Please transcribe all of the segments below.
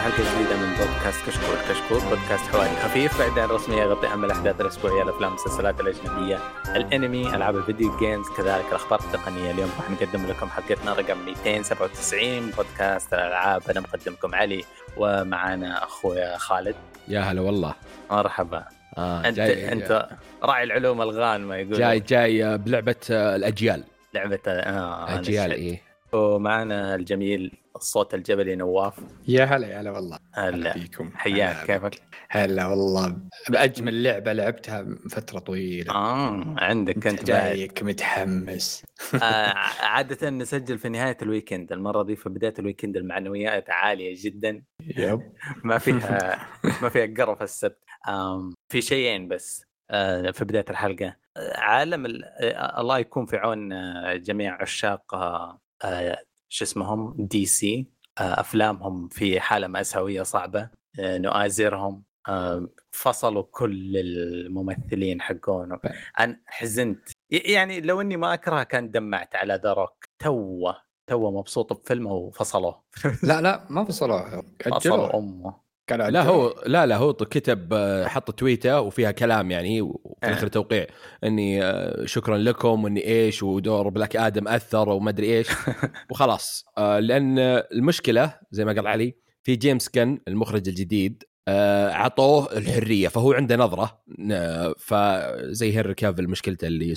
لحلقة جديدة من بودكاست كشكول. بودكاست حواري خفيف بعيد عن الرسمية، يغطي أهم الأحداث الأسبوعية، الأفلام، المسلسلات الأجنبية، الأنمي، ألعاب الفيديو جيمز، كذلك الأخبار التقنية. اليوم راح نقدم لكم حلقتنا رقم 297 بودكاست الألعاب. أنا مقدمكم علي ومعنا أخوي خالد. يا هلا والله، مرحبا. أنت راعي العلوم الغانمة، يقول جاي بلعبة الأجيال، لعبة أجيال إيه. ومعنا الجميل الصوت الجبلي نواف. يا هلا يا هلا والله، هلا فيكم، حياك، كيفك؟ هلا والله بأجمل لعبة لعبتها من فترة طويلة. عندك انت جايك متحمس. عادة نسجل في نهاية الويكند، المرة دي في بداية الويكند المعنويات عالية جدا. ما فيها قرف السبت. في شيئين بس في بداية الحلقة. عالم الله يكون في عون جميع عشاق شو اسمهم دي سي، أفلامهم في حالة مأساوية صعبة، نؤازرهم، فصلوا كل الممثلين حقونهم. أنا حزنت، يعني لو أني ما أكره كان دمعت على دراك. توه مبسوط بفيلمه وفصلوه. لا ما فصلوه، فصلوا أمه. لا هو كتب، حط تويته وفيها كلام يعني، وفي الاخر توقيع اني شكرا لكم، واني ايش، ودور بلاك ادم اثر وما ادري ايش وخلاص. لان المشكله زي ما قال علي، في جيمس كان المخرج الجديد عطوه الحريه، فهو عنده نظره. فزي هنري كافل مشكلته اللي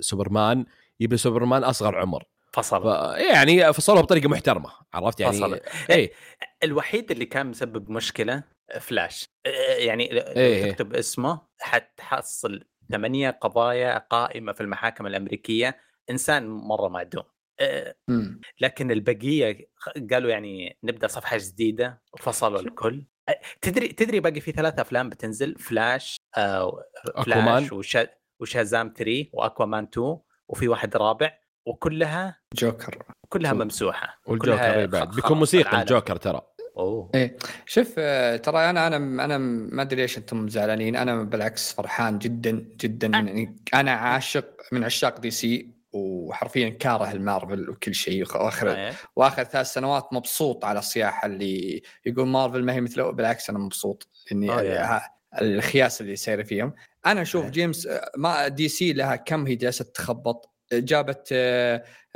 سوبرمان، يبي سوبرمان اصغر عمر، فصلوا بطريقه محترمه، عرفت يعني. الوحيد اللي كان مسبب مشكله فلاش، يعني تكتب اسمه حتحصل 8 قضايا قائمه في المحاكم الامريكيه، انسان مره معدوم. لكن البقيه قالوا يعني نبدا صفحه جديده وفصلوا الكل. تدري باقي في 3 افلام بتنزل، فلاش وشازام 3 واكوامان 2، وفي واحد رابع، وكلها جوكر، كلها ممسوحه، والجوكر بيكون موسيقى الجوكر ترى. إيه. شوف ترى انا ما ادري ليش انتم زعلانين. انا بالعكس فرحان جدا جدا، يعني انا عاشق من عشاق دي سي، وحرفيا كاره المارفل وكل شيء. واخر 3 سنوات مبسوط على الصياحه اللي يقول مارفل ما هي مثله. بالعكس انا مبسوط اني الخياس اللي ساير فيهم. انا اشوف جيمس، ما دي سي لها كم هي جالسه تخبط. جابت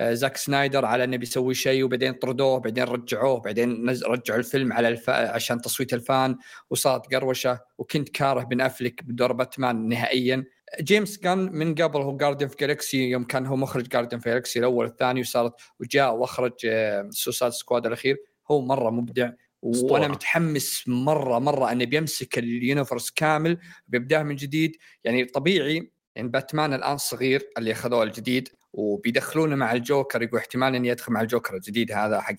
زاك سنايدر على انه بيسوي شيء، وبعدين طردوه، بعدين رجعوه، بعدين رجعوا الفيلم على عشان تصويت الفان، وصارت قروشه. وكنت كاره بن أفلك بدور باتمان نهائيا. جيمس كان من قبل هو جاردن في جالكسي، يوم كان هو مخرج جاردن في جالكسي الاول والثاني، وجاء واخرج سوسايد سكواد الاخير. هو مره مبدع، وانا متحمس مره انه بيمسك اليونيفرس كامل بيبداه من جديد. يعني طبيعي إن باتمان الآن صغير اللي أخذوه الجديد، وبيدخلونه مع الجوكر، يقول احتمال إن يدخل مع الجوكر الجديد هذا حق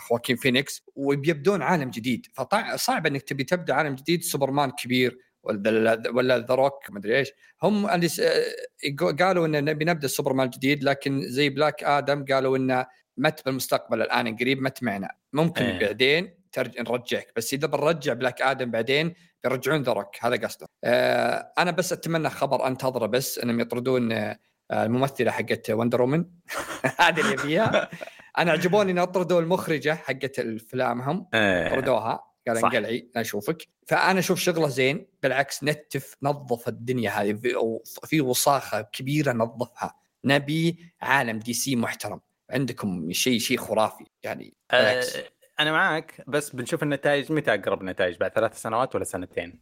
خواكين فينيكس، وبيبدون عالم جديد. فصعب إنك تبي تبدأ عالم جديد. سوبرمان كبير ولا ذروك ما أدري إيش. هم اللي قالوا إن نبي نبدأ سوبرمان الجديد، لكن زي بلاك آدم قالوا إنه مت بالمستقبل، الآن قريب مت معنا، ممكن بعدين نرجعك. بس إذا بنرجع بلاك آدم بعدين يرجعون ذرك، هذا قصده. أنا بس أتمنى خبر أنتظره، بس أنهم يطردون الممثلة حقت وندر وومن. هذا اللي فيها أنا عجبوني، أن أطردوا المخرجة حقت الفلامهم، طردوها، قال انقلعي أشوفك. فأنا أشوف شغله زين، بالعكس نظف الدنيا هذه، في وصاخة كبيرة نظفها. نبي عالم دي سي محترم، عندكم شيء خرافي يعني. بالعكس أنا معاك، بس بنشوف النتائج متى. أقرب نتائج بعد 3 سنوات ولا 2 سنين؟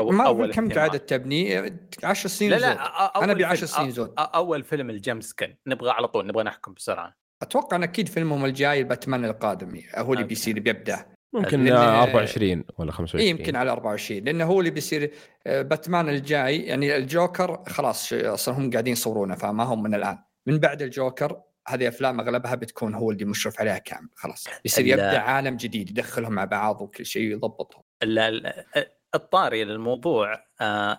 أول كم عادة تبني 10 سنين؟ لا أنا ب10 سنين زود. أول فيلم الجيمس كان نبغى على طول، نبغى نحكم بسرعة. أتوقع أن أكيد فيلمهم الجاي باتمان القادم هو اللي بيصير بيبدأ، ممكن 24 ولا 25. يمكن على 24، لأنه هو اللي بيصير باتمان الجاي. يعني الجوكر خلاص أصلا هم قاعدين يصورونه، فما هم من الآن. من بعد الجوكر هذه أفلام أغلبها بتكون هو اللي مشرف عليها كامل، خلاص يصير يبدأ عالم جديد يدخلهم مع بعض وكل شيء يضبطهم. الطاري للموضوع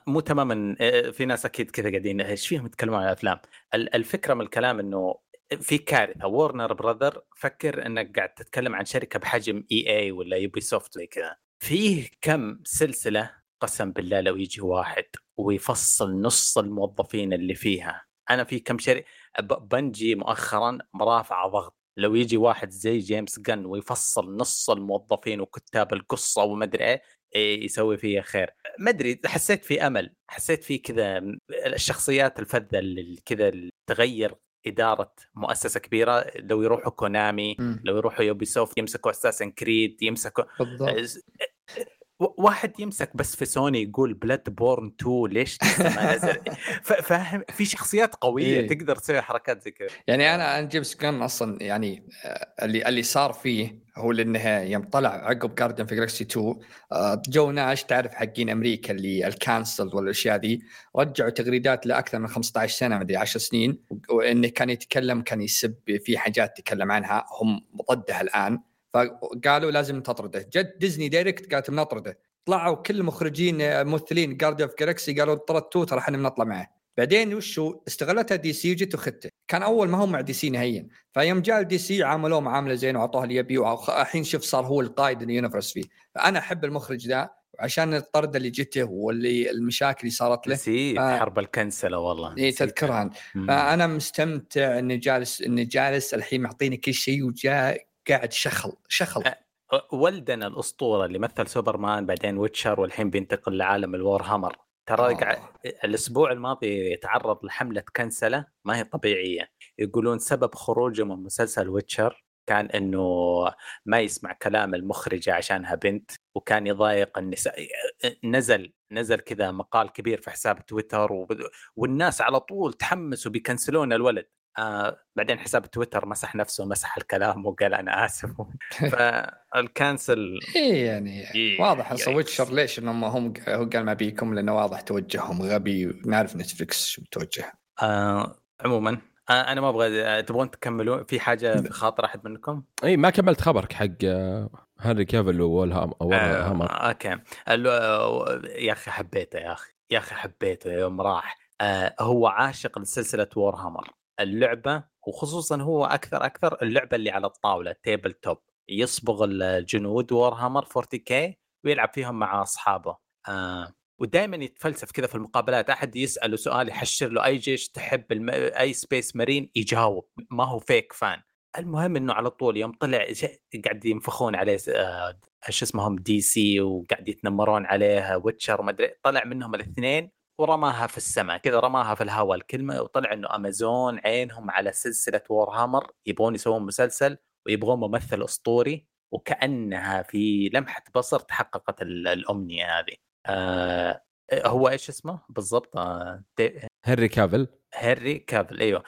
مو تماما. في ناس أكيد كذا قاعدين إيش فيهم يتكلمون عن الأفلام. الفكرة من الكلام إنه في كارثة. وورنر براذر فكر إنك قاعد تتكلم عن شركة بحجم EA ولا يوبيسوفت زي كذا. فيه كم سلسلة قسم بالله لو يجي واحد ويفصل نص الموظفين اللي فيها. أنا في كم شركة. بنجي مؤخرا مرافعة ضغط لو يجي واحد زي جيمس جن ويفصل نص الموظفين وكتاب القصة ومدري إيه يسوي فيها خير. مدري حسيت في أمل، حسيت في كذا الشخصيات الفذة اللي كذا تغير إدارة مؤسسة كبيرة. لو يروحوا كونامي، لو يروحوا يوبيسوفت يمسكوا أساسن كريد، يمسكوا واحد يمسك بس في سوني يقول بلاد بورن 2 ليش ما نزل. فاهم في شخصيات قوية إيه؟ تقدر تسوي حركات زي كذا. يعني أنا جيمس جان أصلا يعني اللي صار فيه هو للنهاية يوم طلع عقب جاردن في جالكسي 2 جو ناش تعرف حقين أمريكا اللي الكانسل والأشياء ذي رجعوا تغريدات لأكثر من 15 سنة مدري 10 سنين، وإنه كان يتكلم كان يسب في حاجات تكلم عنها هم ضدها الآن، فقالوا لازم تطرده. جد ديزني دايركت قالت بنطرده، طلعوا كل مخرجين ممثلين جارديان اوف جالاكسي قالوا طردتوه ترى احنا بنطلع معه. بعدين وشو استغلتها دي سي جت وخدته، كان اول ما هم مع دي سي نهائيا، فيوم جاء دي سي عاملوه معامله زين واعطوه اللي يبي، والحين شوف صار هو القائد اليونيفرس فيه. فانا احب المخرج ذا عشان الطرد اللي جته واللي المشاكل اللي صارت له حرب الكنسله والله إيه تذكرها. فانا مستمتع اني جالس الحين معطيني كل شيء وجاء قاعد شخل. ولدنا الأسطورة اللي مثل سوبرمان بعدين ويتشر والحين بينتقل لعالم الوارهامر ترى الأسبوع الماضي يتعرض لحملة كنسلة ما هي طبيعية. يقولون سبب خروجه من مسلسل ويتشر كان أنه ما يسمع كلام المخرجة عشانها بنت وكان يضايق النساء. نزل كذا مقال كبير في حساب تويتر والناس على طول تحمسوا بيكنسلون الولد. بعدين حساب تويتر مسح نفسه مسح الكلام وقال أنا آسف. فالكانسل إيه يعني واضح ويتشر ليش إنهم هو قال ما بيكم لأنه واضح توجههم غبي. نعرف نتفلكس شو بتوجه. عموما أنا ما أبغى تبغون تكملون في حاجة خاطر أحد منكم؟ إيه ما كملت خبرك حق هنري كافيل والهامر. أوكي يا أخي حبيته يا أخي حبيته يوم راح. هو عاشق لسلسلة وورهامر اللعبة، وخصوصا هو أكثر اللعبة اللي على الطاولة تيبل توب. يصبغ الجنود وورهامر 40K ويلعب فيهم مع أصحابه. ودائما يتفلسف كذا في المقابلات، أحد يسأله سؤال يحشر له أي جيش تحب أي سبيس مارين يجاوب، ما هو فيك فان. المهم إنه على طول يوم طلع قاعد ينفخون عليه إيش اسمهم دي سي وقاعد يتنمرون عليها ويتشر مدري. طلع منهم الاثنين ورماها في السماء كذا، رماها في الهواء الكلمة، وطلع إنه أمازون عينهم على سلسلة وورهامر يبغون يسوون مسلسل ويبغون ممثل أسطوري، وكأنها في لمحة بصر تحققت الأمنية هذه. هو إيش اسمه بالضبط؟ هنري كافيل أيوة.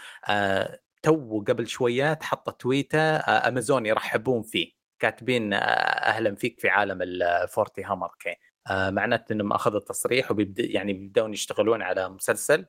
تو قبل شويات حط تويتة أمازون يرحبون فيه كاتبين أهلا فيك في عالم الفورتي هامر كي. معناته إنهم أخذوا التصريح وبيبدأون يشتغلون على مسلسل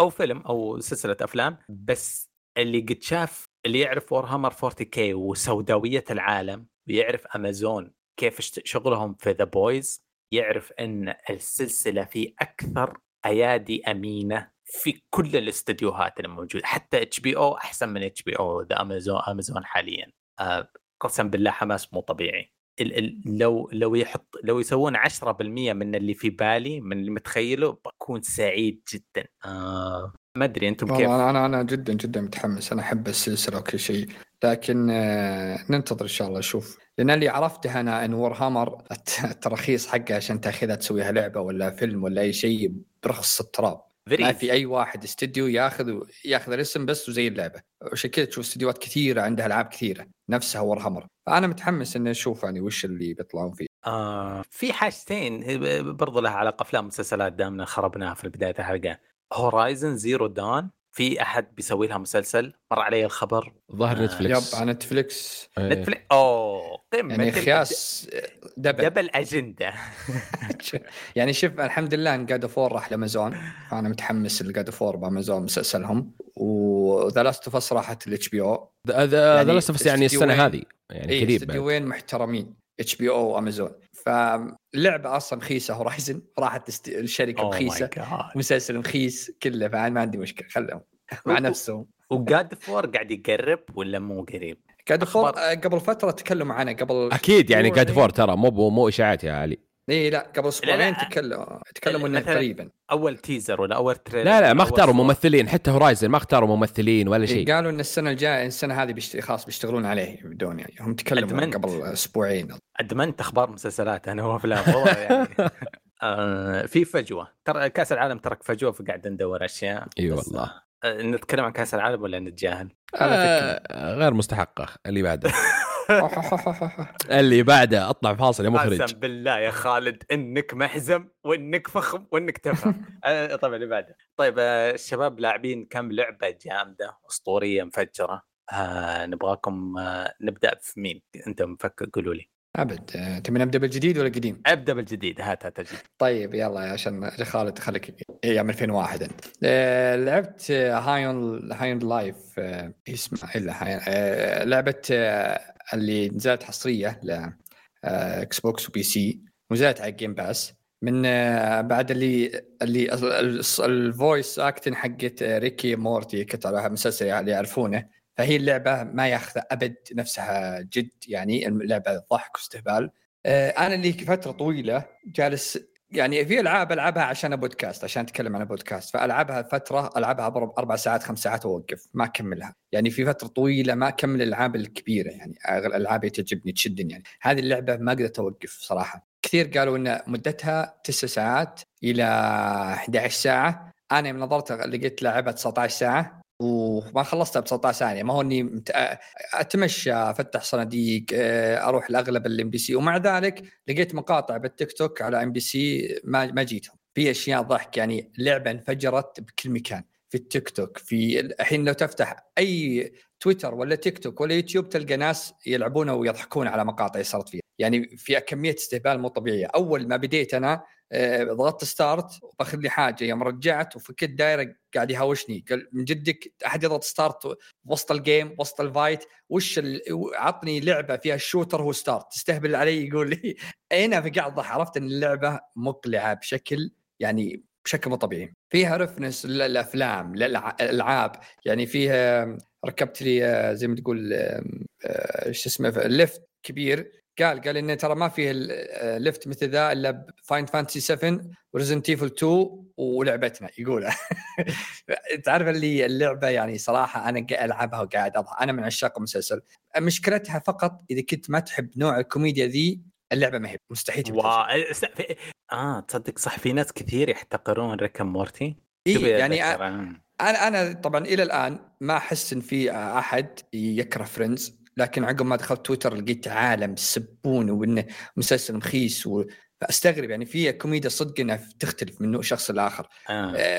أو فيلم أو سلسلة أفلام. بس اللي قد شاف اللي يعرف وورهامر 40K وسوداوية العالم ويعرف أمازون كيف شغلهم في The Boys يعرف أن السلسلة في أكثر أيادي أمينة في كل الاستديوهات الموجودة. حتى HBO أحسن من HBO The Amazon حاليا. قسم بالله حماس مو طبيعي. لو يسوون 10% من اللي في بالي من اللي متخيله بكون سعيد جدا. ما أدري أنتم كيف. أنا جدا جدا متحمس. أنا أحب السلسلة وكل شيء، لكن ننتظر إن شاء الله نشوف. لأن اللي عرفته أنا إن وورهامر الترخيص حقه عشان تأخذها تسويها لعبة ولا فيلم ولا أي شيء برخص التراب. ما في أي واحد استديو ياخذ الاسم بس وزي اللعبة. وشكلت تشوف استديوهات كثيرة عندها ألعاب كثيرة نفسها وورهامر، فأنا متحمس إن نشوف يعني وش اللي بيطلعون فيه. في حاجتين برضو لها علاقة أفلام مسلسلات دامنا خربناها في البداية الحلقة. هورايزن زيرو دان في أحد بيسوي لها مسلسل، مر علي الخبر ظهر نتفليكس. يب نتفليكس أوه قمة يعني خياس دبل أجندة. يعني شوف الحمد لله إن God of War راح لأمازون، أنا متحمس لGod of War بأمازون مسلسلهم. وذا لاست اوف اس راحت ال HBO. ذا لاست اوف اس يعني السنة هذه يعني قريب. استديوين محترمين HBO وأمازون، فلعبة أصلا خيسة هورايزن راحت الشركة مخيسة مسلسل مخيس كله، فأنا ما عندي مشكلة خلهم مع نفسهم. وقاد فور قاعد يقرب ولا مو قريب؟ قاد فور قبل فترة تكلم عنه قبل أكيد يعني قاد فور ترى مو إشاعات يا علي. ايه لا قبل اسبوعين تكلموا انه تقريبا اول تيزر ولا اول تريلر. لا ما اختاروا ممثلين، حتى هورايزن ما اختاروا ممثلين ولا شيء. قالوا ان السنه الجايه السنه هذه خاص بيشتغلون عليه بدون يعني. هم تكلموا قبل اسبوعين. ادمنت اخبار مسلسلات انا وافلام والله يعني. في فجوه ترى، كاس العالم ترك فجوه فقاعد ندور اشياء. اي أيوة والله. نتكلم عن كاس العالم ولا نتجاهل؟ غير مستحقه اللي بعده. اللي بعده اطلع فاصل يا مخرج. قسم بالله يا خالد انك محزم وانك فخم وانك تفهم. طيب اللي بعده. طيب الشباب لاعبين كم لعبه جامده اسطوريه مفجره. نبغاكم نبدا في مين؟ انت مفكر قولوا لي. تبي نبدا بالجديد ولا القديم؟ ابدا بالجديد. هات الجديد. طيب يلا عشان خالد خليك يعمل 2001. لعبت هاي اون لايف اسمها الا لعبه اللي نزلت حصريه ل اكس بوكس وبي سي، ونزلت على الجيم باس من بعد اللي الفويس اكتن حقت ريكي مورتي كنت على مسلسل اللي يعرفونه. فهي اللعبة ما يأخذ أبد نفسها جد، يعني اللعبة ضحك واستهبال. أنا اللي فترة طويلة جالس يعني في ألعاب ألعبها عشان بودكاست، عشان أتكلم عن بودكاست، فألعبها فترة ألعبها 4 ساعات 5 ساعات وأوقف ما أكملها. يعني في فترة طويلة ما أكمل الألعاب الكبيرة، يعني الألعاب تجبني تشدني. يعني هذه اللعبة ما قدرت أوقف صراحة. كثير قالوا إن مدتها 9 ساعات إلى 11 ساعة. أنا من نظرتها لقيت لعبة 19 ساعة وما خلصتها ب 19 ثانية. ما هو إني أتمشى أفتح صناديق أروح لأغلب الام بي سي، ومع ذلك لقيت مقاطع بالتيك توك على ام بي سي ما جيتهم. في أشياء ضحك يعني، لعبة انفجرت بكل مكان في التيك توك. في الحين لو تفتح أي تويتر ولا تيك توك ولا يوتيوب تلقى ناس يلعبون ويضحكون على مقاطع صارت فيها. يعني في كمية استهبال مو طبيعية. أول ما بديت أنا ضغطت ستارت وباخذ لي حاجه، يوم رجعت وفكت دايره قاعد يهاوشني، قال من جدك احد يضغط ستارت وسط الجيم وسط الفايت؟ وش عطني لعبه فيها الشوتر هو ستارت تستهبل علي؟ يقول لي انا فقعد ضحك. عرفت ان اللعبه مقلعه بشكل يعني بشكل مو طبيعي. فيها رفنس للافلام للالعاب، يعني فيها ركبت لي زي ما تقول ايش اسمه ليفت كبير. قال إنه ترى ما فيه الليفت مثل ذا إلا فاين فانتسي 7 وريزنت ايفل 2 ولعبتنا يقولها. تعرف اللي اللعبة يعني صراحة أنا ألعبها وقاعد أضحك. أنا من عشاق المسلسل. مشكلتها فقط إذا كنت ما تحب نوع الكوميديا ذي اللعبة ما هي مستحيل. تصدق صح، في ناس كثير يحتقرون ريكام مورتي. إيه يعني أنا طبعا إلى الآن ما أحس إن في أحد يكره فريندز، لكن عقب ما دخلت تويتر لقيت عالم سبون وانه مسلسل مخيس فاستغرب. يعني فيها كوميديا صدق انها تختلف من شخص لاخر.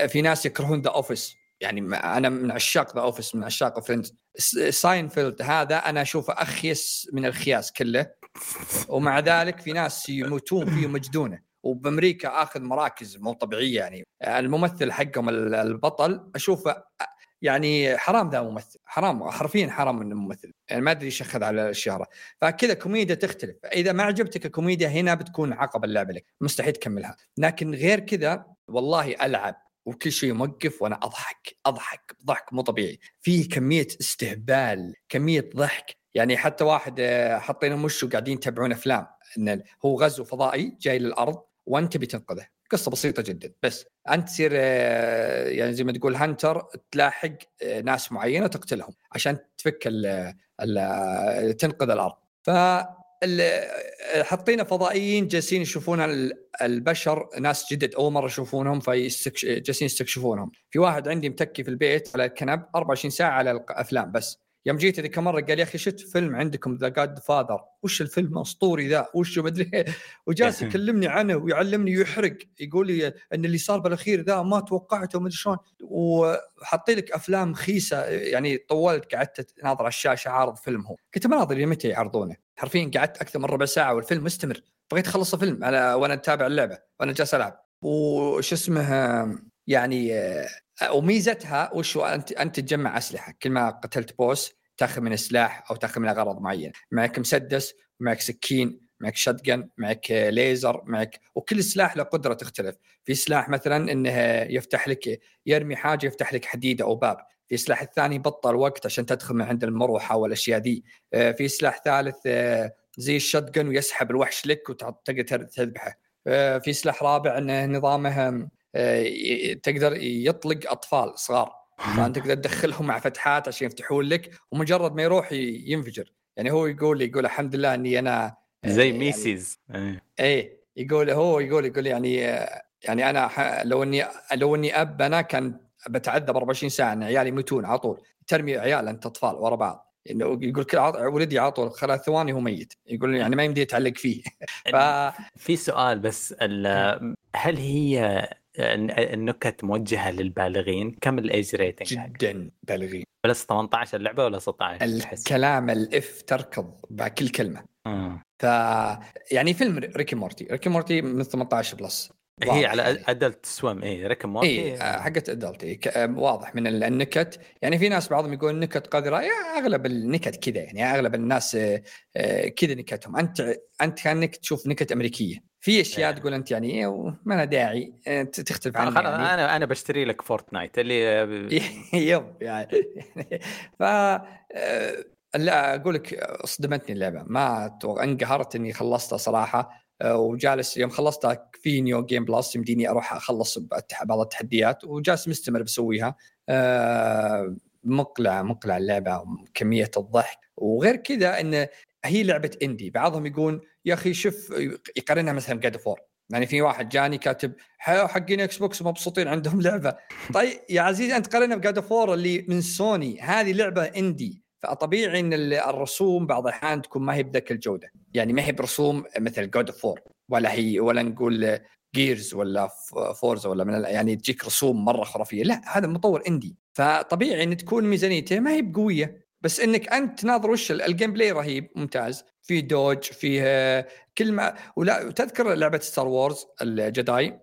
في ناس يكرهون ذا اوفيس، يعني انا من عشاق ذا اوفيس، من عشاق فريندز. ساينفيلد هذا انا اشوفه اخيس من الخياس كله، ومع ذلك في ناس يموتون فيه مجدونه. وبامريكا اخذ مراكز مو طبيعيه، يعني الممثل حقهم البطل اشوفه يعني حرام. ذا ممثل حرام حرفيا، حرام من الممثل. يعني ما ادري شخذ على الشهرة. فكذا كوميديا تختلف. اذا ما عجبتك الكوميديا هنا بتكون عقبة اللعبة لك، مستحيل تكملها. لكن غير كذا والله العب وكل شيء موقف وانا اضحك ضحك مو طبيعي. فيه كمية استهبال، كمية ضحك. يعني حتى واحد حطينا مش وقاعدين يتابعون افلام، ان هو غزو فضائي جاي للارض وانت بتنقذه. قصة بسيطة جدا، بس أنت تصير يعني زي ما تقول هانتر، تلاحق ناس معينة تقتلهم عشان تفك تنقذ الأرض. فحطينا فضائيين جالسين يشوفون البشر ناس جدد أول مرة يشوفونهم، جالسين يستكشفونهم. في واحد عندي متكي في البيت على الكنب 24 ساعة على الأفلام بس. يوم جيت ذيك مرة قال يا أخي شفت فيلم عندكم ذا جاد فاذر، وش الفيلم أسطوري ذا، وش ما أدري. وجالس يكلمني عنه ويعلمني ويحرق، يقول لي أن اللي صار بالأخير ذا ما توقعته وما أدري شلون. وحطي لك أفلام خيسة. يعني طولت قعدت ناظر على الشاشة عارض فيلم، هو كنت مناظر لمتى يعرضونه حرفيا. قعدت أكثر من 4 ساعة والفيلم مستمر، بغيت أخلص الفيلم وأنا أتابع اللعبة وأنا جالس ألعب. وش اسمها يعني وميزتها وش أنت تجمع أسلحة. كل ما قتلت بوس تأخذ من سلاح أو تأخذ من غرض معين. معك مسدس، معك سكين، معك شتجن، معك ليزر، معك. وكل سلاح له قدرة تختلف. في سلاح مثلا إنه يفتح لك يرمي حاجة يفتح لك حديدة أو باب. في سلاح الثاني بطل وقت عشان تدخل من عند المروحة والأشياء دي. في سلاح ثالث زي الشتجن ويسحب الوحش لك وتقدر تذبحه. في سلاح رابع أنه نظامه تقدر يطلق أطفال صغار، فأنت تقدر تدخلهم مع فتحات عشان يفتحون لك، ومجرد ما يروح ينفجر. يعني هو يقول الحمد لله أني أنا زي يعني ميسيز أي يقول هو يقول يعني أنا لو أني أب أنا كان بتعذب 24 ساعة أن عيالي يموتون على طول، ترمي عيال أنت أطفال ورا بعض. يقول كل ولدي على طول 3 ثواني هو ميت، يقول يعني ما يمدي يتعلق فيه. في سؤال بس، هل هي النكت موجهة للبالغين؟ كم الإيج ريتنج جدا بالغين؟ بلس 18 اللعبة ولا 16؟ الكلام الإف تركض بكل كلمة. يعني فيلم ريكي مورتي من 18 بلس هي على أدلت سوام. إيه ريكي مورتي حقت أدلت. واضح من النكت، يعني في ناس بعضهم يقول النكت قذرة، أغلب النكت كذا، يعني أغلب الناس كذا نكتهم. أنت كأنك تشوف نكت أمريكية، في اشياء تقول انت يعني ايه وما انا داعي تختلف عنها. يعني انا بشتري لك فورتنايت اللي يب يعني ف لا اقول لك صدمتني اللعبه، ما انقهرت اني خلصتها صراحه، وجالس يوم خلصتها في نيو جيم بلس يمديني اروح اخلص بعض التحديات، وجالس مستمر بسويها. مقلع اللعبه وكميه الضحك، وغير كذا ان هي لعبة اندي. بعضهم يقول يا أخي شوف يقارنها مثلا God of War، يعني في واحد جاني كاتب حقين اكس بوكس مبسوطين عندهم لعبة. طيب يا عزيز أنت قارنها ب God of War اللي من سوني، هذه لعبة اندي، فطبيعي أن الرسوم بعض الأحيان تكون ما هي بذاك الجودة، يعني ما هي برسوم مثل God of War ولا نقول جيرز ولا فورزا ولا من يعني تجيك رسوم مرة خرافية. لا، هذا مطور اندي، فطبيعي أن تكون ميزانيته ما هي بقوية، بس انك انت تناظر وش الجيم بلاي رهيب ممتاز، في دوج فيه كلمه. ولا تذكر لعبه ستار وورز الجداي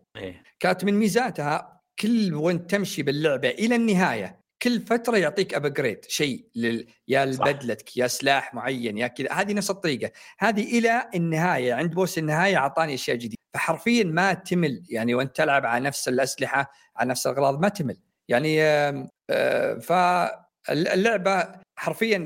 كانت من ميزاتها كل وانت تمشي باللعبه الى النهايه كل فتره يعطيك ابجريد شيء يا البدلتك يا سلاح معين يا كذا. هذه نفس الطريقه، هذه الى النهايه عند بوس النهايه اعطاني اشياء جديده، فحرفيا ما تمل. يعني وانت تلعب على نفس الاسلحه على نفس الاغراض ما تمل، يعني فاللعبه حرفياً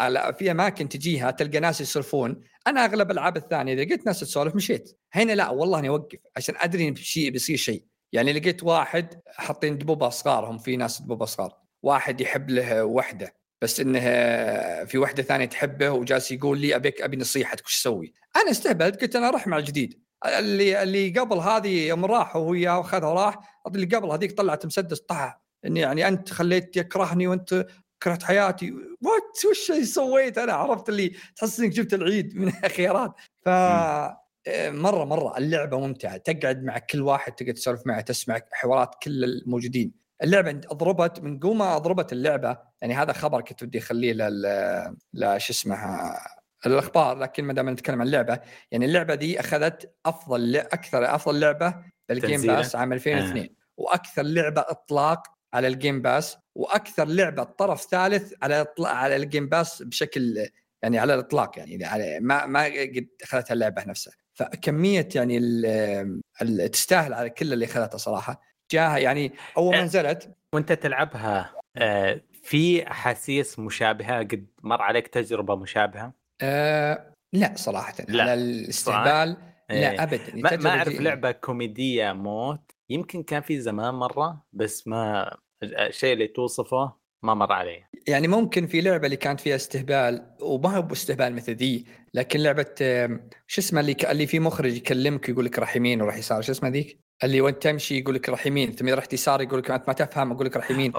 على في أماكن تجيها تلقى ناس يصرفون. أنا أغلب الألعاب الثانية إذا لقيت ناس تسولف مشيت، هنا لا والله أنا أوقف عشان أدري إن بيصير شيء. يعني لقيت واحد حاطين دبوبة صغارهم، في ناس دبوبة صغار، واحد يحب له وحدة بس إنه في وحدة ثانية تحبه وجالس يقول لي أبي نصيحتك وش سوي. أنا استهبلت قلت أنا أروح مع الجديد، اللي قبل هذه يوم راح وهو أخذها راح، اللي قبل هذيك طلعت مسدس طاح إني يعني أنت خليت يكرهني وأنت كرهت حياتي وات وش سويت انا. عرفت اللي تحس انك جبت العيد من خيارات. ف مره اللعبه ممتعه، تقعد مع كل واحد تقعد تسولف معه تسمع حوارات كل الموجودين. اللعبه اضربت من قومه، اضربت اللعبه. يعني هذا خبر كنت بدي اخليه شو اسمها الاخبار، لكن ما دام نتكلم عن اللعبه، يعني اللعبه دي اخذت افضل لعبه بالجيم باس عام 2002 واكثر لعبه اطلاق على الجيم باس، واكثر لعبه طرف ثالث على الجيم باس بشكل يعني على الاطلاق، يعني ما قد اخذتها اللعبه نفسها. فكميه يعني تستاهل على كل اللي اخذتها صراحه. جاها يعني اول ما نزلت وانت تلعبها في احاسيس مشابهه، قد مر عليك تجربه مشابهه؟ لا صراحه، لا على الاستهبال لا ابدا. ما اعرف لعبه كوميديه موت، يمكن كان في زمان مره بس ما الشيء اللي توصفه ما مر علي. يعني ممكن في لعبة اللي كانت فيها استهبال وما هو استهبال مثل ذي، لكن لعبة شو اسمها اللي في مخرج يكلمك يقول لك راح يمين وراح يسار، شو اسمها ذيك اللي وانت تمشي يقول لك راح يمين ثم رحت يسار يقول لك انت ما تفهم، اقول لك راح يمين.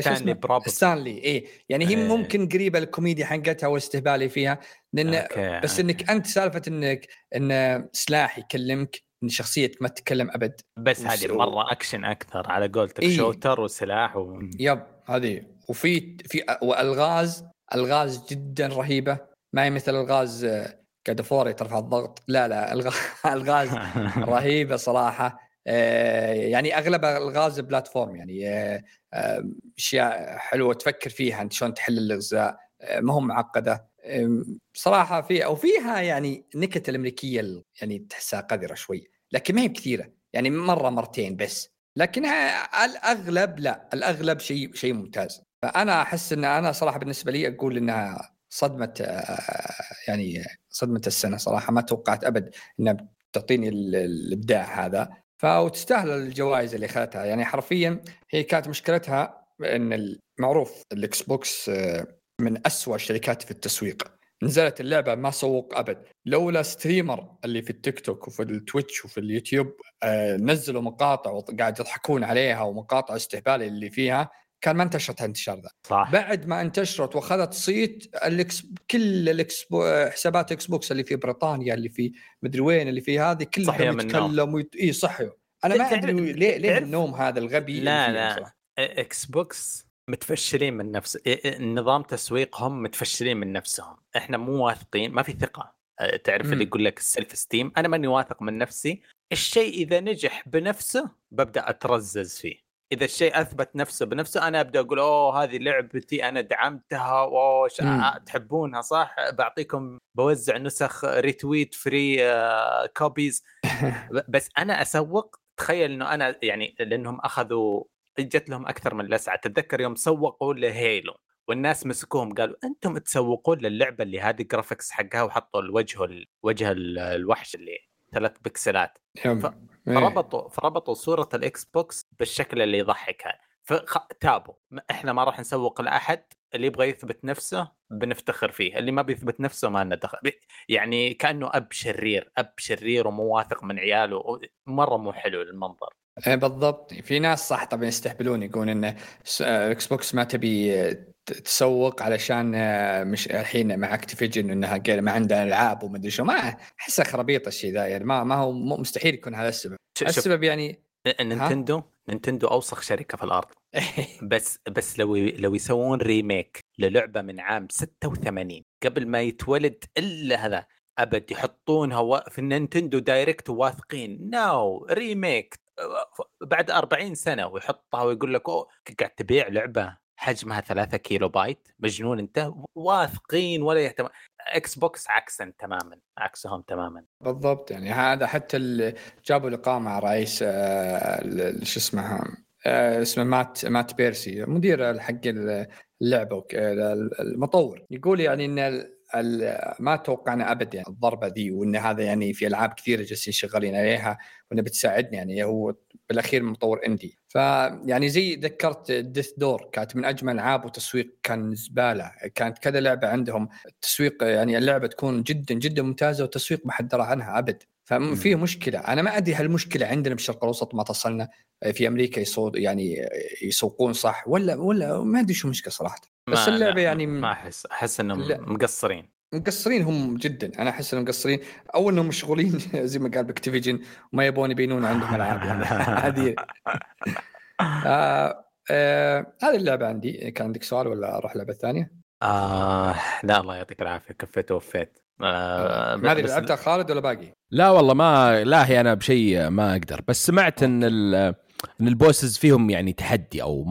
ستانلي برابط. ستانلي يعني هي ممكن قريبة الكوميديا حقتها والاستهبال فيها، لان بس انك انت سالفة انك ان سلاح يكلمك، إن شخصيتك ما تتكلم أبد، بس هذه مرة أكشن أكثر على قولتك. شوتر وسلاح يب هذه، وفي والغاز جدا رهيبة، ما هي مثل الغاز كدفوري ترفع الضغط، لا الغاز رهيبة صراحة. يعني أغلب الغاز بلاتفورم، يعني أشياء حلوة تفكر فيها أنت شلون تحل الأغزاء، ما هم معقدة صراحة. فيها وفيها يعني نكت الأمريكية يعني تحسها قذرة شوي، لكن ما هي كثيرة، يعني مرة مرتين بس، لكن الأغلب لا، الأغلب شيء ممتاز. فأنا أحس أن أنا صراحة بالنسبة لي أقول أنها صدمة، يعني صدمة السنة صراحة. ما توقعت أبد أنها تعطيني الابداع هذا، فتستاهل الجوائز اللي اخذتها. يعني حرفيا هي كانت مشكلتها ان المعروف الاكس بوكس من أسوأ الشركات في التسويق، نزلت اللعبة ما سوق أبد، لولا ستريمر اللي في التيك توك وفي التويتش وفي اليوتيوب نزلوا مقاطع وقاعد يضحكون عليها ومقاطع استهبال اللي فيها، كان ما انتشرت انتشار ذا. بعد ما انتشرت وخذت صيت كل حسابات اكس بوكس اللي في بريطانيا اللي في مدري وين اللي في هذه كلها يتكلموا اي صحيوا. انا ما ادري ليه النوم هذا الغبي. لا اكس بوكس متفشلين من نفس النظام تسويقهم، متفشلين من نفسهم، احنا مو واثقين، ما في ثقة. تعرف اللي يقول لك السلف ستيم، انا ماني واثق من نفسي. الشيء اذا نجح بنفسه ببدأ اترزز فيه، اذا الشيء اثبت نفسه بنفسه انا ابدأ اقول اوه هذه لعبتي انا دعمتها، اوه تحبونها صح، بعطيكم بوزع نسخ ريتويت فري كوبيز بس انا اسوق. تخيل انه انا يعني لانهم اخذوا جت لهم أكثر من لسعة. تتذكر يوم سوقوا لهيلو والناس مسكوهم قالوا أنتم تسوقون للعبة اللي هذه جرافيكس حقها، وحطوا الوجه الوحش اللي 3 بكسلات، فربطوا صورة الإكس بوكس بالشكل اللي يضحكها، فتابوا إحنا ما راح نسوق لأحد، اللي يبغى يثبت نفسه بنفتخر فيه، اللي ما بيثبت نفسه ما ندخل. يعني كأنه أب شرير ومواثق من عياله، مرة مو حلو المنظر. بالضبط. في ناس صح طبعا يستهبلون يقولون إن اكس بوكس ما تبي تسوق علشان مش الحين مع اكتيفيجن إنها ما عندها ألعاب ومدري شو، ما أحسه خربيط الشيء ذا. يعني ما هو مستحيل يكون هذا السبب. السبب يعني نينتندو أوسخ شركة في الأرض. بس لو يسوون ريميك للعبة من عام 86 قبل ما يتولد إلا هذا أبد، يحطونها في النينتندو دايركت واثقين ناو ريميك بعد 40 سنة، ويحطها ويقول لك قاعد تبيع لعبة حجمها 3 كيلو بايت، مجنون انت، واثقين ولا يهتم. اكس بوكس عكسا تماما، عكسهم تماما. بالضبط. يعني هذا حتى اللي جابوا لقاء مع رئيس شو اسمه مات بيرسي، مدير حق اللعبة المطور، يقول يعني ان ما توقعنا أبدا يعني الضربة دي، وإن هذا يعني في ألعاب كثيرة جالسين شغالين عليها وإنه بتساعدنا. يعني هو بالأخير مطور إندي، فيعني زي ذكرت ديث دور كانت من أجمل العاب وتسويق كان زبالة، كانت كذا لعبة عندهم تسويق يعني اللعبة تكون جدا جدا ممتازة وتسويق ما حد درى عنها أبد. ففيه مشكلة. أنا ما أدري هالمشكلة عندنا بالشرق الأوسط ما تصلنا، في أمريكا يعني يسوقون صح ولا ما أدري شو مشكلة صراحة. بس اللعبة يعني ما أحس إنهم مقصرين هم جدا. أنا أحس إنهم مقصرين، أول إنهم مشغولين زي ما قال بأكتيفيجن وما يبون يبينون عندهم ألعاب هذه. هذه اللعبة عندي. كان عندك سؤال ولا أروح لعبة ثانية؟ لا الله يعطيك العافية، كفيت ووفيت. ما أدري لعبتها خالد ولا باقي؟ لا والله ما لاهي أنا بشيء ما أقدر، بس سمعت إن البوسز فيهم يعني تحدي أو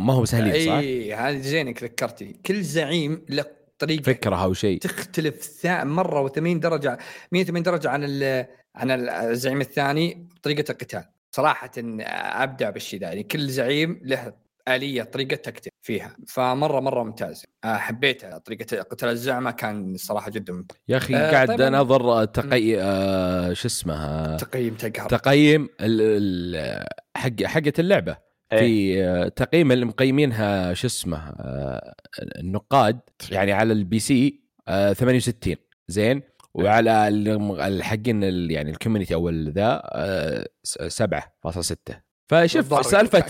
ما هو سهل صح؟ أي هذا زينك ذكرتني، كل زعيم له طريقة فكرة أو شيء تختلف مرة و80 درجة 180 درجة عن الزعيم الثاني طريقة القتال. صراحة أبدع بالشيء ده، يعني كل زعيم له آلية طريقة تكتيك فيها، فمرة مرة ممتازة. حبيتها طريقة قتال الزعمة، كان صراحة جدا ممتاز يا أخي. قاعد طيب أنظر تقييم حقة اللعبة في تقييم اللي مقيمينها النقاد يعني على البي سي 68 زين، وعلى الحقين يعني الكوميونتي أول ذا 7.6. فشوف سالفة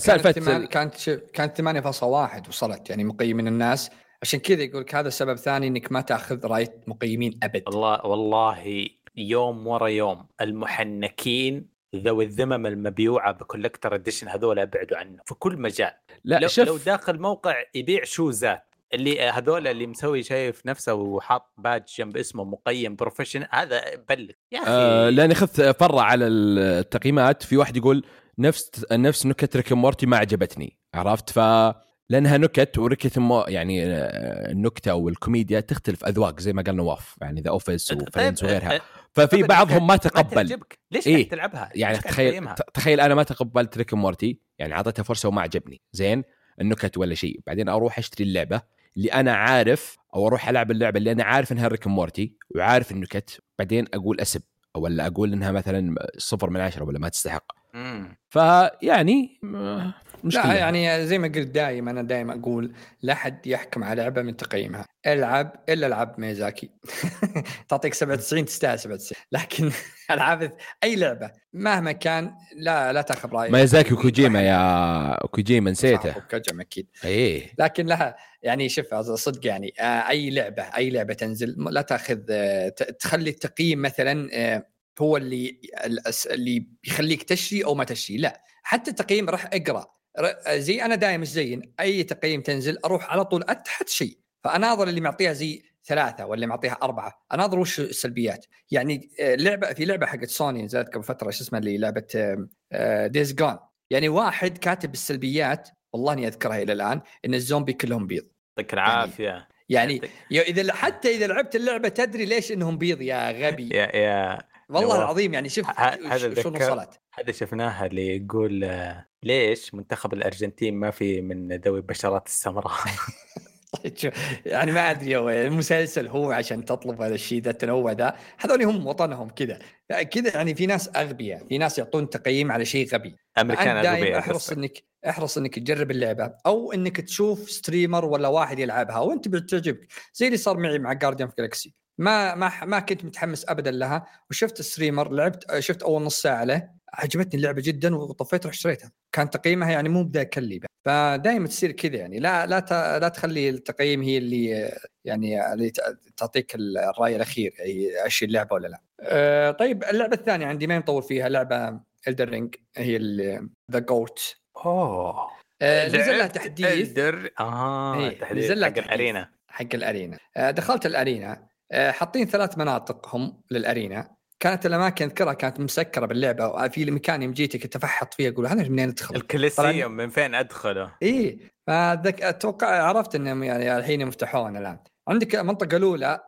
كانت 8.1 وصلت يعني مقيم من الناس، عشان كذا يقولك هذا سبب ثاني انك ما تاخذ راية مقيمين ابد. الله والله يوم ورا يوم المحنكين ذوي الذمم المبيوعة بكولكتر اديشن هذول ابعدوا عنه في كل مجال. لا لو داخل موقع يبيع شوزات، اللي هذول اللي مسوي شايف نفسه وحاط بادج جنب اسمه مقيم بروفيشن، هذا بلك يا اخي. لاني خذت فرع على التقييمات، في واحد يقول نفس نكت ريك مورتي ما عجبتني، عرفت؟ لأنها نكت، وريك يعني النكتة أو الكوميديا تختلف أذواق زي ما قال نواف، يعني ذا أوفيس وفريندز وغيرها. ففي بعضهم ما تقبل. ليش إيه؟ تلعبها يعني تخيل أنا ما تقبلت ريك مورتي، يعني عطتها فرصة وما عجبني زين النكت ولا شيء، بعدين أروح أشتري اللعبة اللي أنا عارف، أو أروح ألعب اللعبة اللي أنا عارف إنها ريك مورتي وعارف النكت، بعدين أقول أسب ولا أقول إنها مثلا 0/10 ولا ما تستحق. فيعني مشكلة. لا يعني زي ما قلت دائما، أنا دائما أقول لا حد يحكم على لعبة من تقييمها. العب إلا العب ميزاكي تعطيك 97 تستاهل 97، لكن العب أي لعبة مهما كان لا تأخذ رأيي. ميزاكي وكوجيما يا كوجيما نسيته، كوجيما أكيد إيه، لكن لها يعني شوف صدق يعني أي لعبة تنزل لا تأخذ، تخلي التقييم مثلا هو اللي يخليك تشري أو ما تشري. لا، حتى التقييم راح أقرأ، زي أنا دائما زين أي تقييم تنزل أروح على طول أتحت شيء، فأناظر اللي معطيها زي 3 واللي معطيها 4، أناظر وش السلبيات. يعني لعبة حقت سوني نزلت قبل فترة شو اسمها اللي لعبة ديز جون، يعني واحد كاتب السلبيات والله أني أذكرها إلى الآن، إن الزومبي كلهم بيض. يعطيك العافية يعني حتى إذا لعبت اللعبة تدري ليش إنهم بيض يا غبي يا والله العظيم. يعني شوف شو وصلت، هذا شفناها اللي يقول ليش منتخب الأرجنتين ما في من ذوي البشرات السمراء يعني ما أدري المسلسل هو عشان تطلب هذا الشيء، ذا التنوع ذا، هذول هم وطنهم كذا. يعني في ناس أغبياء، في ناس يعطون تقييم على شيء غبي. أمريكان أغبياء. احرص انك تجرب اللعبة او انك تشوف ستريمر ولا واحد يلعبها وانت بتعجبك، زي اللي صار معي مع جارديان في جالكسي. ما كنت متحمس ابدا لها، وشفت الستريمر لعبت، شفت اول نص ساعه له، عجبتني اللعبه جدا وطفيت رحت اشتريتها. كان تقييمها يعني مو بذاك الليبه. فدائما تصير كذا، يعني لا تخلي التقييم هي اللي تعطيك الراي الاخير، اي اشي اللعبه ولا لا. طيب اللعبه الثانيه عندي ما نطول فيها، لعبه Elden Ring هي ذا جوت. نزل لها تحديث تحديث حق الارينا. دخلت الارينا، حاطين 3 مناطق هم للأرينا. كانت الأماكن أذكرها كانت مسكرة باللعبة، وفي مكان يمجيتك تفحط فيه أقول أنا منين أدخل الكليسيوم، من فين أدخله إيه. أتوقع عرفت أنهم يعني الحين مفتحون الآن. عندك منطقة الأولى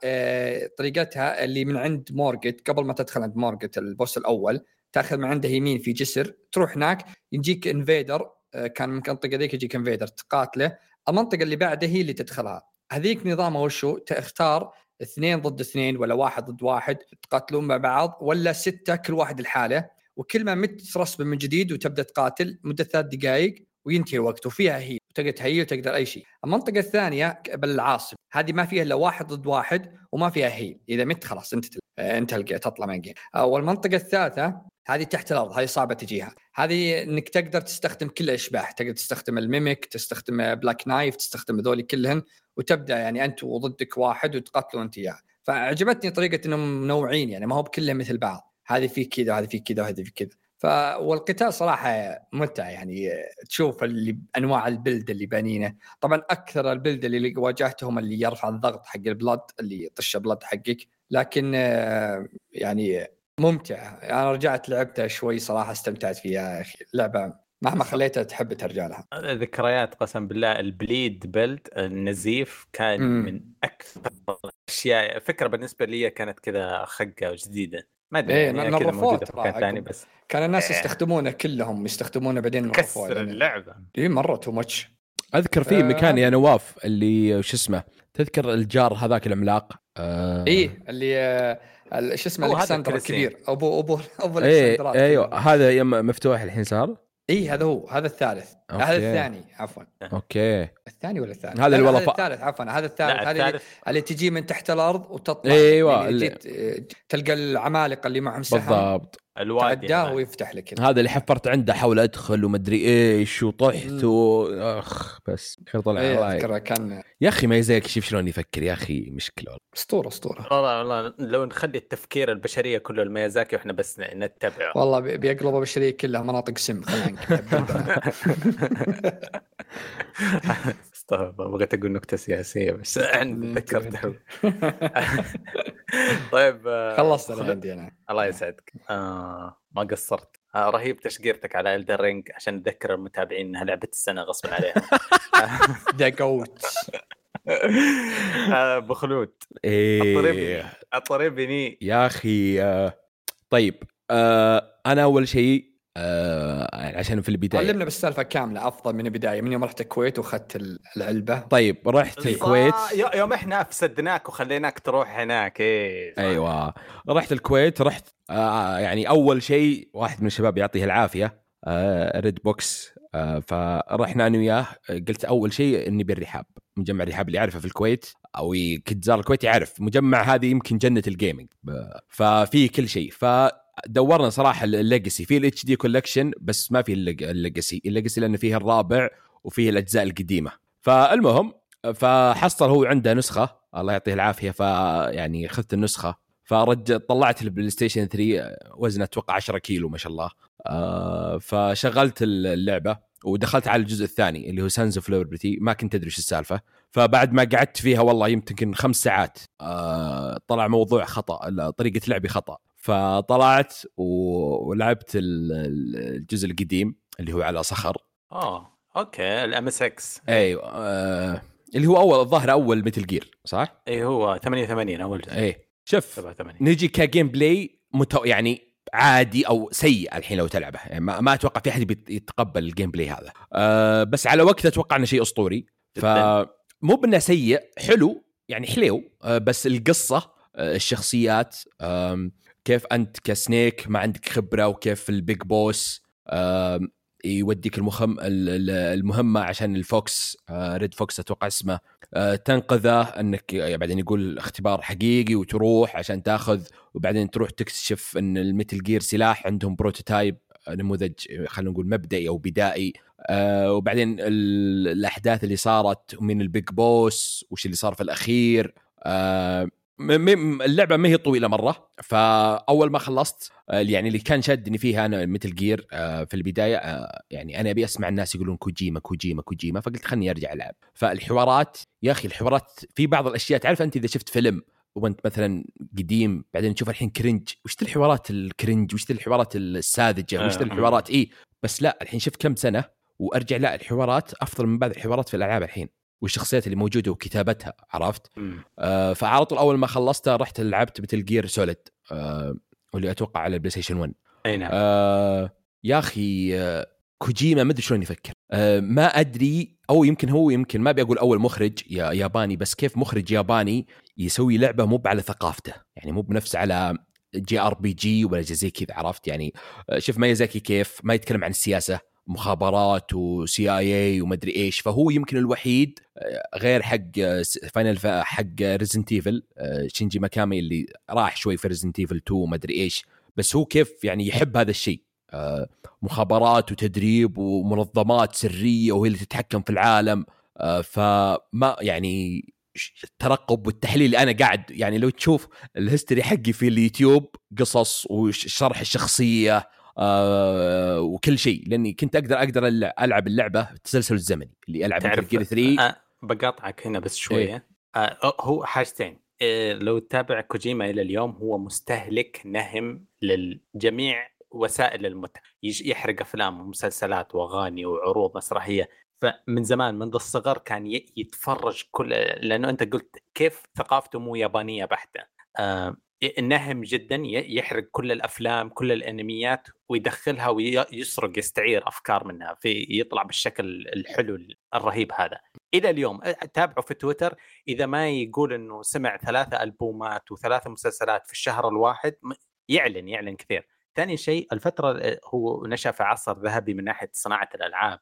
طريقتها اللي من عند مورغت، قبل ما تدخل عند مورغت البوس الأول تأخذ من عنده يمين في جسر، تروح هناك يجيك انفيدر، كان من منطقة ذيك يجيك انفيدر تقاتله. المنطقة اللي بعدها هي اللي تدخلها، هذيك نظامها وشو تختار 2 ضد 2 ولا 1 ضد 1 تقاتلون مع بعض، ولا 6 كل واحد الحالة، وكل ما مت ترسب من جديد وتبدأ تقاتل مدة 3 دقائق وينتهي الوقت، وفيها هي تقدر تهيل وتقدر أي شيء. المنطقة الثانية بالعاصمة هذه ما فيها إلا 1 ضد 1 وما فيها هي، إذا مت خلاص أنت الجيم تطلع من الجيم. والمنطقة الثالثة هذه تحت الأرض، هذه صعبة تجيها، هذه إنك تقدر تستخدم كل الأشباح، تقدر تستخدم الميميك، تستخدم بلاك نايف، تستخدم ذولي كلهن، وتبدأ يعني أنت وضدك واحد وتقاتلوا أنت إياه. فعجبتني طريقة إنهم منوعين، يعني ما هو بكله مثل بعض، هذه في كذا هذه في كذا هذه في كذا. والقتال صراحة ممتع، يعني تشوف أنواع البلد اللي بانينه. طبعا أكثر البلد اللي واجهتهم اللي يرفع الضغط حق البلد، اللي طش بلد حقك، لكن يعني ممتع. أنا رجعت لعبتها شوي صراحة استمتعت فيها، لعبة مهما خليتها تحب ترجع لها. ذكريات قسم بالله. البليد بيلد النزيف كان من أكثر الأشياء، فكرة بالنسبة لي كانت كذا خقة وجديدة، ما أدري يعني كذا موجودة في مكان ثاني، بس كان الناس يستخدمونه كلهم يستخدمونه بعدين كسر يعني اللعبة دي مرة تو ماتش. أذكر فيه مكان يا نواف اللي شو اسمه، تذكر الجار هذاك العملاق إيه اللي شو اسمه الكسندر الكبير، أبو الكسندر أيوه، هذا يم مفتوح الحين صار اي، هذا هو، هذا الثالث. أوكي. هذا الثاني عفوا. اوكي الثاني ولا الثالث؟ هذا الثالث عفوا، هذا الثالث. اللي تجي من تحت الارض وتطلع ايوه، اللي تلقى العمالقه اللي معهم سهم بالضبط، الوادي تعداه ويفتح لك. هذا اللي حفرت عنده، حاول ادخل ومدري ايش وطحت واخ بس خير طلع علي كان... يا اخي ما يزيك شوف شلون يفكر يا اخي، مشكله اسطوره والله. لو نخلي التفكير البشريه كله الميازاكي واحنا بس نتبعه والله بيقلبوا البشريه كلها مناطق سم. خلينا طيب بغيت أقول نكتة سياسية بس ذكرتها. طيب خلصت أنا عندي أنا. الله يسعدك. ما قصرت. رهيب تشجيرتك على Elden Ring عشان نذكر المتابعين إنها لعبة السنة غصب عليها. دقوت. بخلود. إيه. أطربني. يا أخي. طيب أنا أول شيء عشان في البداية علمنا بالسالفة كاملة أفضل من البداية. من يوم رحت الكويت وخدت العلبة. طيب رحت الكويت يوم إحنا أفسدناك وخليناك تروح هناك. إيه أيوة رحت الكويت. رحت يعني أول شيء واحد من الشباب يعطيه العافية ريد بوكس، فرحنا أنا وياه. قلت أول شيء إني بالرحاب، مجمع الرحاب اللي أعرفه في الكويت أو كنت زار الكويت يعرف مجمع هذه يمكن جنة الجيمينج، ففيه كل شيء. دورنا صراحة الليجسي في الاتش دي كولكشن، بس ما في الليجسي لأنه فيه الرابع وفيه الأجزاء القديمة. فالمهم فحصل هو عنده نسخة الله يعطيه العافية، فيعني خذت النسخة طلعت البلاي ستيشن 3 وزنه أتوقع 10 كيلو ما شاء الله. فشغلت اللعبة ودخلت على الجزء الثاني اللي هو سانز اوف ليبرتي. ما كنت أدري شو السالفة، فبعد ما قعدت فيها والله يمكن 5 ساعات طلع موضوع خطأ، طريقة لعبي خطأ. فطلعت ولعبت الجزء القديم اللي هو على صخر. اوكي الMSX. ايوه اللي هو اول الظاهر اول ميتل جير صح؟ اي هو 88 اول جزء. اي شوف نجي كجيم بلاي يعني عادي او سيء الحين لو تلعبه، يعني ما اتوقع في احد بيتقبل الجيم بلاي هذا. بس على وقته اتوقع انه شيء اسطوري، فمو بانه سيء، حلو يعني حلو. بس القصة، الشخصيات، كيف أنت كسنيك ما عندك خبرة وكيف البيج بوس يوديك المهمة عشان الفوكس، ريد فوكس أتوقع اسمه، تنقذه، أنك بعدين يقول اختبار حقيقي وتروح عشان تأخذ، وبعدين تروح تكتشف أن الميتل جير سلاح عندهم بروتوتايب، نموذج خلينا نقول مبدئي أو بدائي. وبعدين الأحداث اللي صارت من البيج بوس وش اللي صار في الأخير. اللعبة ما هي طويلة مرة، فأول ما خلصت يعني اللي كان شدني فيها أنا ميتل جير في البداية، يعني أنا أبي أسمع الناس يقولون كوجيما، فقلت خلني أرجع ألعب. فالحوارات يا أخي، الحوارات في بعض الأشياء تعرف أنت إذا شفت فيلم وأنت مثلا قديم بعدين تشوف الحين كرنج، وش الحوارات الكرنج، وش الحوارات الساذجة، وش الحوارات إيه. بس لا الحين شوف كم سنة وأرجع لا الحوارات أفضل من بعض الحوارات في الألعاب الحين، والشخصيات اللي موجودة وكتابتها عرفت. فعلى طول أول ما خلصتها رحت لعبت ميتل جير سوليد واللي أتوقع على البلاي ستيشن 1. أي نعم. يا أخي كوجيما ما أدري شلون يفكر، ما أدري، أو يمكن ما بيقول أول مخرج ياباني، بس كيف مخرج ياباني يسوي لعبة مو على ثقافته، يعني مو بنفس على جي آر بي جي ولا زي كذا عرفت. يعني شوف مايازاكي كيف ما يتكلم عن السياسة، مخابرات وسي اي ومدري ايش، فهو يمكن الوحيد غير حق فاينل حق ريزنت ايفل شينجي ماكامي اللي راح شوي في ريزنت ايفل 2 ومدري ايش، بس هو كيف يعني يحب هذا الشيء، مخابرات وتدريب ومنظمات سرية وهي اللي تتحكم في العالم. فما يعني الترقب والتحليل اللي أنا قاعد يعني لو تشوف الهيستوري حقي في اليوتيوب قصص وشرح الشخصية وكل شيء، لاني كنت اقدر العب اللعبه التسلسل الزمني اللي العب في 3. بقاطعك هنا بس شويه. إيه؟ هو حاجتين. لو تتابع كوجيما الى اليوم هو مستهلك نهم للجميع وسائل المتعه، يحرق افلام ومسلسلات واغاني وعروض مسرحيه. فمن زمان من الصغر كان يتفرج كل، لانه انت قلت كيف ثقافته مو يابانيه بحته، النهم جدا، يحرق كل الأفلام كل الأنميات ويدخلها ويسرق يستعير أفكار منها في يطلع بالشكل الحلو الرهيب هذا. إلى اليوم تابعه في تويتر، إذا ما يقول أنه سمع 3 ألبومات و3 مسلسلات في الشهر الواحد يعلن كثير. ثاني شيء الفترة هو نشأ في عصر ذهبي من ناحية صناعة الألعاب.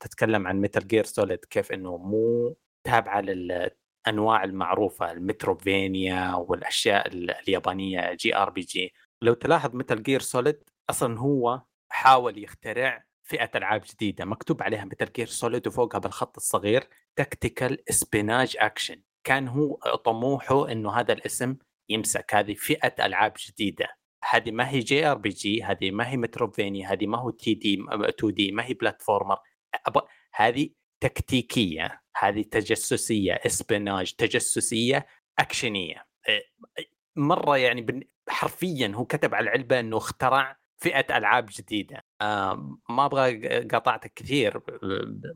تتكلم عن ميتل جير سوليد كيف أنه مو تابعة لل أنواع المعروفة المتروفينيا والأشياء اليابانية جي آر بي جي. لو تلاحظ ميتل جير سوليد أصلاً هو حاول يخترع فئة ألعاب جديدة مكتوب عليها ميتل جير سوليد وفوقها بالخط الصغير تكتيكال اسبيناج أكشن. كان هو طموحه إنه هذا الاسم يمسك هذه فئة ألعاب جديدة، هذه ما هي جي آر بي جي، هذه ما هي متروفينيا، هذه ما هو 2D، ما هي بلاتفورمر، هذه تكتيكية، هذه تجسسية، اسبيناج تجسسية أكشنية. مرة يعني حرفيا هو كتب على العلبة أنه اخترع فئة ألعاب جديدة. ما أبغى قاطعتك كثير،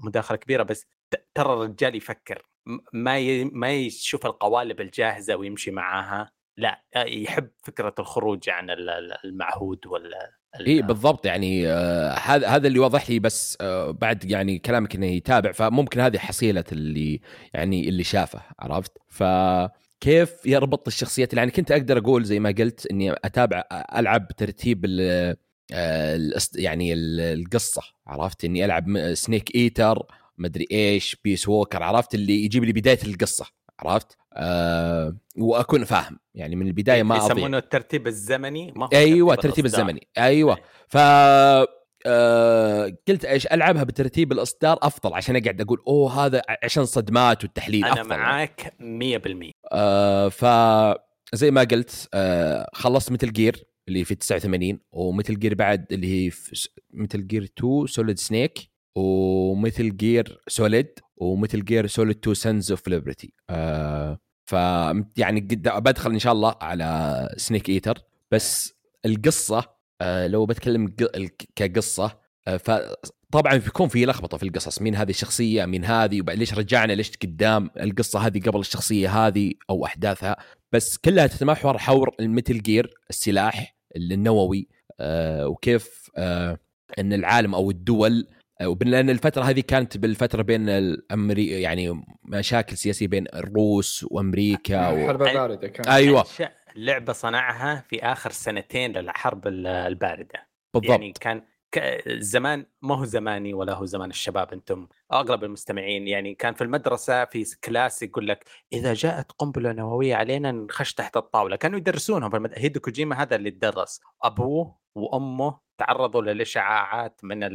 مداخلة كبيرة، بس ترى الرجال يفكر، ما يشوف القوالب الجاهزة ويمشي معاها، لا يحب فكرة الخروج عن المعهود إيه بالضبط. يعني هذا اللي واضح لي. بس بعد يعني كلامك إنه يتابع، فممكن هذه حصيلة اللي يعني اللي شافه، عرفت؟ فكيف يربط الشخصيات؟ يعني كنت أقدر أقول زي ما قلت إني أتابع ألعب ترتيب يعني القصة، عرفت؟ إني ألعب سنيك إيتر مدري إيش، بيس ووكر، عرفت؟ اللي يجيب لي بداية القصة، عرفت؟ وأكون فاهم يعني من البداية، ما أضيع. يسمونه الترتيب الزمني، ما هو؟ أيوة الترتيب الزمني، أيوة. قلت إيش، ألعبها بترتيب الإصدار أفضل، عشان أقعد أقول أوه هذا، عشان صدمات والتحليل أنا أفضل. أنا معاك 100%. فزي ما قلت خلصت متل جير اللي في 89، ومتل جير بعد اللي هي متل جير 2 سوليد سنيك، ومتل جير سوليد، ومتل جير سوليد 2 سنز اوف ليبرتي. ف يعني بدخل ان شاء الله على سنيك ايتر. بس القصه لو بتكلم كقصه، فطبعا بيكون في لخبطه في القصص، مين هذه الشخصيه، مين هذه، ليش رجعنا، ليش قدام القصه هذه قبل الشخصيه هذه او احداثها. بس كلها تتمحور حول المتل جير، السلاح النووي، وكيف ان العالم او الدول، لأن الفترة هذه كانت بالفترة بين الأمريكا، يعني مشاكل سياسية بين الروس وأمريكا الحرب الباردة كانت. أيوة. لعبة صنعها في آخر سنتين للحرب الباردة بالضبط. يعني كان زمان، ما هو زماني ولا هو زمان الشباب، أنتم أغلب المستمعين يعني كان في المدرسة في كلاس يقول لك إذا جاءت قنبلة نووية علينا نخش تحت الطاولة، كانوا يدرسونهم في هيدو كوجيما هذا اللي درس، أبوه وأمه تعرضوا للإشعاعات من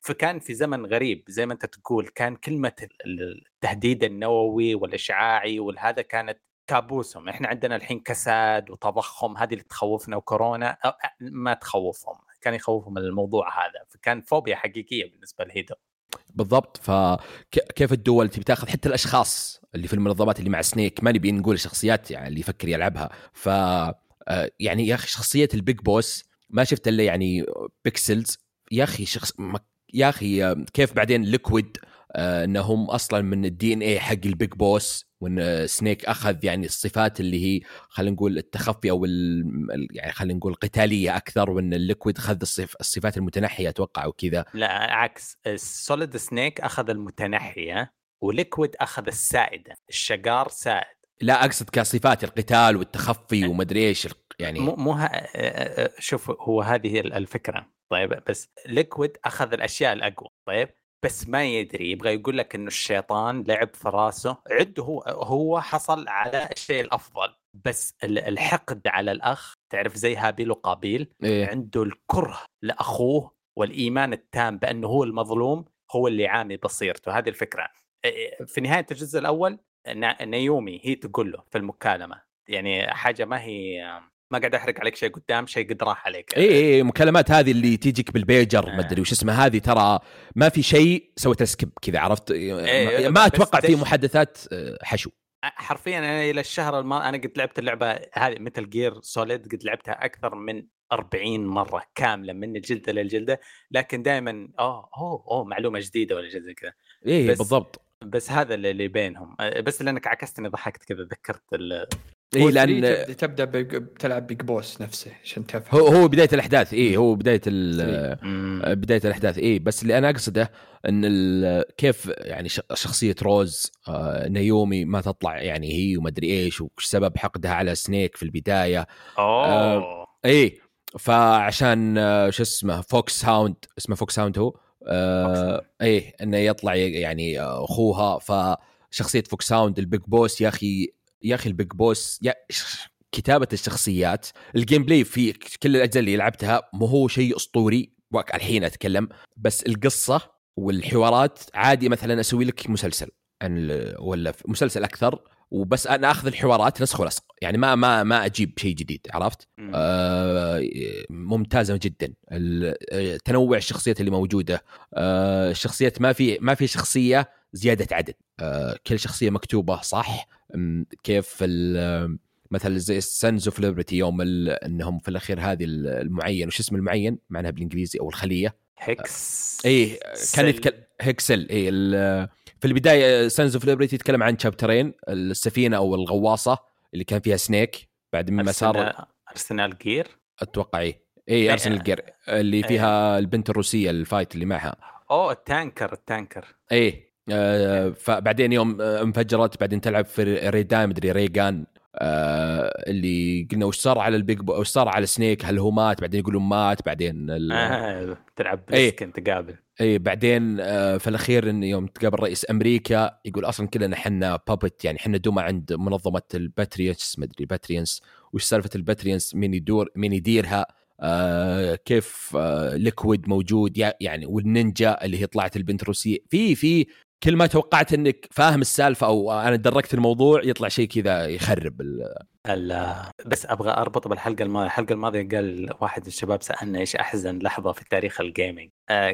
فكان في زمن غريب زي ما أنت تقول، كان كلمة التهديد النووي والإشعاعي والهذا كانت كابوسهم. إحنا عندنا الحين كساد وتضخم، هذه اللي تخوفنا، وكورونا ما تخوفهم، كان يخوفهم الموضوع هذا، فكان فوبيا حقيقية بالنسبة لهيدا بالضبط. فكيف الدول تبي تاخذ حتى الأشخاص اللي في المنظمات اللي مع سنيك، ما نبي نقول شخصيات يعني اللي يفكر يلعبها. ف يعني يا أخي شخصية البيج بوس ما شفت إلا يعني بيكسلز يا أخي، يا أخي كيف بعدين ليكويد أنهم أصلا من الدي إن إيه حق البيج بوس، وأن سنيك أخذ يعني الصفات اللي هي خلينا نقول التخفي أو يعني خلينا نقول قتالية أكثر، وأن الليكويد خذ الصفات المتنحية أتوقع وكذا. لا عكس، السوليد سنيك أخذ المتنحية وليكويد أخذ السائدة، الشجار سائد. لا أقصد كصفات القتال والتخفي ومدري إيش يعني شوف هو هذه الفكرة. طيب بس ليكويد أخذ الأشياء الأقوى، طيب بس ما يدري، يبغى يقول لك إنه الشيطان لعب في راسه، عده هو حصل على الشيء الأفضل. بس الحقد على الأخ، تعرف زي هابيل وقابيل، إيه؟ عنده الكره لأخوه والإيمان التام بأنه هو المظلوم، هو اللي عامي بصيرته. هذه الفكرة. في نهاية الجزء الأول نيومي هي تقول له في المكالمة، يعني حاجة ما هي، ما قاعد أحرق عليك شيء قدام، شيء قد راح عليك. إيه مكالمات هذه اللي تيجيك بالبيجر ما أدري وش اسمها هذه، ترى ما في شيء سويت سكيب كذا، عرفت؟ إيه ما أتوقع فيه محادثات حشو حرفيا. أنا إلى الشهر أنا قد لعبت اللعبة هذه متل جير سوليد، قد لعبتها أكثر من 40 مرة كاملة من الجلدة للجلدة، لكن دائما معلومة جديدة ولا جزء كذا. إيه بالضبط. بس هذا اللي بينهم. بس لأنك عكستني ضحكت كذا ذكرت إيه، لأن تبدأ بتلعب بيج بوس نفسه عشان تفهم. هو بداية الأحداث. إيه هو بداية الأحداث. إيه بس اللي أنا أقصده إن كيف يعني شخصية روز نيومي ما تطلع يعني هي وما أدري إيش، وش سبب حقدها على سنيك في البداية. إيه فعشان شو اسمه فوكس هاوند، اسمه فوكس هاوند هو إيه، إنه يطلع يعني أخوها. فشخصية فوكس ساوند البيج بوس يا أخي البيج بوس، كتابة الشخصيات، الجيم بلاي في كل الأجزاء اللي لعبتها ما هو شيء أسطوري الحين أتكلم، بس القصة والحوارات عادي. مثلا أسوي لك مسلسل ولا مسلسل أكثر، وبس أنا أخذ الحوارات نسخ ولصق، يعني ما أجيب شيء جديد، عرفت؟ ممتازة جدا التنوع الشخصيات اللي موجودة. الشخصيات ما في شخصية زيادة عدد، كل شخصية مكتوبة صح. كيف مثل زي Sons of Liberty يوم إنهم في الأخير هذه المعين، وش اسم المعين معناها بالإنجليزي أو الخلية، هيكس. إيه كان هيكسل. إيه في البداية Sons of Liberty يتكلم عن شابترين، السفينة أو الغواصة اللي كان فيها سنيك، بعد ما صار أرسنال جير أتوقع. إيه اي ارسنال جير اللي فيها البنت الروسيه الفايت اللي معها التانكر اي فبعدين يوم انفجرت بعدين تلعب في ريدان مدري ريغان اللي قلنا وش صار على البيج وش صار على سنيك هل هو مات بعدين يقولون مات بعدين تلعب بس كنت تقابل اي بعدين في الاخير ان يوم تقابل رئيس امريكا يقول اصلا كلنا حنا بابت يعني حنا دوما عند منظمه الباتريونس مدري باتريونس وش سالفه الباتريونس مين يديرها كيف ليكويد موجود يعني والنينجا اللي هي طلعت البنت الروسيه في كل ما توقعت انك فاهم السالفه او انا دركت الموضوع يطلع شيء كذا يخرب بس ابغى اربط بالحلقه الماضيه. الحلقه الماضيه قال واحد الشباب سالنا ايش احزن لحظه في تاريخ الجيمنج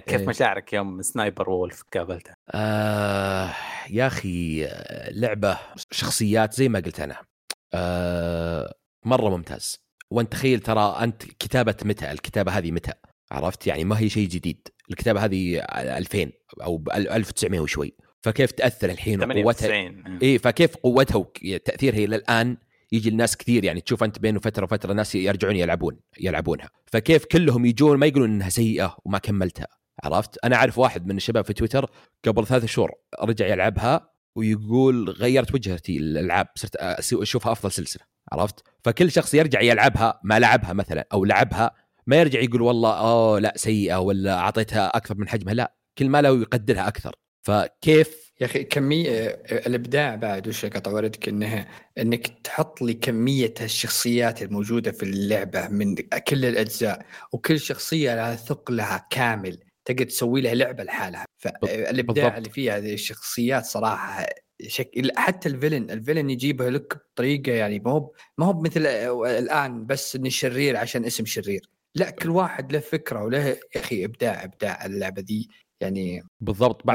كيف مشاعرك يوم سنايبر وولف قابلته؟ يا اخي لعبه شخصيات زي ما قلت انا مره ممتاز. وانت تخيل ترى انت كتابه متى الكتابه هذه متى عرفت يعني ما هي شيء جديد الكتابه هذه 2000 او 1900 وشوي فكيف تاثر الحين وقوتها اي فكيف قوتها وتاثيرها الى الان يجي الناس كثير يعني تشوف انت بينه فتره وفتره ناس يرجعون يلعبونها فكيف كلهم يجون ما يقولون انها سيئه وما كملتها عرفت. انا اعرف واحد من الشباب في تويتر قبل 3 شهور رجع يلعبها ويقول غيرت وجهتي الالعاب صرت اشوفها افضل سلسله عرفت. فكل شخص يرجع يلعبها ما لعبها مثلا او لعبها ما يرجع يقول والله لا سيئه ولا اعطيتها اكثر من حجمها لا كل ما لو يقدرها اكثر. فكيف يا اخي كميه الابداع بعد والشركه طورتك انك تحط لي كميه الشخصيات الموجوده في اللعبه من كل الاجزاء وكل شخصيه لها ثقلها كامل تقدر تسوي لها لعبه لحالها. فالابداع اللي فيها هذه الشخصيات صراحه حتى الفيلن يجيبه لك بطريقه يعني ما هو مثل الان بس انه شرير عشان اسم شرير لا كل واحد له فكره وله يا اخي ابداع اللعبه دي يعني بالضبط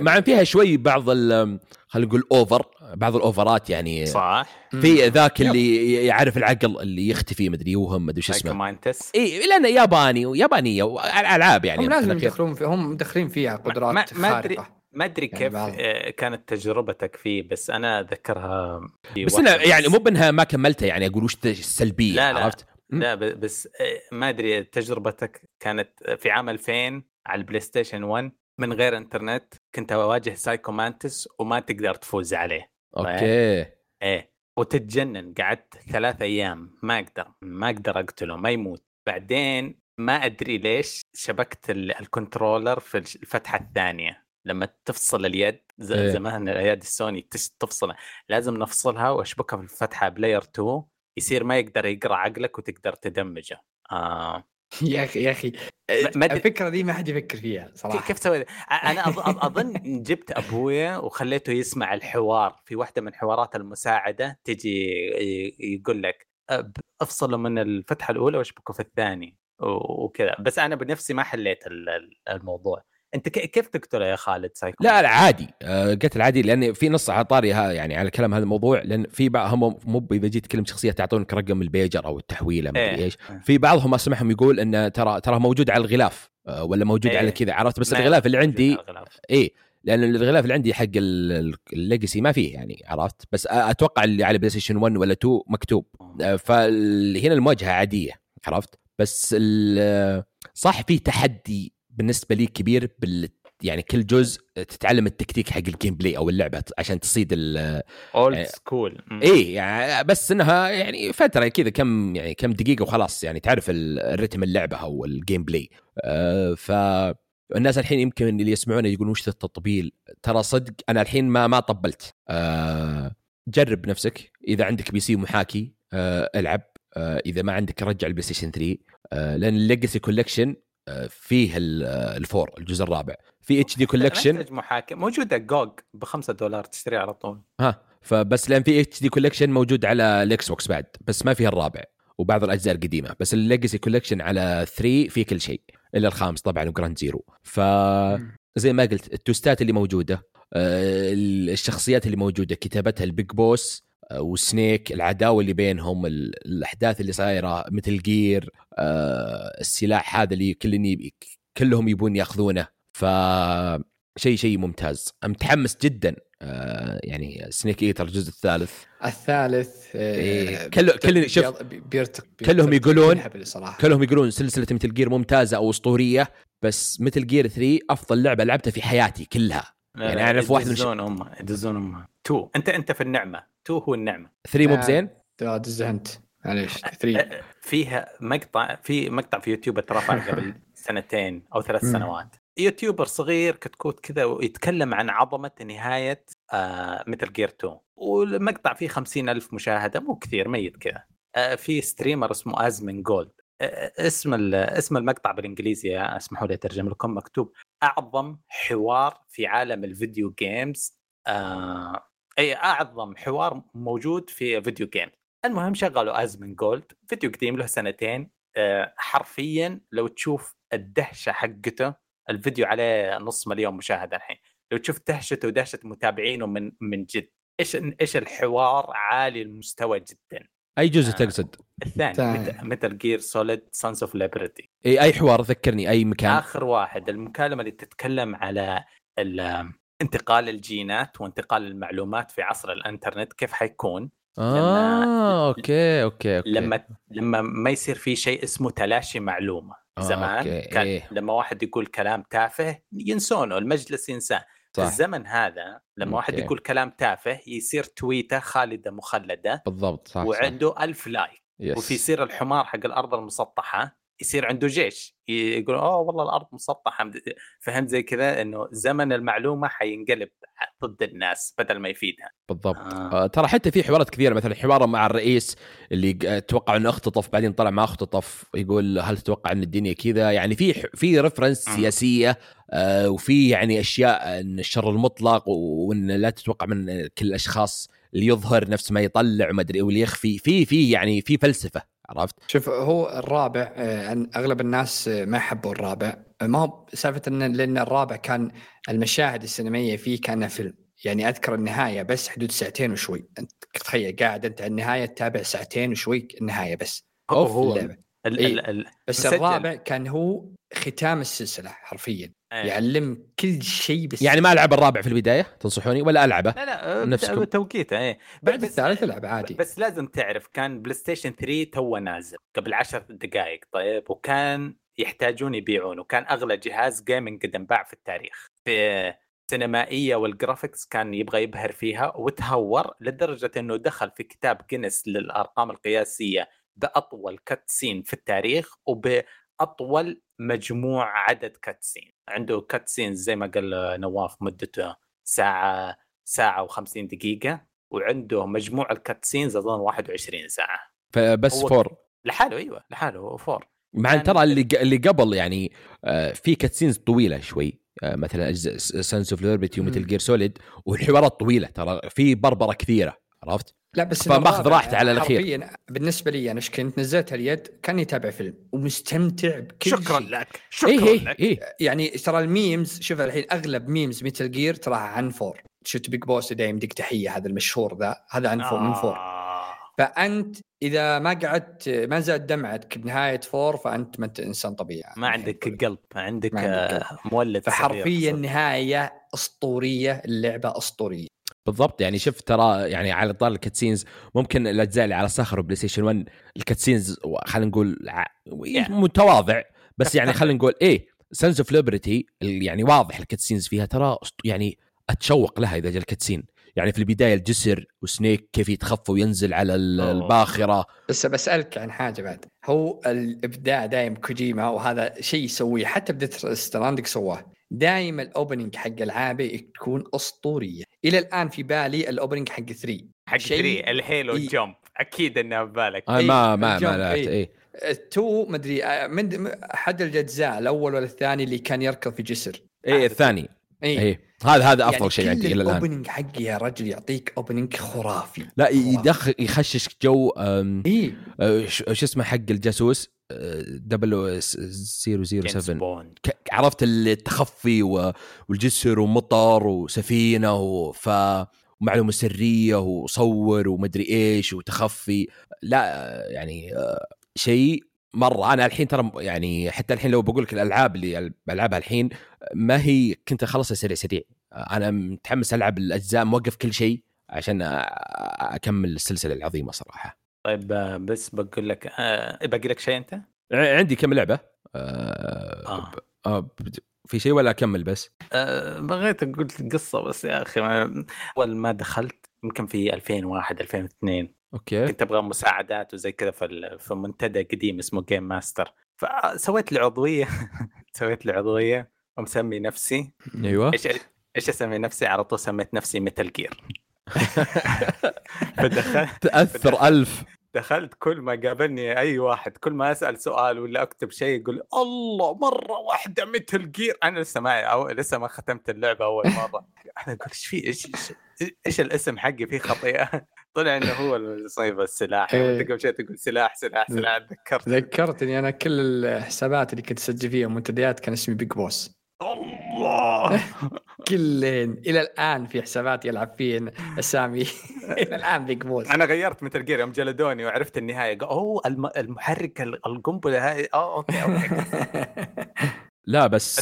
مع فيها شوي بعض خلينا نقول اوفر بعض الاوفرات يعني صح في ذاك اللي يعرف العقل اللي يختفي مدري وهم مدري ايش اسمه اي لانه ياباني ويابانيه والعاب يعني هم لازم مدخلين فيها قدرات خارقه ما أدري كيف كانت تجربتك فيه بس أنا أذكرها بس أنا يعني مو بأنها ما كملتها يعني أقول وش السلبية لا عرفت؟ لا بس ما أدري تجربتك كانت في عام 2000 على البلاي ستيشن 1 من غير انترنت كنت أواجه سايكو مانتس وما تقدر تفوز عليه أوكي إيه وتتجنن قعدت 3 أيام ما أقدر أقتله ما يموت بعدين ما أدري ليش شبكت الكنترولر في الفتحة الثانية لما تفصل اليد زمان اليد السوني تفصلها لازم نفصلها واشبكها في الفتحه بلاير 2 يصير ما يقدر يقرا عقلك وتقدر تدمجه يا اخي الفكره دي ما حد يفكر فيها صراحه كيف سويت انا اظن جبت ابويا وخليته يسمع الحوار في واحده من حوارات المساعده تجي يقول لك افصله من الفتحه الاولى واشبكه في الثاني وكذا بس انا بنفسي ما حليت الموضوع. انت كيف تقتله يا خالد سايكو؟ لا عادي قتل عادي لان في نص على طاريها يعني على كلام هذا الموضوع لان في بعضهم مو اذا جيت تكلم شخصيه تعطونك رقم البيجر او التحويله ما ادري ايش في بعضهم اسمعهم يقول ان ترى موجود على الغلاف ولا موجود على كذا عرفت بس الغلاف اللي عندي اي لان الغلاف اللي عندي حق الليجسي ما فيه يعني عرفت بس اتوقع اللي على بلاي ستيشن 1 ولا 2 مكتوب فهنا المواجهه عاديه عرفت بس صح في تحدي بالنسبة لي كبير يعني كل جزء تتعلم التكتيك حق الجيم بلاي أو اللعبة عشان تصيد أولد سكول إيه يعني بس إنها يعني فترة كذا كم دقيقة وخلاص يعني تعرف الرتم اللعبة أو الجيم بلاي فالناس الحين يمكن اللي يسمعون يقولون وش التطبيل ترى صدق أنا الحين ما طبلت جرب نفسك إذا عندك بي سي محاكي ألعب إذا ما عندك رجع البلاي ستيشن 3 لأن الليجسي كولكشن فيه الفور الجزء الرابع في اتش دي كولكشن موجوده جوج ب$5 تشتريه على طول ها فبس لان في اتش دي كولكشن موجود على الاكس بوكس بعد بس ما فيها الرابع وبعض الاجزاء القديمه بس الليجسي كولكشن على 3 في كل شيء الا الخامس طبعا وجراند زيرو فزي ما قلت التوستات اللي موجوده الشخصيات اللي موجوده كتابتها البيج بوس وسنيك العداوه اللي بينهم الاحداث اللي صايره مثل جير السلاح هذا اللي كلهم يبون ياخذونه ف شيء ممتاز. متحمس جدا يعني سنيك ايتر الجزء الثالث كلهم يقولون سلسلة متل جير ممتازة أو أسطورية، بس متل جير 3 أفضل لعبة لعبتها في حياتي كلها. يعني أعرف واحد دزون أمه 2. أنت في النعمة، 2 هو النعمة، 3 مو بزين. دزهنت معليش. 3 فيها مقطع في يوتيوب اترفع قبل 2 أو 3 سنوات، يوتيوبر صغير كتكوت كذا ويتكلم عن عظمة نهاية متل جير 2، والمقطع فيه 50,000 مشاهدة، مو كثير ميت كذا. في ستريمر اسمه أزمن جولد، اسم المقطع بالإنجليزي اسمحوا لي أترجم لكم، مكتوب أعظم حوار في عالم الفيديو جيمز، أي أعظم حوار موجود في فيديو جيم. المهم شغلوا أزمن جولد فيديو قديم له 2 سنين، حرفيا لو تشوف الدهشة حقته، الفيديو عليه 500,000 مشاهدة الحين، لو تشوف دهشته ودهشة متابعينه من جد. إيش الحوار عالي المستوى جدا. أي جزء تقصد؟ الثاني متل جير سوليد سانس اوف ليبرتي. أي حوار ذكرني، أي مكان؟ آخر واحد، المكالمة اللي تتكلم على انتقال الجينات وانتقال المعلومات في عصر الانترنت كيف حيكون. أوكي. لما ما يصير في شيء اسمه تلاشي معلومة. زمان كان لما واحد يقول كلام تافه ينسونه، المجلس ينساه. الزمن هذا لما واحد يقول كلام تافه يصير تويته خالدة مخلدة، بالضبط، صح، وعنده 1000 لايك، وفي يصير الحمار حق الأرض المسطحة يصير عنده جيش يقول والله الأرض مسطحة. فهمت زي كذا إنه زمن المعلومة حينقلب ضد الناس بدل ما يفيدها. بالضبط. ترى حتى في حوارات كثيرة، مثلا حواره مع الرئيس اللي توقع إنه اختطف، بعدين طلع ما اختطف، يقول هل تتوقع إن الدنيا كذا؟ يعني في ريفرنس سياسية، وفي يعني أشياء إن الشر المطلق، وإن لا تتوقع من كل الأشخاص اللي يظهر نفس ما يطلع وما أدري واللي يخفي، في يعني في فلسفة. عرفت؟ شوف، هو الرابع أغلب الناس ما يحبوا الرابع، ما هو سالفة لأن الرابع كان المشاهد السينمائية فيه كان فيلم. يعني أذكر النهاية بس حدود 2 ساعة وشوي، أنت تخيل قاعد أنت على النهاية تتابع 2 ساعة وشوي النهاية بس. هو بس الرابع كان هو ختام السلسلة حرفيا، يعلم كل شيء. بس يعني ما ألعب الرابع في البداية تنصحوني ولا ألعبه؟ لا نفسكم توقيته. بعد الثالث ألعب عادي، بس لازم تعرف كان بلاي ستيشن 3 توه نازل قبل 10 دقائق، طيب، وكان يحتاجون يبيعونه، وكان أغلى جهاز جيمنج قد انباع في التاريخ في السينمائية والجرافيكس، كان يبغى يبهر فيها وتهور لدرجة أنه دخل في كتاب جينيس للأرقام القياسية بأطول كاتسين في التاريخ وبأطول مجموع عدد كاتسين. عنده كاتسين زي ما قال نواف مدته ساعة و50 دقيقة، وعنده مجموع الكاتسين زادون 21 ساعة. فبس فور لحاله. أيوة لحاله فور. مع أن ترى اللي قبل يعني في كاتسين طويلة شوي، مثلا سانس اوف ليبرتي ومتل جير سوليد، والحوارات طويلة ترى، في بربرة كثيرة. عرفت؟ لا بس باخذ راحتي على الاخير. بالنسبه لي انا كنت نزلت اليد كان يتابع فيلم ومستمتع بكل. شكرا لك. يعني ترى الميمز، شوف الحين اغلب ميمز ميتل جير ترى عن فور. شفت بيج بوس دايم ديك تحيه، هذا المشهور ذا، هذا عن فور من فور. فانت اذا ما قعدت ما زاد دمعتك بنهايه فور فانت ما انسان طبيعي، ما عندك قلب، عندك مولد. فحرفيا نهايه اسطوريه، اللعبه اسطوريه. بالضبط. يعني شفت ترى، يعني على طار الكاتسينز، ممكن الأجزاء اللي على صخر وبلاي ستيشن 1 الكاتسينز خلينا نقول متواضع، بس يعني خلينا نقول سانز اوف ليبرتي يعني واضح الكاتسينز فيها ترى، يعني أتشوق لها إذا جاء الكاتسين. يعني في البداية الجسر وسنيك كيف يتخفى وينزل على الباخرة. بس بسألك عن حاجة بعد، هو الإبداع دايم كوجيما، وهذا شيء يسويه حتى بديت ستراندك سواه دايم. الأوبننج حق العابة تكون أسطورية. إلى الآن في بالي الأوبننج حق 3 الهيلو جمب، أكيد إنه ببالك. تو مدري من حد الأجزاء الأول ولا الثاني اللي كان يركض في جسر. الثاني. هذا أفضل شيء عندي إلى الآن. الأوبننج حقي يا رجل يعطيك أوبننج خرافي. لا يدخل يخشش جو. شو اسمه حق الجاسوس 007، عرفت التخفي والجسر ومطر وسفينة ومعلومة سرية وصور ومدري إيش وتخفي. لا يعني شيء مرة أنا الحين ترى يعني حتى الحين لو بقولك الألعاب اللي ألعبها الحين ما هي كنت أخلصها سريع سريع. أنا متحمس ألعب الأجزاء، موقف كل شيء عشان أكمل السلسلة العظيمة صراحة. طيب بس بقول لك شيء، أنت عندي كم لعبة في شيء ولا أكمل بس؟ بغيت أقول القصة بس يا أخي، أول ما دخلت يمكن في 2001-2002 أوكي. كنت أبغى مساعدات وزي كذا في منتدى قديم اسمه جيم ماستر، فسويت العضوية ومسمي نفسي أيوة. إيش أسمي نفسي؟ على طول سميت نفسي ميتال جير. تأثر ألف. دخلت كل ما قابلني أي واحد، كل ما أسأل سؤال ولا أكتب شيء يقول الله مرة واحدة ميتال جير. أنا لسه لسه ما ختمت اللعبة أول مرة. أنا أقول إيش الاسم حقي فيه خطيئة؟ طلع إنه هو الصيب السلاح. تقول شيء تقول سلاح. ذكرتني أنا كل الحسابات اللي كنت أسجل فيها منتديات كان اسمي بيك بوس. الله كلين إلى الآن في حسابات يلعب فيهن أسامي إلى الآن بيك بوس. أنا غيرت متل جير يوم جلدوني وعرفت النهاية. أوه المحرك القنبلة هاي. أوكي. لا بس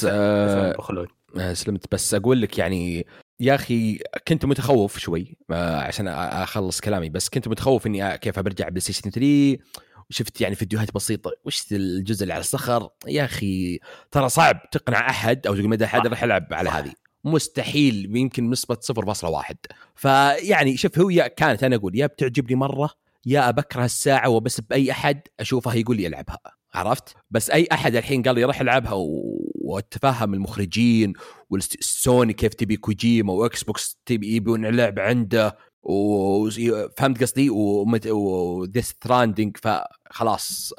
سلمت. بس أقول لك يعني يا أخي كنت متخوف شوي عشان أخلص كلامي، بس كنت متخوف إني كيف برجع بلايستيشن 3. وشفت يعني فيديوهات بسيطة، وش الجزء اللي على الصخر يا أخي، ترى صعب تقنع أحد أو تقول مدى أحد رح ألعب على هذه، مستحيل، يمكن نسبة 0.1. فيعني شوف هو كانت أنا أقول يا بتعجبني مرة يا أبكرها الساعة، وبس بأي أحد أشوفها يقول لي ألعبها، عرفت؟ بس أي أحد الحين قال لي رح ألعبها واتفهم المخرجين والسوني كيف تبي كوجيما وإكس بوكس تبي يبون اللعب عنده، وفهمت قصدي وديث ستراندينج، فخلاص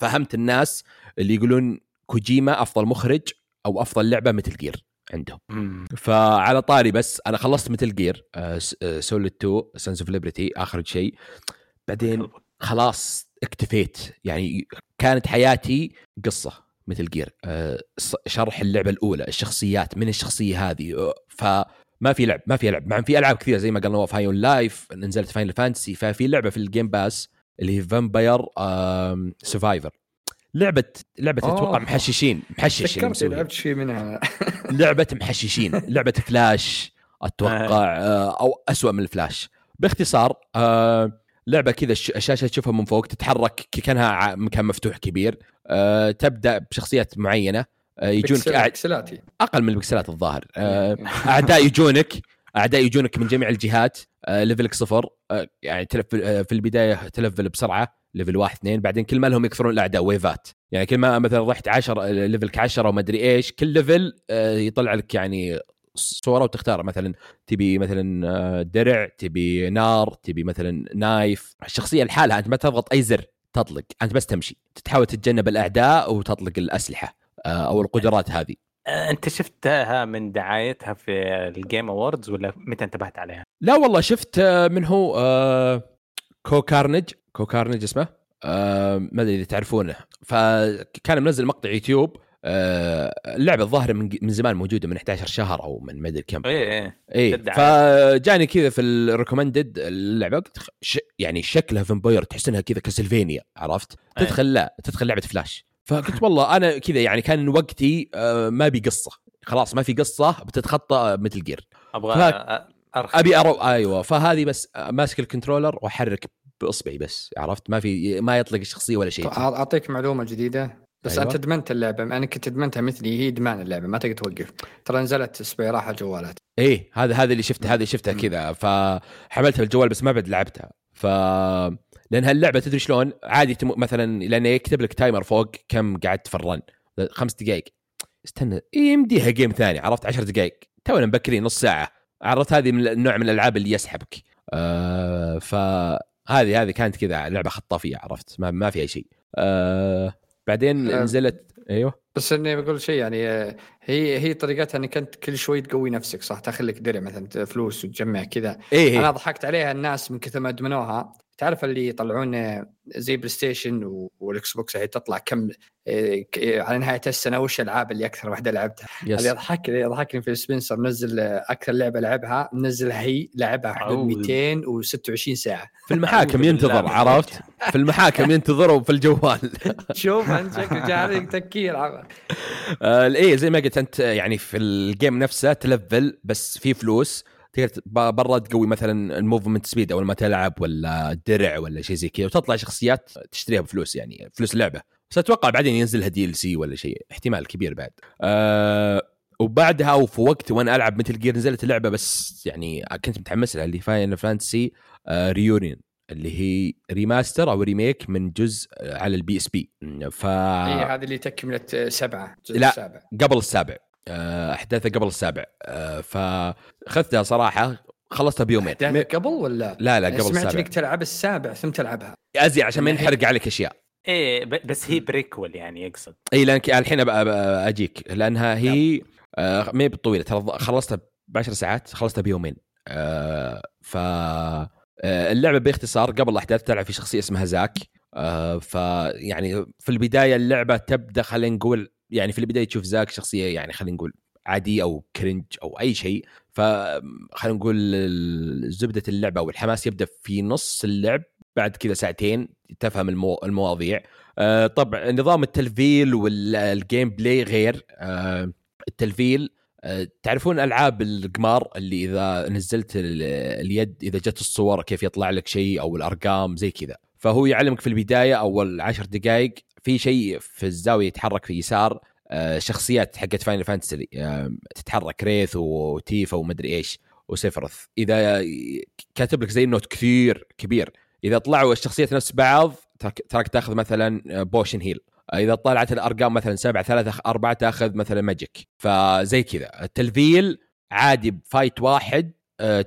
فهمت الناس اللي يقولون كوجيما أفضل مخرج أو أفضل لعبة ميتال جير عندهم. فعلى طاري بس أنا خلصت ميتال جير سوليد 2 سانز اوف ليبرتي آخر شيء، بعدين خلاص اكتفيت. يعني كانت حياتي قصة ميتال جير، شرح اللعبة الأولى، الشخصيات، من الشخصية هذه ما في لعب مع في العاب كثيره زي ما قلنا، في هايون لايف نزلت، فاينل فانتسي، ففي لعبه في الجيم باس اللي هي فامباير سرفايفر، لعبه اتوقع محششين لعبت شيء منها. لعبه محششين، لعبه فلاش اتوقع او اسوأ من الفلاش باختصار. لعبه كذا الشاشه تشوفها من فوق تتحرك كانها مكان مفتوح كبير، تبدا بشخصيات معينه، يجونك أقل من البكسلات الظاهر، أعداء يجونك من جميع الجهات، ليفلك 0، يعني في البداية تلفل بسرعة ليفل 1-2، بعدين كل ما لهم يكثرون الأعداء ويفات، يعني كل ما مثلا رحت 10 ليفلك 10 وما أدري إيش، كل ليفل يطلع لك يعني صورة وتختار مثلا تبي مثلا درع، تبي نار، تبي مثلا نايف. الشخصية لحالها أنت ما تضغط أي زر تطلق، أنت بس تمشي تحاول تتجنب الأعداء وتطلق الأسلحة أو القدرات هذه. أنت شفتها من دعايتها في الجيم أوردز ولا متى انتبهت عليها؟ لا والله شفت منه كو كارنج اسمه، ما أدري إذا تعرفونه، فكان منزل مقطع يوتيوب. اللعبة الظاهرة من زمان موجودة، من 11 شهر أو من مدري كم. فجاني كذا في الريكومندد اللعبة، يعني شكلها فامباير تحسنها كذا كاسلفينيا، عرفت؟ تدخل لعبة فلاش، فقلت والله أنا كذا يعني كان وقتي ما بقصة، خلاص ما في قصة بتتخطى ميتال جير، أيوة. فهذه بس ماسك الكنترولر وأحرك بإصبعي بس، عرفت؟ ما يطلق الشخصية ولا شيء. أعطيك معلومة جديدة بس، أيوة. أنت دمنت اللعبة، أنا كنت دمنتها مثلي، هي دمان اللعبة ما تقدر توقف، ترى نزلت أسبوع راح على الجوالات. إيه هذا اللي شفتها كذا، فحملتها بالجوال بس ما بعد لعبتها، لأن هاللعبة تدري شلون عادي مثلا لأنه يكتب لك تايمر فوق كم قعدت في الرن، 5 دقائق استنى يمديها جيم ثاني، عرفت؟ 10 دقائق تونا مبكرين، نص ساعة، عرفت؟ هذه من النوع من الألعاب اللي يسحبك. فهذه كانت كذا لعبة خطافية، عرفت؟ ما في أي شيء. بعدين نزلت أيوه، بس إني بقول شيء يعني هي طريقتها إنك كنت كل شوي تقوي نفسك، صح؟ تخليك درع مثلا فلوس وتجمع كذا. أنا ضحكت عليها الناس من كثر ما أدمنوها، تعرف اللي يطلعون زي بلاي ستيشن والاكس بوكس هي تطلع كم على نهايه السنه وش الالعاب اللي اكثر واحده لعبتها. اللي يضحكني في سبنسر نزل اكثر لعبه لعبها منزلها هي لعبها حدود 226 ساعه في المحاكم ينتظر عرفت في المحاكم ينتظروا في الجوال شوف انت شكلك جاي تكير عمر الايه زي ما قلت انت يعني في الجيم نفسه تلفل بس في فلوس تقدر برا تقوي مثلا الموفمنت سبيد اول ما تلعب ولا الدرع ولا شيء زي كذا وتطلع شخصيات تشتريها بفلوس يعني فلوس اللعبه ستتوقع بعدين ينزلها DLC ولا شيء احتمال كبير بعد وبعدها وفي وقت وانا العب مثل جير نزلت اللعبه بس يعني كنت متحمس لها اللي فاينل فانتسي ريونيون اللي هي ريماستر او ريميك من جزء على البي اس بي هذه اللي تكملت 7 لا قبل السابع أحداثه قبل السابع فأخذتها صراحة خلصتها بيومين قبل ولا لا قبل السابع سمعت إنك تلعب السابع ثم تلعبها أزي عشان ما نحرق عليك أشياء إيه بس هي بريكول يعني يقصد إيه لأنك الحين أجيك لأنها هي ما هي بالطويلة خلصتها بعشر ساعات خلصتها بيومين فاللعبة باختصار قبل الأحداث تلعب في شخصية اسمها زاك فيعني في البداية اللعبة تبدأ خلينا نقول يعني في البداية تشوف زاك شخصية يعني خلينا نقول عادي أو كرنج أو أي شيء فخلينا نقول زبدة اللعبة أو الحماس يبدأ في نص اللعب بعد كذا ساعتين تفهم المواضيع طبعا نظام التلفيل والجيم بلاي غير التلفيل تعرفون ألعاب القمار اللي إذا نزلت اليد إذا جت الصور كيف يطلع لك شيء أو الأرقام زي كذا فهو يعلمك في البداية أول 10 دقائق في شيء في الزاوية يتحرك في يسار شخصيات حقت فاينل فانتسي تتحرك ريث وتيفا ومدري إيش وسيفرث إذا كاتب لك زي النوت كثير كبير إذا طلعوا الشخصيات نفس بعض ترك تأخذ مثلا بوشن هيل إذا طلعت الأرقام مثلا 7 3 4 تأخذ مثلا ماجيك فزي كذا التلفيل عادي بفايت واحد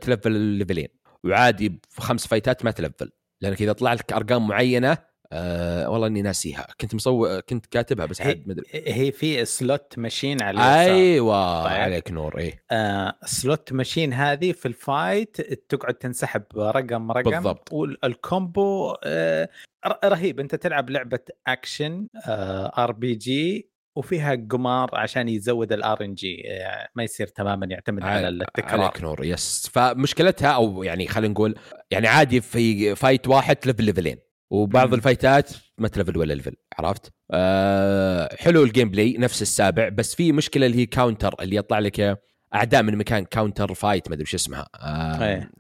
تلفل الليفلين وعادي ب5 فايتات ما تلفل لأنك إذا طلع لك أرقام معينة والله إني ناسيها كنت مسوي كنت كاتبها بس حد مدري هي في سلوت ماشين على أيوة طيب. عليك نور إيه سلوت ماشين هذه في الفايت تقعد تنسحب رقم بالضبط. والكومبو رهيب أنت تلعب لعبة أكشن RPG وفيها قمار عشان يزود الRNG ما يصير تماما يعتمد على التكرار عليك نور يس فمشكلتها أو يعني خلينا نقول يعني عادي في فايت واحد ليفلين وبعض الفايتات ما تلفل ولا لفل عرفت حلو الجيم بلاي نفس السابع بس في مشكلة اللي هي كاونتر اللي يطلع لك أعداء من مكان كاونتر فايت ما أدري وش اسمها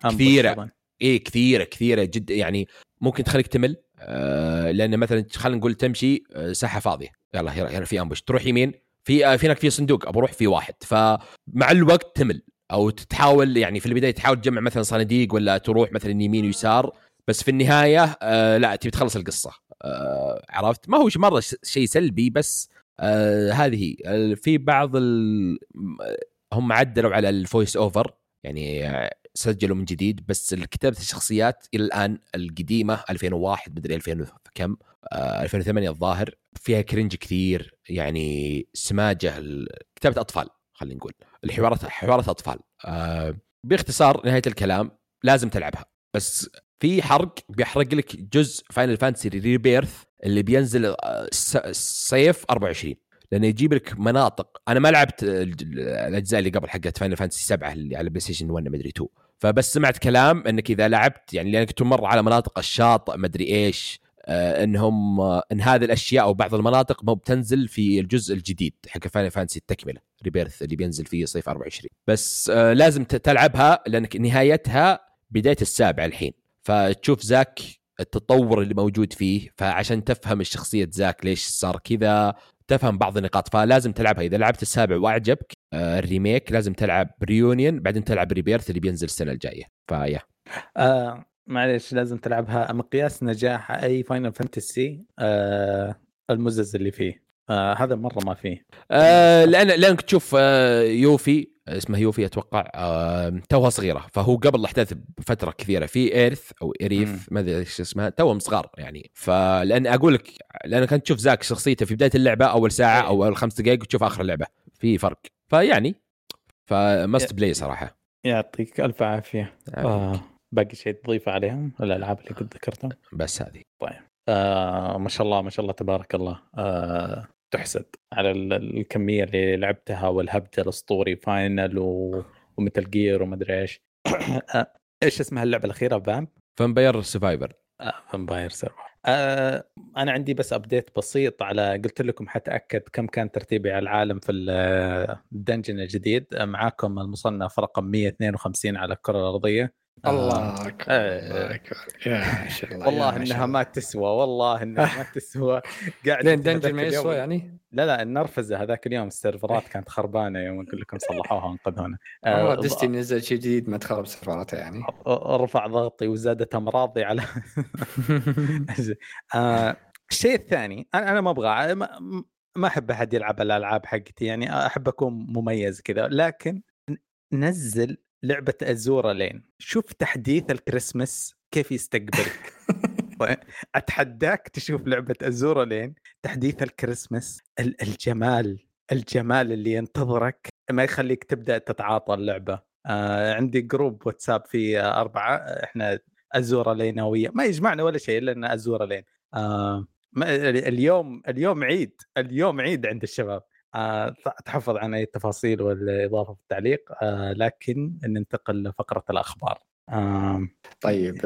كثيرة إيه كثيرة جدا يعني ممكن تخليك تمل لأن مثلا خلينا نقول تمشي ساحة فاضية يلا هنا في أمبوش تروح يمين في هناك في صندوق أروح في واحد فمع الوقت تمل أو تحاول يعني في البداية تحاول تجمع مثلا صناديق ولا تروح مثلا يمين ويسار بس في النهاية لا تبي تخلص القصة عرفت ما هوش مرة شيء سلبي بس هذه في بعض هم عدلوا على الفويس أوفر يعني سجلوا من جديد بس كتابة الشخصيات إلى الآن القديمة 2001 بدري 2008 الظاهر فيها كرنج كثير يعني سماجة كتابة أطفال خلينا نقول الحوارات أطفال باختصار نهاية الكلام لازم تلعبها بس في حرق بيحرق لك جزء فاينل فانتسي ريبيرث اللي بينزل الصيف 24 لأنه يجيب لك مناطق أنا ما لعبت الأجزاء اللي قبل حقت فاينل فانتسي 7 اللي على بلاي ستيشن 1 مدري 2 فبس سمعت كلام أنك إذا لعبت يعني لأنك تمر على مناطق الشاطئ مدري إيش إن هذه الأشياء أو بعض المناطق ما بتنزل في الجزء الجديد حق فاينل فانتسي التكملة ريبيرث اللي بينزل فيه صيف 24 بس لازم تلعبها لأنك نهايتها بداية السابع الحين فتشوف زاك التطور اللي موجود فيه فعشان تفهم الشخصية زاك ليش صار كذا تفهم بعض النقاط فلازم تلعبها إذا لعبت السابع وأعجبك الريميك لازم تلعب ريونيون بعدين تلعب ريبيرث اللي بينزل السنة الجاية فيا معلش لازم تلعبها مقياس نجاح أي فاينل فانتسي المزز اللي فيه هذا مرة ما فيه لأنك تشوف يوفي اسمه يوفي أتوقع توها صغيرة فهو قبل الأحداث بفترة كثيرة في إيرث أو إريث ما أدري إيش اسمها توهم صغار يعني فلأن أقول لك لأن كنت تشوف زاك شخصيته في بداية اللعبة أول ساعة أو أول 5 دقائق وتشوف آخر اللعبة في فرق فيعني فمست بلاي صراحة يعطيك ألف عافية باقي شيء تضيفه عليهم الألعاب اللي قد ذكرتهم؟ بس هذه. طيب ما شاء الله ما شاء الله تبارك الله. تحسد على الكمية اللي لعبتها والهبت الأسطوري فاينل ومتل جير ومدري إيش. إيش اسمها اللعبة الأخيرة؟ فامباير سيرفايفر. فامباير سيرفايفر. أنا عندي بس أبديت بسيط على قلت لكم حتأكد كم كان ترتيبي على العالم في الدنجن الجديد. معاكم المصنف رقم 152 على الكرة الأرضية. الله أكبر يا شاء والله إنها ما تسوى والله إنها ما تسوى. قاعد لين دنجن ما يسوى يعني. لا لا النرفزة هذاك اليوم السيرفرات كانت خربانة يوم أقول لكم صلحوها وانقذونا. دستي نزل شيء جديد ما تخرب سيرفراتها يعني. رفع ضغطي وزادت أمراضي على. الشيء الثاني أنا ما أبغى ما أحب أحد يلعب الألعاب حقتي يعني أحب أكون مميز كذا لكن نزل لعبة أزورا لين. شوف تحديث الكريسماس كيف يستقبلك. أتحداك تشوف لعبة أزورا لين تحديث الكريسماس. الجمال اللي ينتظرك ما يخليك تبدأ تتعاطى اللعبة. عندي جروب واتساب في 4 إحنا أزورا لينوية ما يجمعنا ولا شيء لأن أزورا لين. اليوم عيد عند الشباب. تحفظ عن أي تفاصيل والإضافة في التعليق. لكن ننتقل لفقرة الأخبار. طيب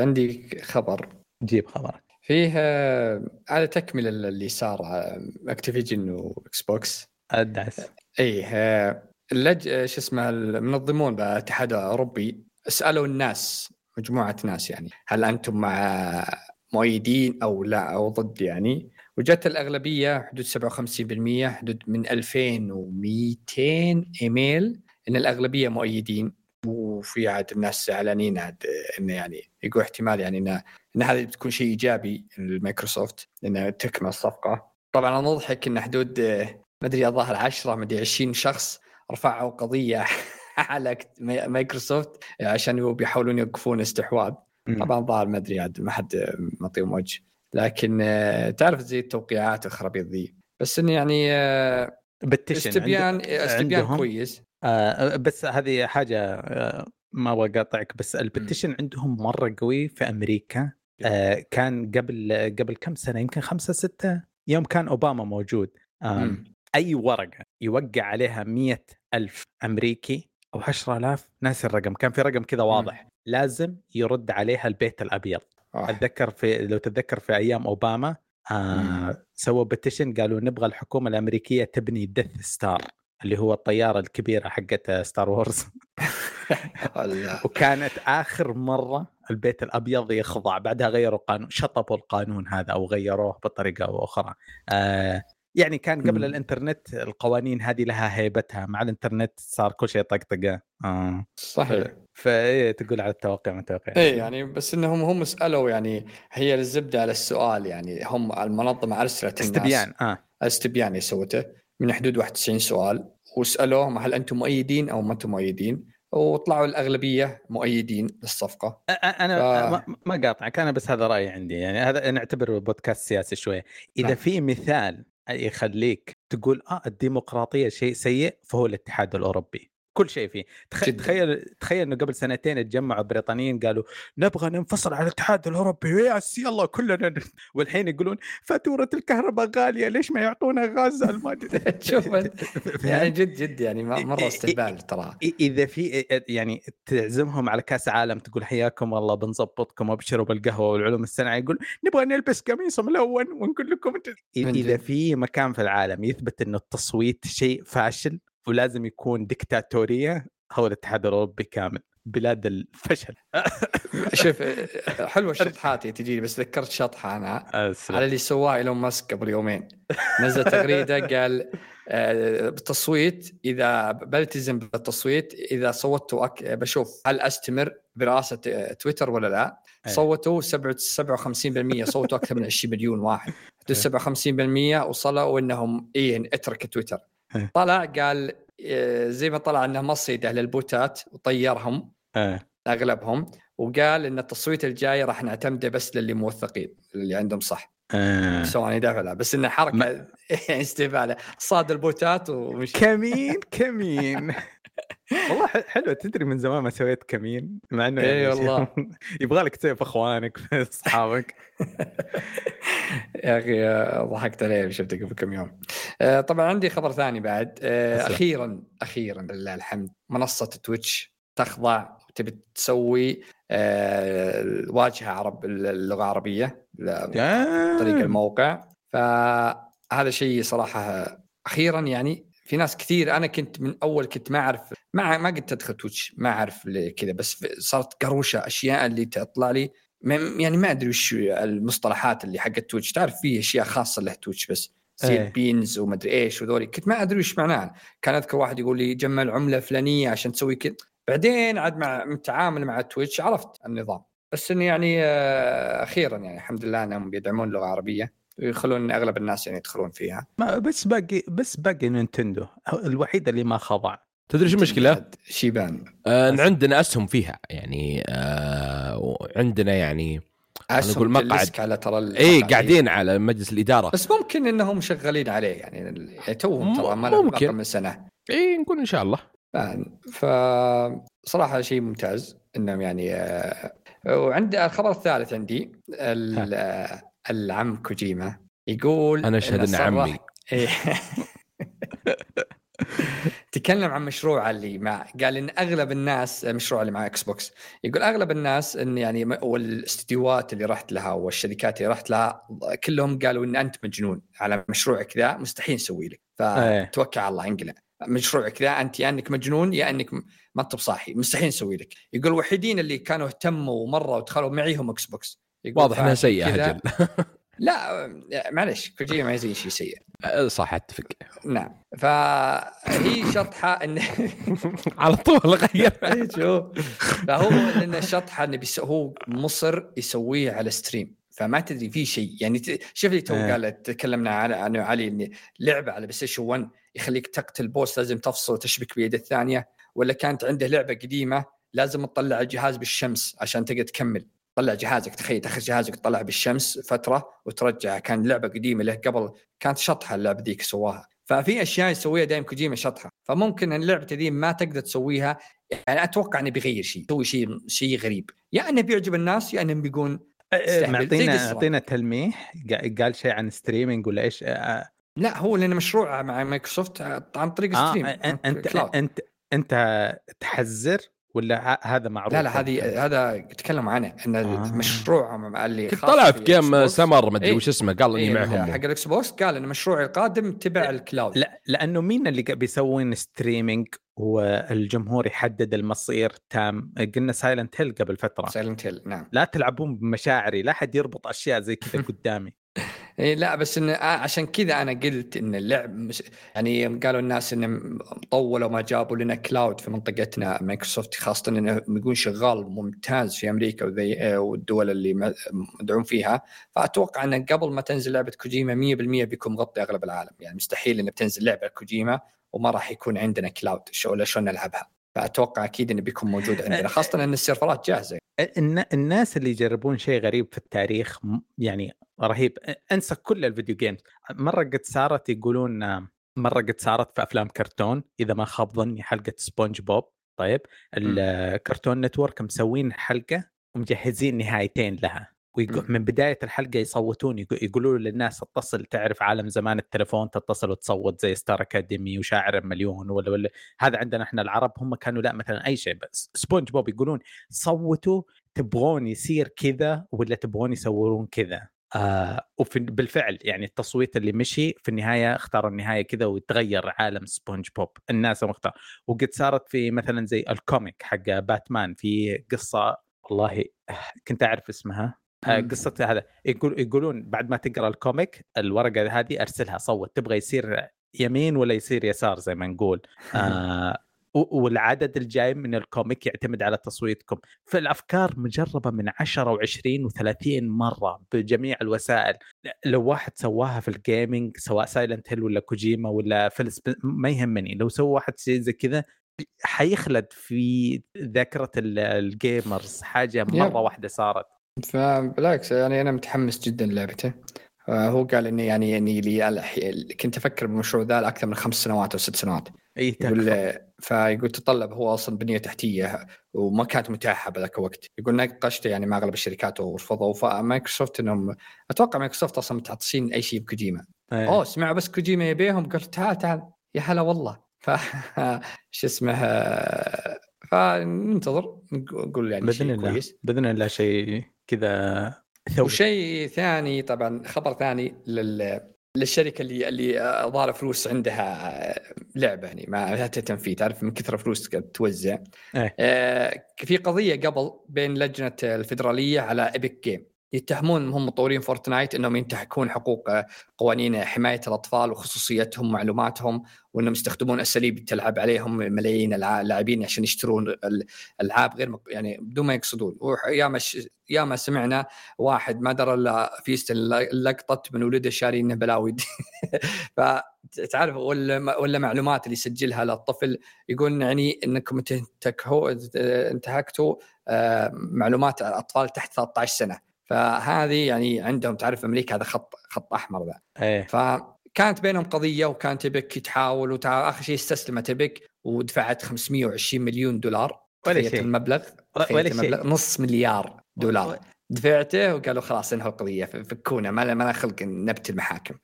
عندي خبر. جيب خبر فيها على تكمل اللي صار أكتيفيجن وإكس بوكس. أدعس أي شو اسمه المنظمون بالاتحاد الأوروبي سألوا الناس مجموعة ناس يعني هل أنتم مع مؤيدين أو لا أو ضد يعني وجدت الأغلبية حدود 57% حدود من 2200 إيميل إن الأغلبية مؤيدين وفي عاد الناس زعلانين عاد إنه يعني يقول احتمال يعني إن هذا بتكون شيء إيجابي للمايكروسوفت إنه تكمل الصفقة. طبعا أنا أضحك إن حدود ما أدري الظاهر 10 20 شخص رفعوا قضية على مايكروسوفت عشان هو بيحاولون يوقفون استحواذ. طبعا ظاهر ما أدري عاد ما حد معطيهم وجه لكن تعرف زي التوقيعات الخرابيط ذي بس إن يعني استبيان كويس. بس هذه حاجة ما أبغى أقاطعك بس البتيشن عندهم مرة قوي في أمريكا. كان قبل كم سنة يمكن 5-6 يوم كان أوباما موجود. أي ورقة يوقع عليها 100,000 أمريكي أو 10,000 ناس الرقم كان في رقم كذا واضح لازم يرد عليها البيت الأبيض. أتذكر لو تتذكر في أيام أوباما سووا بتيشن قالوا نبغى الحكومة الأمريكية تبني ديث ستار اللي هو الطيارة الكبيرة حقت ستار وورز. وكانت آخر مرة البيت الأبيض يخضع بعدها غيروا قانون شطبوا القانون هذا أو غيروه بطريقة أو أخرى. يعني كان قبل الإنترنت القوانين هذه لها هيبتها مع الإنترنت صار كل شيء طقطقة. صحيح فتقول على التوقع ما توقع إيه يعني بس إنهم هم سألوا يعني هي الزبدة على السؤال يعني هم المنظمة أرسلت استبيان استبيان سوته من حدود 91 سؤال وسألوهم هل أنتم مؤيدين أو ما أنتم مؤيدين وطلعوا الأغلبية مؤيدين للصفقة. أنا ما قاطعك أنا بس هذا رأيي عندي يعني هذا نعتبره بودكاست سياسي شوية. إذا في مثال يخليك تقول الديمقراطية شيء سيء فهو الاتحاد الأوروبي كل شيء فيه. تخيل إنه قبل 2 اتجمعوا بريطانيين قالوا نبغى ننفصل عن الاتحاد الأوروبي يلا كلنا والحين يقولون فاتورة الكهرباء غالية ليش ما يعطونا غاز المادة. شوف يعني جد يعني مرة استهبال ترى. إذا في يعني تعزمهم على كاس عالم تقول حياكم والله بنظبطكم وابشروا بالقهوة والعلوم السنة يقول نبغى نلبس قميصهم الأول ونقول لكم. إذا في مكان في العالم يثبت إنه التصويت شيء فاشل ولازم يكون ديكتاتورية هو الاتحاد الأوروبي كامل بلاد الفشل. شوف حلوة شطحاتي تجيني بس ذكرت شطحة أنا على اللي سواه إيلون ماسك قبل يومين نزل تغريدة قال بالتصويت إذا بلتزم بالتصويت إذا صوتوا بشوف هل أستمر برئاسة تويتر ولا لا. صوتوا 57% صوتوا أكثر من 20 مليون واحد 57% وصلوا إنهم إن اترك تويتر. طلع قال زي ما طلع أنه مصيدة للبوتات وطيرهم أغلبهم وقال أن التصويت الجاي راح نعتمده بس للي موثقين اللي عندهم صح سواء يدافع لا بس إنه حركة استفالة صاد البوتات ومش كمين والله حلو. تدري من زمان ما سويت كمين، مع انه اي والله يبغالك تسيف اخوانك اصحابك. يا اخي ضحكت عليه شفتك قبل كم يوم. طبعا عندي خبر ثاني بعد. اخيرا لله الحمد منصه تويتش تخضع وتبي تسوي الواجهه اللغه العربيه طريق الموقع، فهذا شيء صراحه اخيرا. يعني في ناس كثير، أنا كنت من أول كنت ما أعرف، ما قلت أدخل تويتش، ما أعرف كذا، بس صارت قروشة أشياء اللي تطلع لي، يعني ما أدري وش المصطلحات اللي حق تويتش. تعرف فيه أشياء خاصة له تويتش بس زي البينز ومدري إيش وذولي، كنت ما أدري وش معناها. كان أذكر واحد يقول لي جمع العملة فلانية عشان تسوي كذا، بعدين عاد مع متعامل مع تويتش عرفت النظام. بس إنه يعني أخيرا يعني الحمد لله أنهم بيدعمون اللغة العربية، يخلون اغلب الناس يعني يدخلون فيها. ما بس باقي نينتندو الوحيده اللي ما خضع. تدري شو المشكله؟ شيبان عندنا اسهم فيها يعني، عندنا يعني نقول مقعد على ترى قاعدين على مجلس الاداره، بس ممكن انهم شغالين عليه يعني توهم ترى ما له بقى من سنه. اي نقول ان شاء الله. ف صراحه شيء ممتاز انهم يعني. وعند الخبر الثالث عندي العم كوجيما يقول أنا أشهد إن عمي تكلم عن مشروع اللي مع، قال إن أغلب الناس مشروع اللي مع إكس بوكس، يقول أغلب الناس إن يعني والاستديوهات اللي رحت لها والشركات اللي رحت لها كلهم قالوا إن أنت مجنون على مشروعك ذا، مستحيل نسوي لك، فتوكل على الله انقلع مشروعك ذا، أنت يا أنك مجنون يا أنك ما أنت بصاحي، مستحيل نسوي لك. يقول الوحيدين اللي كانوا اهتموا مرة ودخلوا معي هم إكس بوكس. واضح انها سيئه هجل. لا معلش كوجيما ما يزين شيء سيء صح، اتفق. نعم، فهي شطحه ان على طول غير شو فهو ان الشطحه ان هو مصر يسويه على ستريم، فما تدري فيه شيء يعني. شوف لي تو قالت تكلمنا عن علي ان لعبه على بلايستيشن 1 يخليك تقتل بوس لازم تفصل وتشبك بيد الثانيه، ولا كانت عنده لعبه قديمه لازم تطلع الجهاز بالشمس عشان تقدر تكمل. طلع جهازك، تخيل تاخذ جهازك تطلع بالشمس فتره وترجع. كان لعبه قديمه له قبل، كانت شطحه اللعبه ذيك سواها. ففي اشياء يسويها دايم كوجيما شطحه، فممكن ان اللعبه ذي ما تقدر تسويها. يعني اتوقع انه بيغير شيء، يسوي شيء غريب، يا انه بيعجب الناس يا انه بيكون معطينا تلميح. قال شيء عن ستريمينج ولا ايش؟ لا هو لانه مشروع مع مايكروسوفت عن طريق ستريم. انت تحذر ولا هذا معروف؟ لا هذا تكلم عنه ان المشروع اللي طلع في جيم سمر ما ادري وش اسمه، قال اني معهم حق الاكس بوكس، قال ان مشروعي القادم تبع الكلاود. لا لانه مين اللي بيسوون ستريمينج والجمهور يحدد المصير تام؟ قلنا سايلنت هيل قبل فتره. سايلنت هيل نعم. لا تلعبون بمشاعري، لا حد يربط اشياء زي كذا قدامي. لا بس إن عشان كذا أنا قلت إن اللعب يعني قالوا الناس إن طولوا ما جابوا لنا كلاود في منطقتنا مايكروسوفت، خاصة إنه بيكون شغال ممتاز في أمريكا والدول اللي مدعوم فيها. فأتوقع إن قبل ما تنزل لعبة كوجيما 100% بيكون مغطي أغلب العالم. يعني مستحيل إن بتنزل لعبة كوجيما وما راح يكون عندنا كلاود شو نلعبها. فأتوقع أكيد إنه بيكون موجود عندنا، خاصة إن السيرفرات جاهزة. الناس اللي يجربون شيء غريب في التاريخ يعني رهيب. أنسى كل الفيديو جيمز. مرة قد صارت في أفلام كرتون، إذا ما خاب ظني حلقة سبونج بوب. طيب الكرتون نتورك مسوين حلقة ومجهزين نهايتين لها، من بداية الحلقة يصوتون يقولوا للناس اتصل، تعرف عالم زمان التلفون تتصل وتصوت زي ستار أكاديمي وشاعر المليون ولا هذا عندنا احنا العرب. هم كانوا لا مثلا أي شيء، بس سبونج بوب يقولون صوتوا، تبغون يصير كذا ولا تبغون يسوون كذا. وبالفعل يعني التصويت اللي مشي في النهاية اختاروا النهاية كذا، ويتغير عالم سبونج بوب الناس مختار. وقد صارت في مثلا زي الكوميك حق باتمان، في قصة والله كنت أعرف اسمها قصة هذا، يقولون بعد ما تقرأ الكوميك الورقة هذه أرسلها صوت، تبغى يصير يمين ولا يصير يسار زي ما نقول. والعدد الجاي من الكوميك يعتمد على تصويتكم. فالأفكار مجربة من 10 و20 و30 مرة بجميع الوسائل. لو واحد سواها في الجيمينج سواء سايلنت هيل ولا كوجيما ولا فلس ما يهمني، لو سوى واحد شيء زي كذا حيخلد في ذاكرة الجيمرز حاجة مرة واحدة صارت. فبالعكس يعني أنا متحمس جدا لعبته. هو قال إني يعني لي كنت أفكر بمشروع ذا أكثر من 5 سنوات أو 6 سنوات، اي تكفى. فيقول تطلب هو اصلا بنيه تحتيه وما كانت متاحه بذاك الوقت. يقول ناقشته يعني مع اغلب الشركات ورفضوا. فمايكروسوفت انهم اتوقع مايكروسوفت اصلا متعطشين اي شيء بكوجيما. أيه. اوه سمعوا بس كوجيما يبيهم قال تعال تعال يا هلا والله. ف شو اسمه فننتظر نقول يعني شيء كويس باذن الله شيء كذا. وشيء ثاني طبعا خبر ثاني للشركة اللي ضار فلوس عندها لعبة يعني ما لها تنفيذ تعرف من كثرة فلوس توزع. في قضية قبل بين لجنة الفيدرالية على إبيك جيم يتهمون هم مطورين فورتنايت أنهم ينتهكون حقوق قوانين حماية الأطفال وخصوصيتهم ومعلوماتهم وأنهم يستخدمون أساليب تلعب عليهم ملايين اللاعبين عشان يشترون الألعاب غير يعني بدون ما يقصدون. ياما سمعنا واحد ما درى إلا فيست لقطة من ولده شاري إنه بلاوي فتعرف ولا معلومات اللي يسجلها للطفل يقول يعني إنكم انتهكتوا معلومات الأطفال تحت 13 سنة. فهذه يعني عندهم تعرف أمريكا هذا خط أحمر ذا. أيه. فكانت بينهم قضية وكانت إبك تحاول آخر شيء استسلمت إبك ودفعت $520 مليون ولا المبلغ نص مليار دولار دفعته وقالوا خلاص انهوا القضية فكونا ما خلق نبت المحاكم.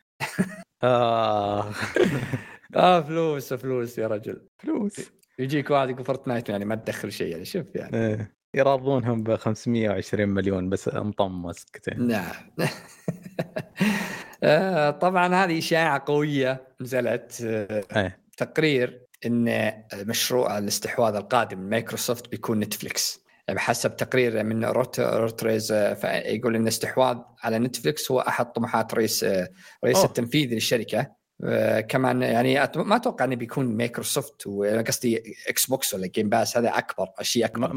فلوس يا رجل فلوس. يجيك واحد يقول فورتنايت يعني ما تدخل شيء يعني شوف يعني. أيه. يراضونهم ب$520 مليون بس مطمس كتير. نعم. طبعا هذه إشاعة قوية نزلت تقرير إن مشروع الاستحواذ القادم مايكروسوفت بيكون نتفليكس بحسب تقرير من روتريز. يقول إن الاستحواذ على نتفليكس هو أحد طموحات رئيس التنفيذي للشركة. كمان يعني ما أتوقع أنه بيكون مايكروسوفت وقصدي إكس بوكس ولا جيم باس هذا أكبر أشياء أكبر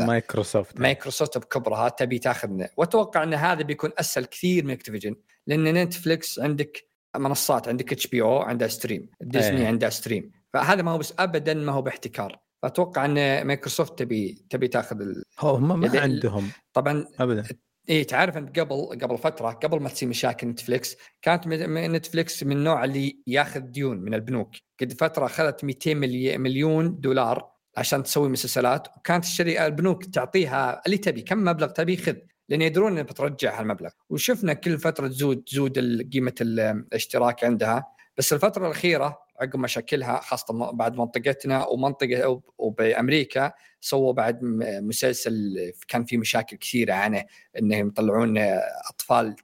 مايكروسوفت بكبرها تبي تاخذنا. وأتوقع أن هذا بيكون أسهل كثير من أكتيفيجن لأن نتفليكس عندك منصات عندك HBO عندها ستريم ديزني عندها ستريم فهذا ما هو بس أبدا ما هو باحتكار. فأتوقع أن مايكروسوفت تبي تاخذ ما عندهم طبعا أبدا. إيه تعرف أنت قبل فترة قبل ما تصير مشاكل نتفليكس كانت نتفليكس من النوع اللي ياخذ ديون من البنوك. قد فترة أخذت $200 مليون عشان تسوي مسلسلات وكانت الشركة البنوك تعطيها اللي تبي كم مبلغ تبي خذ لأن يدرون إنها بترجع هالمبلغ. وشفنا كل فترة تزود قيمة الاشتراك عندها بس الفترة الأخيرة عقب مشاكلها خاصة بعد منطقتنا ومنطقة وبأمريكا سووا بعد مسلسل كان فيه مشاكل كثيرة عنه إنهم يطلعون أطفال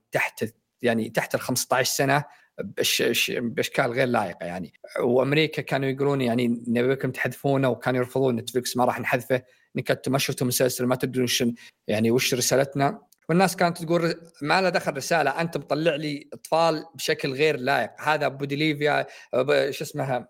تحت 15 سنة بأشكال غير لائقة يعني. وأمريكا كانوا يقولون يعني نبيكم تحذفونه وكانوا يرفضون نتفليكس ما راح نحذفه نكتم شفتوا مسلسل ما تدرون يعني وش رسالتنا. والناس كانت تقول ما له دخل رسالة أنت مطلع لي أطفال بشكل غير لائق هذا بوديليفيا شو اسمها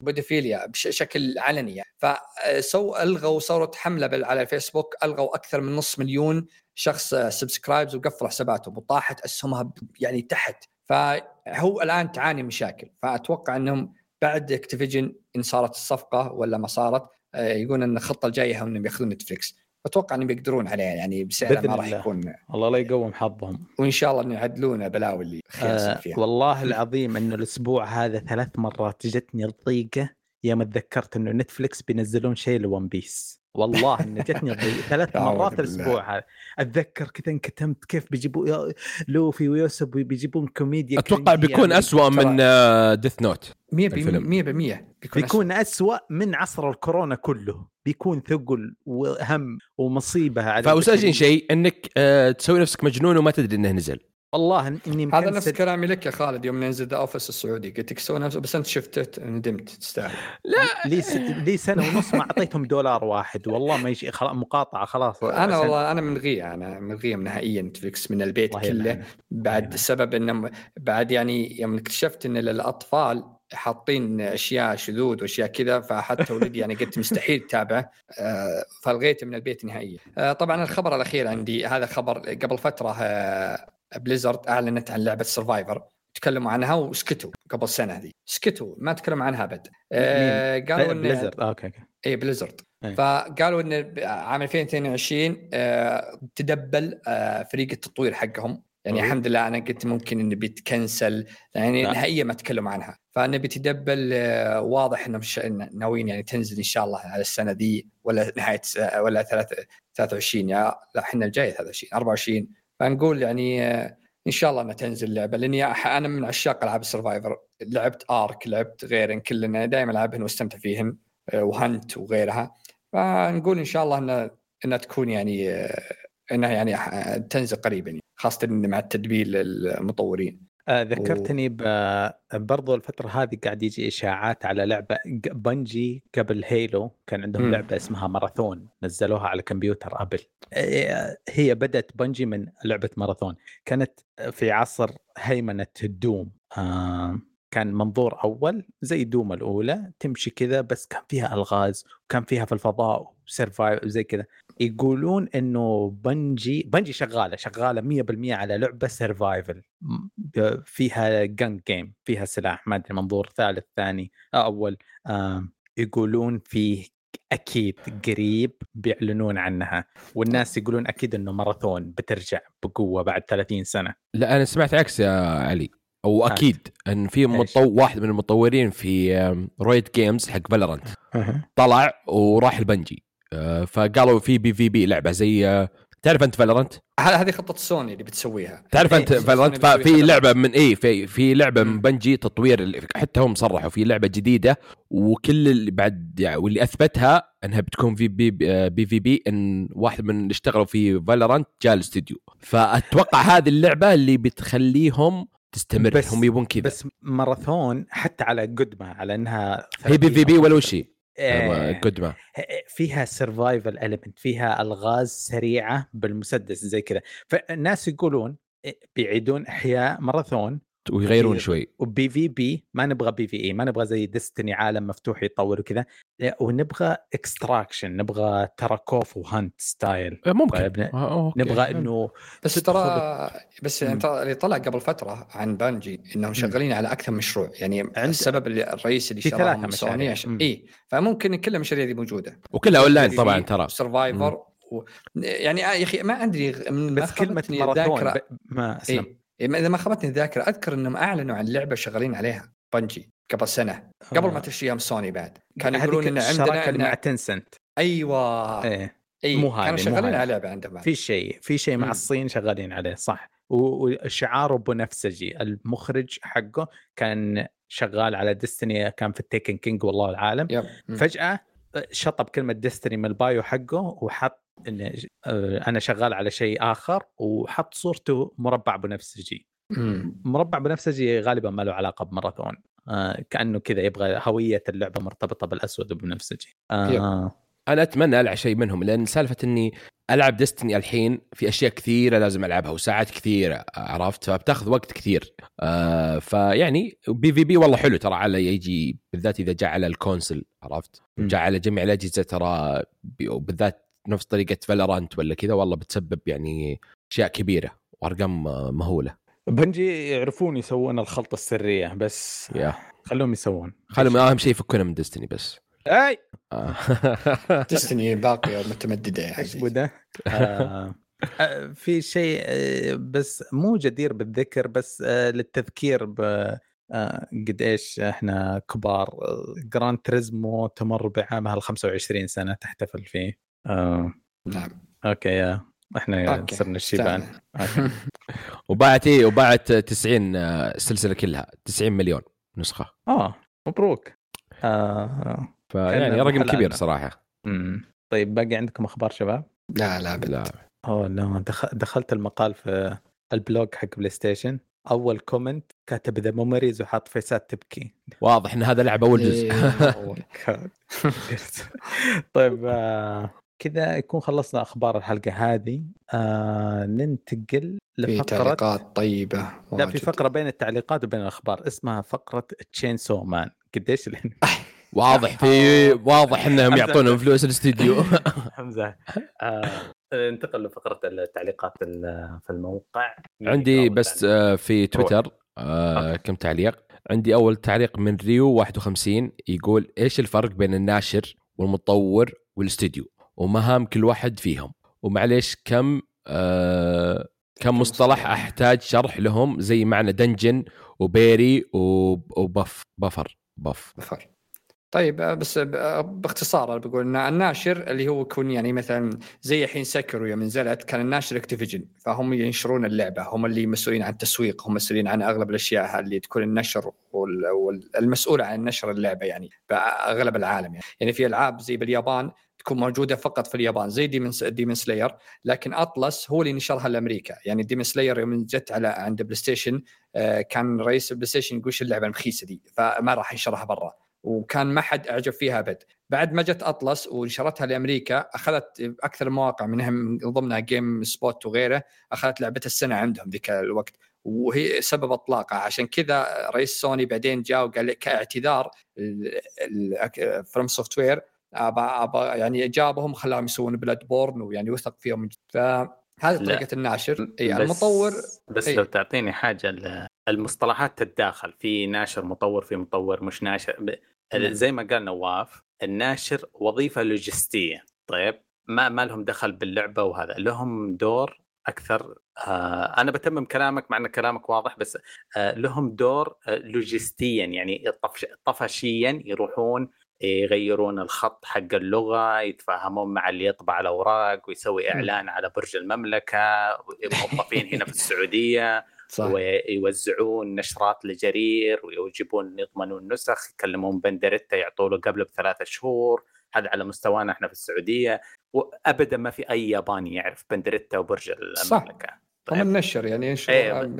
بوديفيليا بشكل علني يعني. فسو ألغوا صارت حملة على الفيسبوك ألغوا أكثر من 500,000 شخص سبسكرايبز وقفلوا حساباتهم وطاحت أسهمها يعني تحت. فهو الآن تعاني مشاكل. فأتوقع أنهم بعد اكتيفيجن إن صارت الصفقة ولا ما صارت يقولون أن الخطة الجاية هم يأخذون نتفليكس. أتوقع أنهم يقدرون عليه يعني بسعر ما راح يكون الله لا يقوم حظهم وإن شاء الله أن يعدلونه بلاوي اللي فيها. والله العظيم أنه الأسبوع هذا 3 مرات جتني الضيقة يا ما تذكرت أنه نتفليكس بينزلون شيء لون بيس. والله أنه جتني الضيقة 3 مرات الأسبوع هذا أتذكر كذا انكتمت كيف بيجيبوا لوفي ويوسف بيجيبون كوميديا. أتوقع بيكون أسوأ من ديث نوت 100% بيكون أسوأ من عصر الكورونا كله بيكون ثقل وهم ومصيبة على. فأسأجين شيء أنك تسوي نفسك مجنون وما تدري أنه نزل. والله إني هذا نفس كلامي لك يا خالد يوم ننزل ذا أوفيس السعودي قلت لك سوي نفسك بس أنت شفت ندمت تستاهل. لا لي سنة ونص ما أعطيتهم $1 والله ما يجي مقاطعة خلاص. أنا والله أنا منغية نهائيا نتفليكس من البيت كله بعد السبب إنه بعد يعني يوم اكتشفت إن للأطفال حاطين أشياء شذوذ وأشياء كذا فحتى ولدي يعني قلت مستحيل تابع فلغيته من البيت نهائيا. طبعا الخبر الأخير عندي هذا خبر قبل فترة بليزرد أعلنت عن لعبة سيرفايفر تكلموا عنها وسكتوا قبل سنة هذه سكتوا ما تكلموا عنها أبد. قالوا إن بليزرد أوكي بليزرد فقالوا إن عام 2022 تدبل فريق التطوير حقهم يعني الحمد لله أنا قلت ممكن إنه بيتكنسل يعني نهائيا ما تكلم عنها. فأنا بتدبل واضح إنه مش ناويين يعني تنزل إن شاء الله على السنة دي ولا نهاية ولا 23 يا لا إحنا الجاي 23 24. فنقول يعني إن شاء الله ما تنزل لعبة، لأني أنا من عشاق ألعاب السرفايفر، لعبت آرك لعبت غيرهن كلنا دائما ألعبهن واستمتع فيهن وهنت وغيرها. فنقول إن شاء الله إنها تكون يعني إنها يعني تنزل قريبا يعني. خاصة مع التدبيل المطورين. ذكرتني برضو الفترة هذه قاعد يجي إشاعات على لعبة بنجي قبل هيلو، كان عندهم لعبة اسمها ماراثون نزلوها على كمبيوتر أبل. هي بدأت بنجي من لعبة ماراثون، كانت في عصر هيمنة الدوم. كان منظور أول زي دوم الأولى تمشي كذا، بس كان فيها ألغاز وكان فيها في الفضاء وسيرفايف وزي كذا. يقولون إنه بنجي شغالة 100% على لعبة سيرفايفل فيها جن جيم، فيها سلاح ما أدري منظور ثالث ثاني أول. يقولون فيه أكيد قريب بيعلنون عنها، والناس يقولون أكيد إنه ماراثون بترجع بقوة بعد 30 سنة. لا أنا سمعت عكس يا علي، أو أكيد أن في واحد من المطورين في رويت جيمز حق فالورانت طلع وراح البنجي، فقالوا في PvP لعبة زي تعرف أنت فالورانت، هذه خطة سوني اللي بتسويها تعرف أنت فالورانت. ففي لعبة من في لعبة من بنجي تطوير، حتى هم صرحوا في لعبة جديدة، وكل اللي بعد يعني واللي أثبتها أنها بتكون في PvP، إن واحد من اللي اشتغلوا في فالورانت جاء الاستوديو. فأتوقع هذه اللعبة اللي بتخليهم تستمر، هم يبون كذا. بس ماراثون حتى على قدمها على انها هي PvP ولو شيء قدمها فيها سرفايفل إليمنت، فيها الغاز سريعه بالمسدس زي كذا. فالناس يقولون بيعيدون احياء ماراثون ويغيرون شوي، وPvP ما نبغى PvE، ما نبغى زي ديستني عالم مفتوح يطور وكذا، ونبغى اكستراكشن، نبغى تراكوف وهانت ستايل ممكن. نبغى انه بس ترى بس اللي طلع قبل فتره عن بانجي انهم شغالين على اكثر مشروع، يعني السبب الرئيسي اللي شغالين سوني عشان فممكن كل المشاريع دي موجوده وكلها اونلاين طبعا. ترى سرفايفر يعني يا اخي ما ادري بس كلمه ماراثون ما اسلم إذا ما خبتني الذاكرة أذكر أنهم أعلنوا عن لعبة شغالين عليها بنجي قبل سنة، قبل ما تشتريهم سوني بعد. كانوا يقولون إن عندنا مع تنسنت أيوة مو هذا، كانوا شغالين على لعبة عندهم في شيء مع الصين شغالين عليه صح. وشعاره بنفسجي، المخرج حقه كان شغال على ديستني، كان في التيكن كينج والله العالم. فجأة شطب كلمة ديستني من البايو حقه وحط أنا شغال على شيء آخر، وحط صورته مربع بنفسجي. مربع بنفسجي غالبا ما له علاقة بماراثون، كأنه كذا يبغى هوية اللعبة مرتبطة بالأسود وبنفسجي. أنا أتمنى ألعب شيء منهم، لأن سالفة أني ألعب ديستني الحين في أشياء كثيرة لازم ألعبها وساعات كثيرة عرفت، فبتاخذ وقت كثير. فيعني PvP والله حلو ترى، على يجي بالذات إذا جاء على الكونسل عرفت، جاء على جميع الأجهزة ترى، بالذات نفس طريقة فالورانت ولا كذا، والله بتسبب يعني أشياء كبيرة وأرقام مهولة. بنجي يعرفون يسوون الخلطة السرية، بس خلوهم يسوون، خلوهم أهم شيء يفكونا من ديستني بس. أي ديستني باقية متمددة يا حبيبي. في شيء بس مو جدير بالذكر، بس للتذكير قد إيش إحنا كبار. جراند تريزمو تمر بعامها 25 سنة تحتفل فيه. نعم اوكي احنا صرنا الشيبان. وباعت ايه، وباعت 90 سلسله كلها 90 مليون نسخه. مبروك. فيعني رقم كبير صراحه. طيب باقي عندكم اخبار شباب؟ لا لا دخلت المقال في البلوج حق بلاي ستيشن، اول كومنت كاتب ذا ميموريز وحاط فيسات تبكي، واضح ان هذا لعب اول جزء. طيب كذا يكون خلصنا أخبار الحلقة هذه. ننتقل لفقرة تعليقات طيبة. لا في فقرة بين التعليقات وبين الأخبار اسمها فقرة تشينسو مان. قديش واضح في واضح إنهم يعطونهم فلوس الاستديو. حمزة ننتقل لفقرة التعليقات في الموقع. عندي بس في تويتر كم تعليق. عندي أول تعليق من ريو 51 يقول إيش الفرق بين الناشر والمطور والاستديو ومهام كل واحد فيهم، ومعليش كم كان مصطلح احتاج شرح لهم زي معنى دنجن وبيري وبف بفر. طيب بس باختصار انا بقول ان الناشر اللي هو يكون يعني مثلا زي الحين سكروا يوم نزلت كان الناشر اكتيفيجن، فهم ينشرون اللعبه، هم اللي مسؤولين عن التسويق، هم مسؤولين عن اغلب الاشياء اللي تكون النشر والمسؤول عن نشر اللعبه يعني باغلب العالم يعني في العاب زي باليابان تكون موجوده فقط في اليابان زي ديمن سلاير، لكن اطلس هو اللي نشرها لامريكا. يعني ديمن سلاير يوم جت على عند بلاي ستيشن كان رئيس البلاي ستيشن يقول اللعبه المخيسه دي فما راح ينشرها برا، وكان ما حد أعجب فيها أبد. بعد ما جت أطلس ونشرتها لأمريكا أخذت أكثر المواقع منهم ضمنها جيم سبوت وغيره، أخذت لعبة السنة عندهم ذيك الوقت، وهي سبب أطلاقها. عشان كذا رئيس سوني بعدين جاء وقال كاعتذار فروم سوفت وير يعني جابهم خلاهم يسوون بلاد بورن ويعني وثق فيهم. فهذه طريقة الناشر. المطور بس لو تعطيني حاجة المصطلحات تتداخل، في ناشر مطور، في مطور مش ناشر. زي ما قال نواف الناشر وظيفة لوجستية، طيب ما لهم دخل باللعبة، وهذا لهم دور أكثر. أنا بتمم كلامك مع أن كلامك واضح، بس لهم دور لوجستيا يعني طفشيا يروحون يغيرون الخط حق اللغة، يتفاهمون مع اللي يطبع الأوراق ويسوي إعلان على برج المملكة، موظفين هنا في السعودية صحيح. ويوزعون نشرات لجرير ويجيبون يضمنون نسخ، يكلمون بندرتا يعطوله قبل ب3 شهور. هذا على مستوانا احنا في السعودية، وأبدا ما في أي ياباني يعرف بندرتا وبرج المملكة. طيب. هم النشر يعني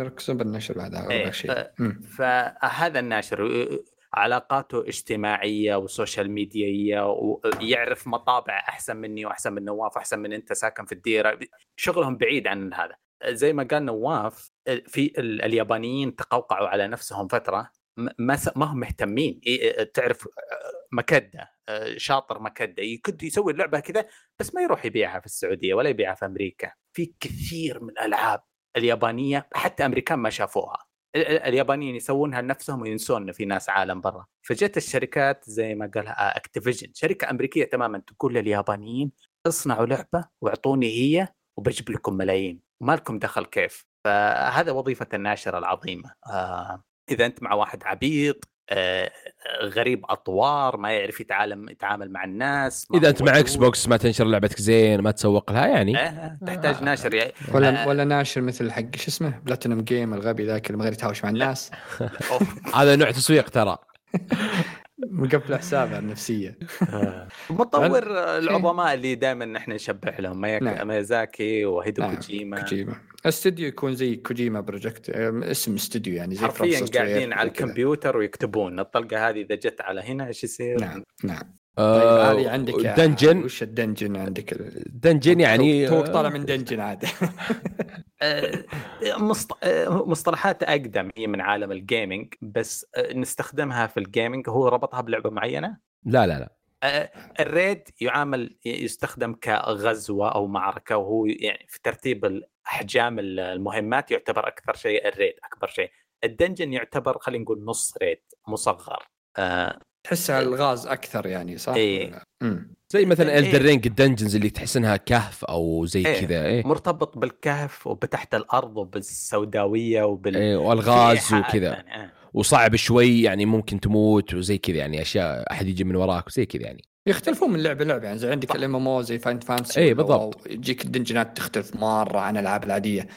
يركزون بالنشر بعد هذا الشيء. فهذا الناشر علاقاته اجتماعية وسوشيال ميدياية، ويعرف مطابع أحسن مني وأحسن من نواف، أحسن من أنت ساكن في الديرة. شغلهم بعيد عن هذا. زي ما قال نواف في اليابانيين تقوقعوا على نفسهم فترة، ما هم مهتمين. تعرف مكدة شاطر مكدة يكد يسوي اللعبة كذا، بس ما يروح يبيعها في السعودية ولا يبيعها في أمريكا. في كثير من الألعاب اليابانية حتى أمريكان ما شافوها، اليابانيين يسوونها لنفسهم وينسون في ناس عالم برا. فجت الشركات زي ما قالها أكتيفيجن، شركة أمريكية تماما، تقول لليابانيين اصنعوا لعبة واعطوني هي وبجيب لكم ملايين، ما لكم دخل كيف. فهذا وظيفة الناشر العظيمة. إذا أنت مع واحد عبيط غريب أطوار ما يعرف يتعامل مع الناس، إذا أنت مع إكس بوكس ما تنشر لعبتك زين، ما تسوق لها يعني تحتاج ناشر يعني. ولا ناشر مثل حق شو اسمه بلاتينوم جيم الغبي ذاك اللي ما غير يتهاوش مع الناس. هذا نوع تسويق ترى، مقفل حسابها النفسية. مطور العظماء اللي دائما نحن نشبح لهم، ميازاكي وهيدو كوجيما. استوديو يكون زي كوجيما بروجكت، اسم استوديو يعني زي حرفيا قاعدين على الكمبيوتر ويكتبون الطلقة هذه إذا جت على هنا ايش يصير. نعم. طيب هذه عندك دنجن، وش الدنجن عندك؟ دنجن يعني توك طالع من دنجن عادي. مصطلحات أقدم هي من عالم الجيمينج، بس نستخدمها في الجيمينج. هو ربطها بلعبة معينة؟ لا الريد يستخدم كغزوة أو معركة، وهو يعني في ترتيب الأحجام المهمات يعتبر أكثر شيء الريد أكبر شيء. الدنجن يعتبر خلينا نقول نص ريد مصغر، تحسها الغاز أكثر يعني صح؟ إيه. زي مثلا الدرينج الدنجنز اللي تحسنها كهف أو زي كذا، إيه. مرتبط بالكهف وبتحت الأرض وبالسوداوية والغاز وكذا يعني. وصعب شوي يعني ممكن تموت وزي كذا يعني، أشياء أحد يجي من وراك وزي كذا يعني. يختلفون من لعبة لعبة يعني، زي عندك الMMO زي فاينل فانتسي إيه بالضبط، يجيك الدنجنات تختلف مرة عن الألعاب العادية.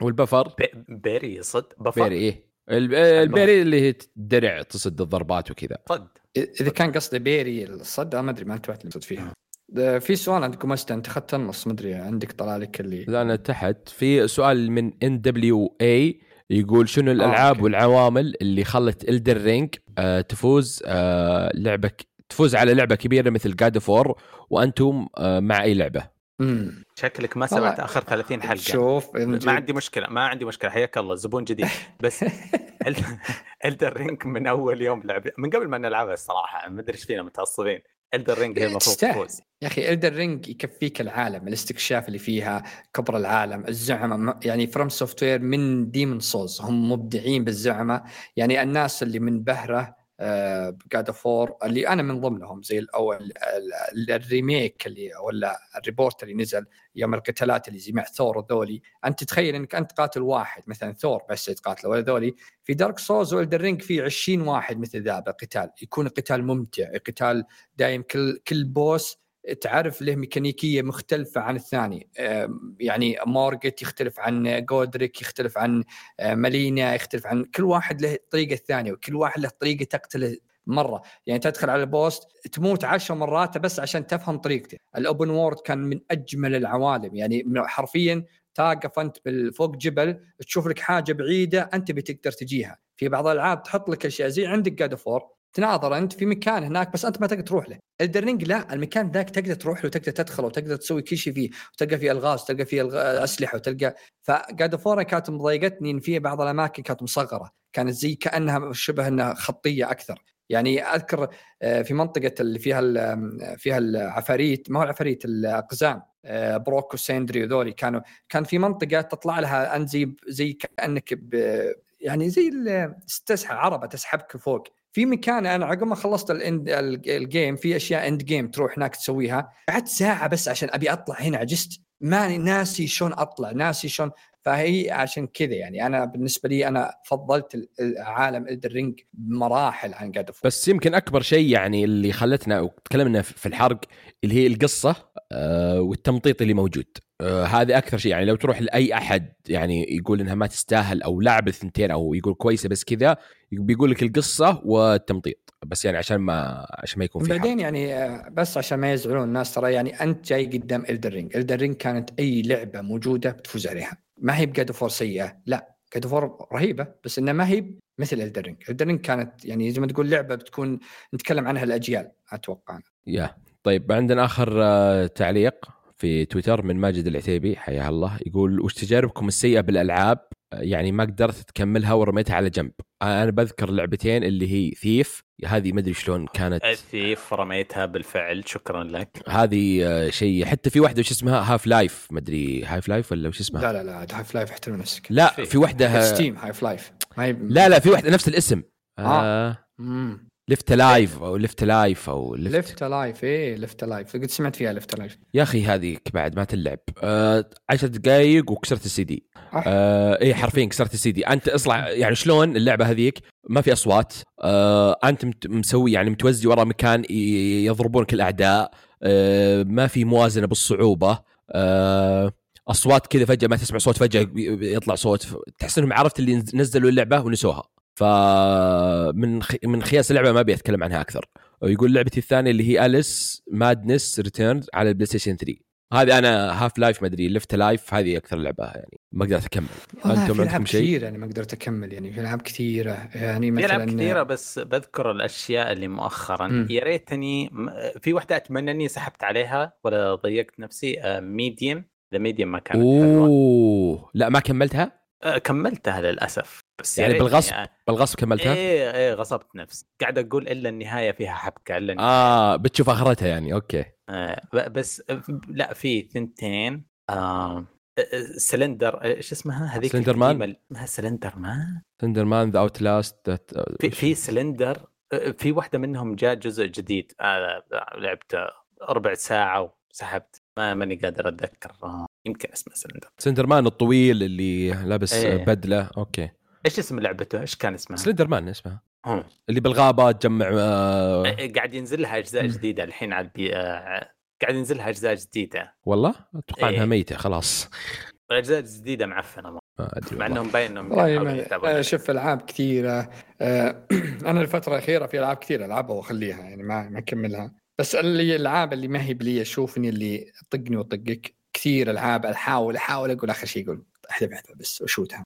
والبفر بيري صد بفر بيري إيه البيري اللي هي درع تصد الضربات وكذا. صد إذا كان قصدي بيري الصد، ما أدري ما انتبهت للصد فيها. في سؤال عندكم أستاذ، أنت خدت النص ما أدري عندك طلع لك اللي لا أنا تحت. في سؤال من NWA يقول شنو الألعاب والعوامل اللي خلت إلدر رينج تفوز على لعبة كبيرة مثل God of War وأنتم مع أي لعبة؟ شكلك ما سمعت آخر 30 حلقة. شوف ما عندي مشكلة حياك الله زبون جديد. بس إلدر رينج من أول يوم لعبة، من قبل ما نلعبها الصراحة ما أدري إيش فينا متعصبين. إلدر رينج هي المفروض تفوز يا أخي. إلدر رينج يكفيك العالم، الاستكشاف اللي فيها، كبر العالم، الزعمة يعني. فروم سوفتوير من ديمن سولز هم مبدعين بالزعمة يعني، الناس اللي من بهرة God of War اللي أنا من ضمنهم، زي الأول الريميك اللي ولا الريبورت اللي نزل يوم القتالات اللي زي مع ثور وذولي، أنت تتخيل أنك أنت قاتل واحد مثلا ثور بس تقاتله ولا ذولي. في دارك سولز والدرينج في 20 واحد مثل ذا بالقتال، يكون قتال ممتع، قتال دايم كل بوس تعرف له ميكانيكية مختلفة عن الثاني، يعني مارجت يختلف عن جودريك، يختلف عن مالينا، يختلف عن كل واحد له طريقة ثانية، وكل واحد له طريقة تقتله مرة. يعني تدخل على البوست تموت 10 مرات بس عشان تفهم طريقته. الأوبن وورد كان من أجمل العوالم، يعني حرفيا تاقف أنت بالفوق جبل تشوف لك حاجة بعيدة أنت بتقدر تجيها. في بعض الألعاب تحط لك أشياء زي عندك جاد اوف وور، تناظر أنت في مكان هناك بس أنت ما تقدر تروح له. الدرينج لا، المكان ذاك تقدر تروح له، تقدر تدخله وتقدر تسوي كل شيء فيه، وتلقى فيه ألغاز، تلقى فيه أسلحة، وتلقى فقاعدة فورا. كانت مضايقتني إن فيه بعض الأماكن كانت مصغرة، كانت زي كأنها شبه أنها خطية أكثر. يعني أذكر في منطقة اللي فيها العفاريت، ما هو العفاريت، الأقزام، بروك وسيندري وذولي، كان في منطقة تطلع لها أنت زي كأنك يعني زي تسحب عربة تسحبك فوق. في مكان أنا عقب ما خلصت الجيم في أشياء اند جيم تروح هناك تسويها، قعدت ساعة بس عشان أبي أطلع هنا، عجزت، ما ناسي شون أطلع، ناسي شون. فهي عشان كذا يعني أنا بالنسبة لي أنا فضلت عالم الدرينج مراحل عن God of War. بس يمكن أكبر شيء يعني اللي خلتنا وتكلمنا في الحرق اللي هي القصة والتمطيط اللي موجود، هذا أكثر شيء. يعني لو تروح لأي أحد يعني يقول إنها ما تستاهل أو لعب الثنتين أو يقول كويسة بس كذا، بيقول لك القصة والتمطيط بس، يعني عشان ما يكون في حق بعدين، يعني بس عشان ما يزعلون الناس. ترى يعني أنت جاي قدام إلدرينج كانت أي لعبة موجودة بتفوز عليها، ما هي بجاد فور سيئة، لا جاد فور رهيبة، بس إنها ما هي مثل إلدرينج كانت يعني زي ما تقول لعبة بتكون نتكلم عنها الأجيال أتوقع. يا طيب، عندنا آخر تعليق في تويتر من ماجد العتيبي، حيا الله، يقول وش تجاربكم السيئة بالألعاب؟ يعني ما قدرت تكملها ورميتها على جنب. أنا بذكر لعبتين اللي هي ثيف، هذه ما أدري شلون كانت ثيف، رميتها بالفعل، شكرا لك. هذه شيء، حتى في واحدة وش اسمها هاف لايف، ما أدري هاف لايف ولا وش اسمها، لا هاف لايف، احترم نفسك. لا في واحدة ستيم هاف لايف، لا في واحدة نفس الاسم لفت لايف، قد سمعت فيها لفت لايف يا أخي، هذيك بعد ما تلعب 10 دقايق وكسرت السي دي. إيه حرفيا كسرت السي دي. أنت أصلع يعني شلون اللعبة هذيك ما في أصوات، أنت مسوي يعني متوزي وراء مكان يضربونك الأعداء، ما في موازنة بالصعوبة، أصوات كذا فجأة ما تسمع صوت، فجأة يطلع صوت، تحس إنهم عرفت اللي نزلوا اللعبة ونسوها. فمن خياس اللعبة ما بيتكلم عنها أكثر. يقول لعبتي الثانية اللي هي أليس مادنس ريتيرن على البلاي ستيشن 3، هذه أنا هاف لايف مدري لفت لايف، هذه أكثر لعبة يعني ما قدرت أكمل. أنتم عندكم شيء؟ يعني ما قدرت أكمل، يعني في ألعاب كثيرة، يعني مثلا ألعاب كثيرة، بس بذكر الأشياء اللي مؤخرا يا ريتني في واحدة أتمنى أني سحبت عليها ولا ضيقت نفسي، ميديم ما كانت حلوة. لا ما كملتها، كملتها للأسف، بس يعني بالغصب كملتها. ايه غصبت نفسي، قاعد اقول الا النهايه فيها حبكه، الا النهاية. بتشوف اخرتها يعني اوكي. بس لا في ثنتين، سلندر ايش اسمها هذيك، سلندر مان ذا اوتلاست، في سلندر، في واحده منهم جاء جزء جديد، لعبت 4 ساعه وسحبت، ماني قادر اتذكر، يمكن اسمه سلندرمان الطويل اللي لابس بدله. اوكي ايش اسم لعبته؟ ايش كان اسمها؟ سلندرمان اسمها، اللي بالغابه تجمع، قاعد ينزل لها اجزاء جديده الحين على قاعد ينزل لها اجزاء جديده. والله اتوقع انها ميته خلاص، اجزاء جديده معفنه، مع انهم باين انهم شوف العاب كثيره. انا الفتره الاخيره في العاب كثيره العبها واخليها، يعني ما اكملها. بس الالعاب اللي ما هي بلي اشوفني اللي طقني وطقك كثير، العاب احاول اقول اخر شيء، يقول احذف بس وشوتها،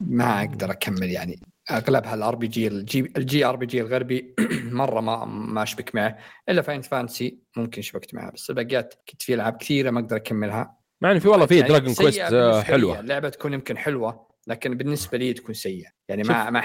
ما اقدر اكمل. يعني اغلبها الجي ار بي جي الغربي مره ما اشبك معه، الا فاينل فانتسي ممكن شبكت معها، بس الباقيات كنت في العاب كثيره ما اقدر اكملها. يعني في والله في يعني دراجون كويست حلوه، اللعبه تكون يمكن حلوه لكن بالنسبه لي تكون سيئه، يعني ما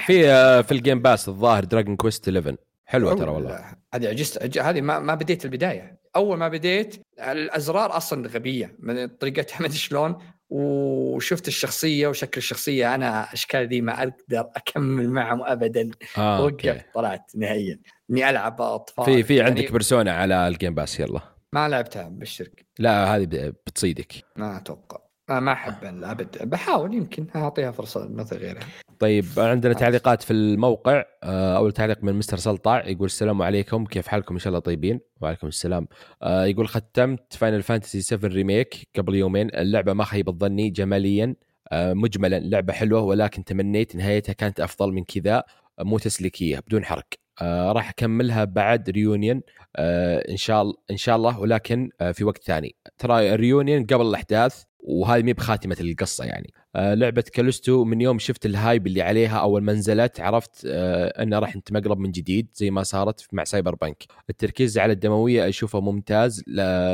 في الجيم باس الظاهر دراجون كويست 11 حلوه ترى والله. هذه عجزت، هذه ما بديت البدايه، اول ما بديت الازرار اصلا غبيه من طريقتها، ما ادري شلون، وشفت الشخصية وشكل الشخصية أنا أشكال دي ما أقدر أكمل معهم أبدا. وقفت طلعت نهائيا إني ألعب أطفال. في عندك يعني برسونا على الجيم باس؟ يلا ما لعبتها بالشركة. لا هذه بتصيدك ما أتوقع، ما أحب أبدا، بحاول يمكن أعطيها فرصة مثل غيرها. طيب عندنا تعليقات في الموقع. أول تعليق من مستر سلطع يقول السلام عليكم، كيف حالكم؟ إن شاء الله طيبين. وعليكم السلام. يقول ختمت فاينل فانتسي 7 ريميك قبل يومين، اللعبة ما خيبت ظني جماليا. مجملا لعبة حلوة، ولكن تمنيت نهايتها كانت أفضل من كذا، مو تسليكية بدون حرق. راح أكملها بعد ريونيون إن شاء الله، ولكن في وقت ثاني. ترى ريونيون قبل الأحداث، وهاي مي بخاتمة القصة يعني. لعبة كالستو من يوم شفت الهايب اللي عليها أول ما نزلت عرفت أنها راح نتمقرب من جديد زي ما صارت مع سايبر بانك. التركيز على الدموية أشوفه ممتاز،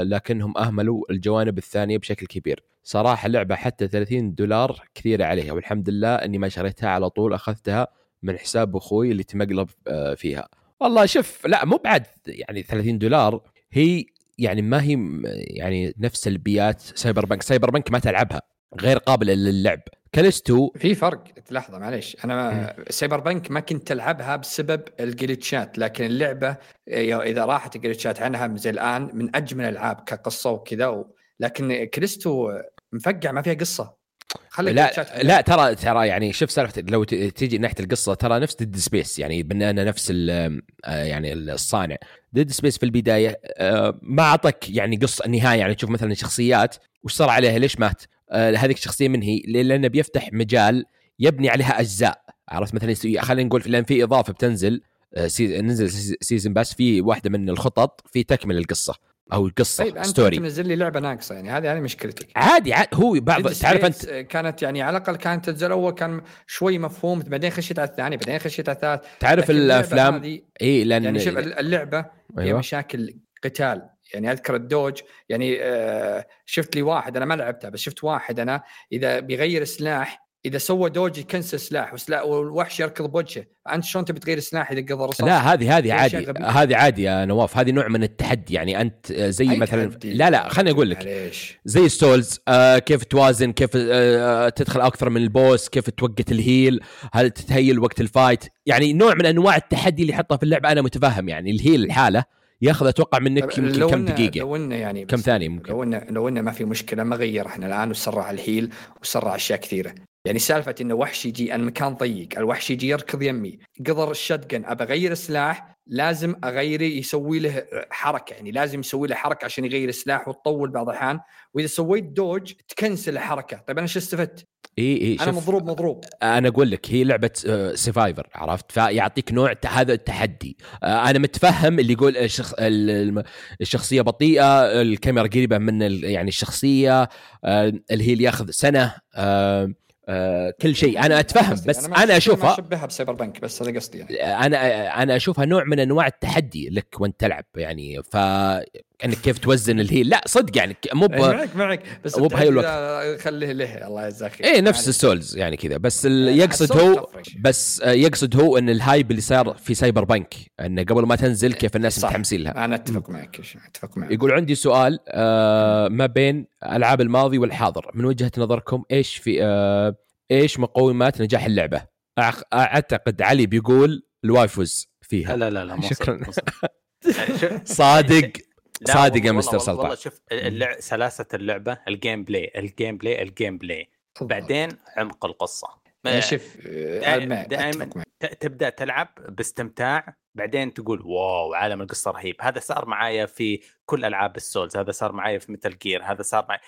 لكنهم أهملوا الجوانب الثانية بشكل كبير صراحة. لعبة حتى $30 كثيرة عليها، والحمد لله أني ما شريتها على طول، أخذتها من حساب أخوي اللي تمقلب فيها. والله شف، لا مو بعد يعني $30 هي يعني ما هي يعني نفس البيات سايبر بانك ما تلعبها، غير قابل للعب. كالستو في فرق تلاحظه، معليش انا سايبر بانك ما كنت العبها بسبب الجليتشات، لكن اللعبه اذا راحت الجليتشات عنها زي الان من اجمل العاب كقصه وكذا لكن كالستو مفقع ما فيها قصه. لا ترى يعني شوف سالفه، لو تيجي ناحيه القصه ترى نفس ديد سبيس، يعني بنانا نفس يعني الصانع. ديد سبيس في البدايه ما عطك يعني قصه النهايه، يعني تشوف مثلا شخصيات وش صار عليها، ليش مات هذيك الشخصيه من هي، لانه بيفتح مجال يبني عليها اجزاء. عرفت مثلا خلينا نقول لان في اضافه بتنزل ننزل سيزن باس، في واحده من الخطط في تكمل القصه او القصه. طيب انت تنزل لي لعبه ناقصه، يعني هذه مشكلتي. عادي هو بعض تعرف انت كانت يعني على الاقل كانت تنزل اول كان شوي مفهوم، بعدين خشيت على الثاني، بعدين خشيت على الثالث. تعرف الافلام اي لان يعني شوف اللعبه أيوة. مشاكل قتال، يعني اذكر الدوج يعني شفت لي واحد انا ما لعبتها، بس شفت واحد انا اذا بيغير سلاح، اذا سوى دوج يكنسل سلاح والوحش يركض بوجهه. انت شلون تبي تغير سلاح اذا قدر رصاص؟ لا هذه عادي، هذه عادي يا نواف، هذه نوع من التحدي. يعني انت زي مثلا لا خليني اقول لك زي السولز، كيف توازن، كيف تدخل اكثر من البوس، كيف توقت الهيل، هل تتهيل وقت الفايت، يعني نوع من انواع التحدي اللي حطها في اللعبه. انا متفاهم يعني الهيل الحاله ياخذ اتوقع منك يمكن كم دقيقه، لو انه يعني كم ثانيه ممكن، لو انه ما في مشكله ما غير احنا الان وسرع الهيل وسرع اشياء كثيره. يعني سالفة إنه وحش يجي المكان ضيق، الوحش يجي يركض يمي، قدر الشتقن أبى أغير السلاح لازم أغيره، يسوي له حركة، يعني لازم يسوي له حركة عشان يغير السلاح وتطول بعض الأحيان. وإذا سويت دوج تكنسل الحركة. طيب أنا شو استفدت؟ إيه أنا مضروب. أنا أقول لك هي لعبة سيفايفر، عرفت؟ فيعطيك نوع هذا التحدي. أنا متفهم اللي يقول الشخصية بطيئة، الكاميرا قريبة من يعني الشخصية، الهيل ياخذ سنة، كل شيء. أنا أتفهم، بس أنا أشوفها أشبهها بسايبر بانك، بس هذا قصدي. يعني أنا أشوفها نوع من أنواع التحدي لك وأنت تلعب، يعني أنك كيف توزن الهيل. لا صدق يعني مو معك بس مو بهاي الوقت خليه له. الله يجزاك إيه نفس السولز يعني كذا، بس يقصد هو أن الهايب اللي صار في سايبر بانك أنه قبل ما تنزل كيف الناس متحمسين لها. أنا أتفق معك. يقول عندي سؤال ما بين ألعاب الماضي والحاضر، من وجهة نظركم إيش في إيش مقومات نجاح اللعبة؟ أعتقد علي بيقول الوايفوز فيها. لا شكرا. صادق يا مستر سلطان. والله شوف سلاسة اللعبة، الجيم بلاي، بعدين عمق القصة. دائما تبدأ تلعب باستمتاع، بعدين تقول واو عالم القصة رهيب. هذا صار معايا في كل ألعاب السولز، هذا صار معايا في ميتال جير، هذا صار معايا.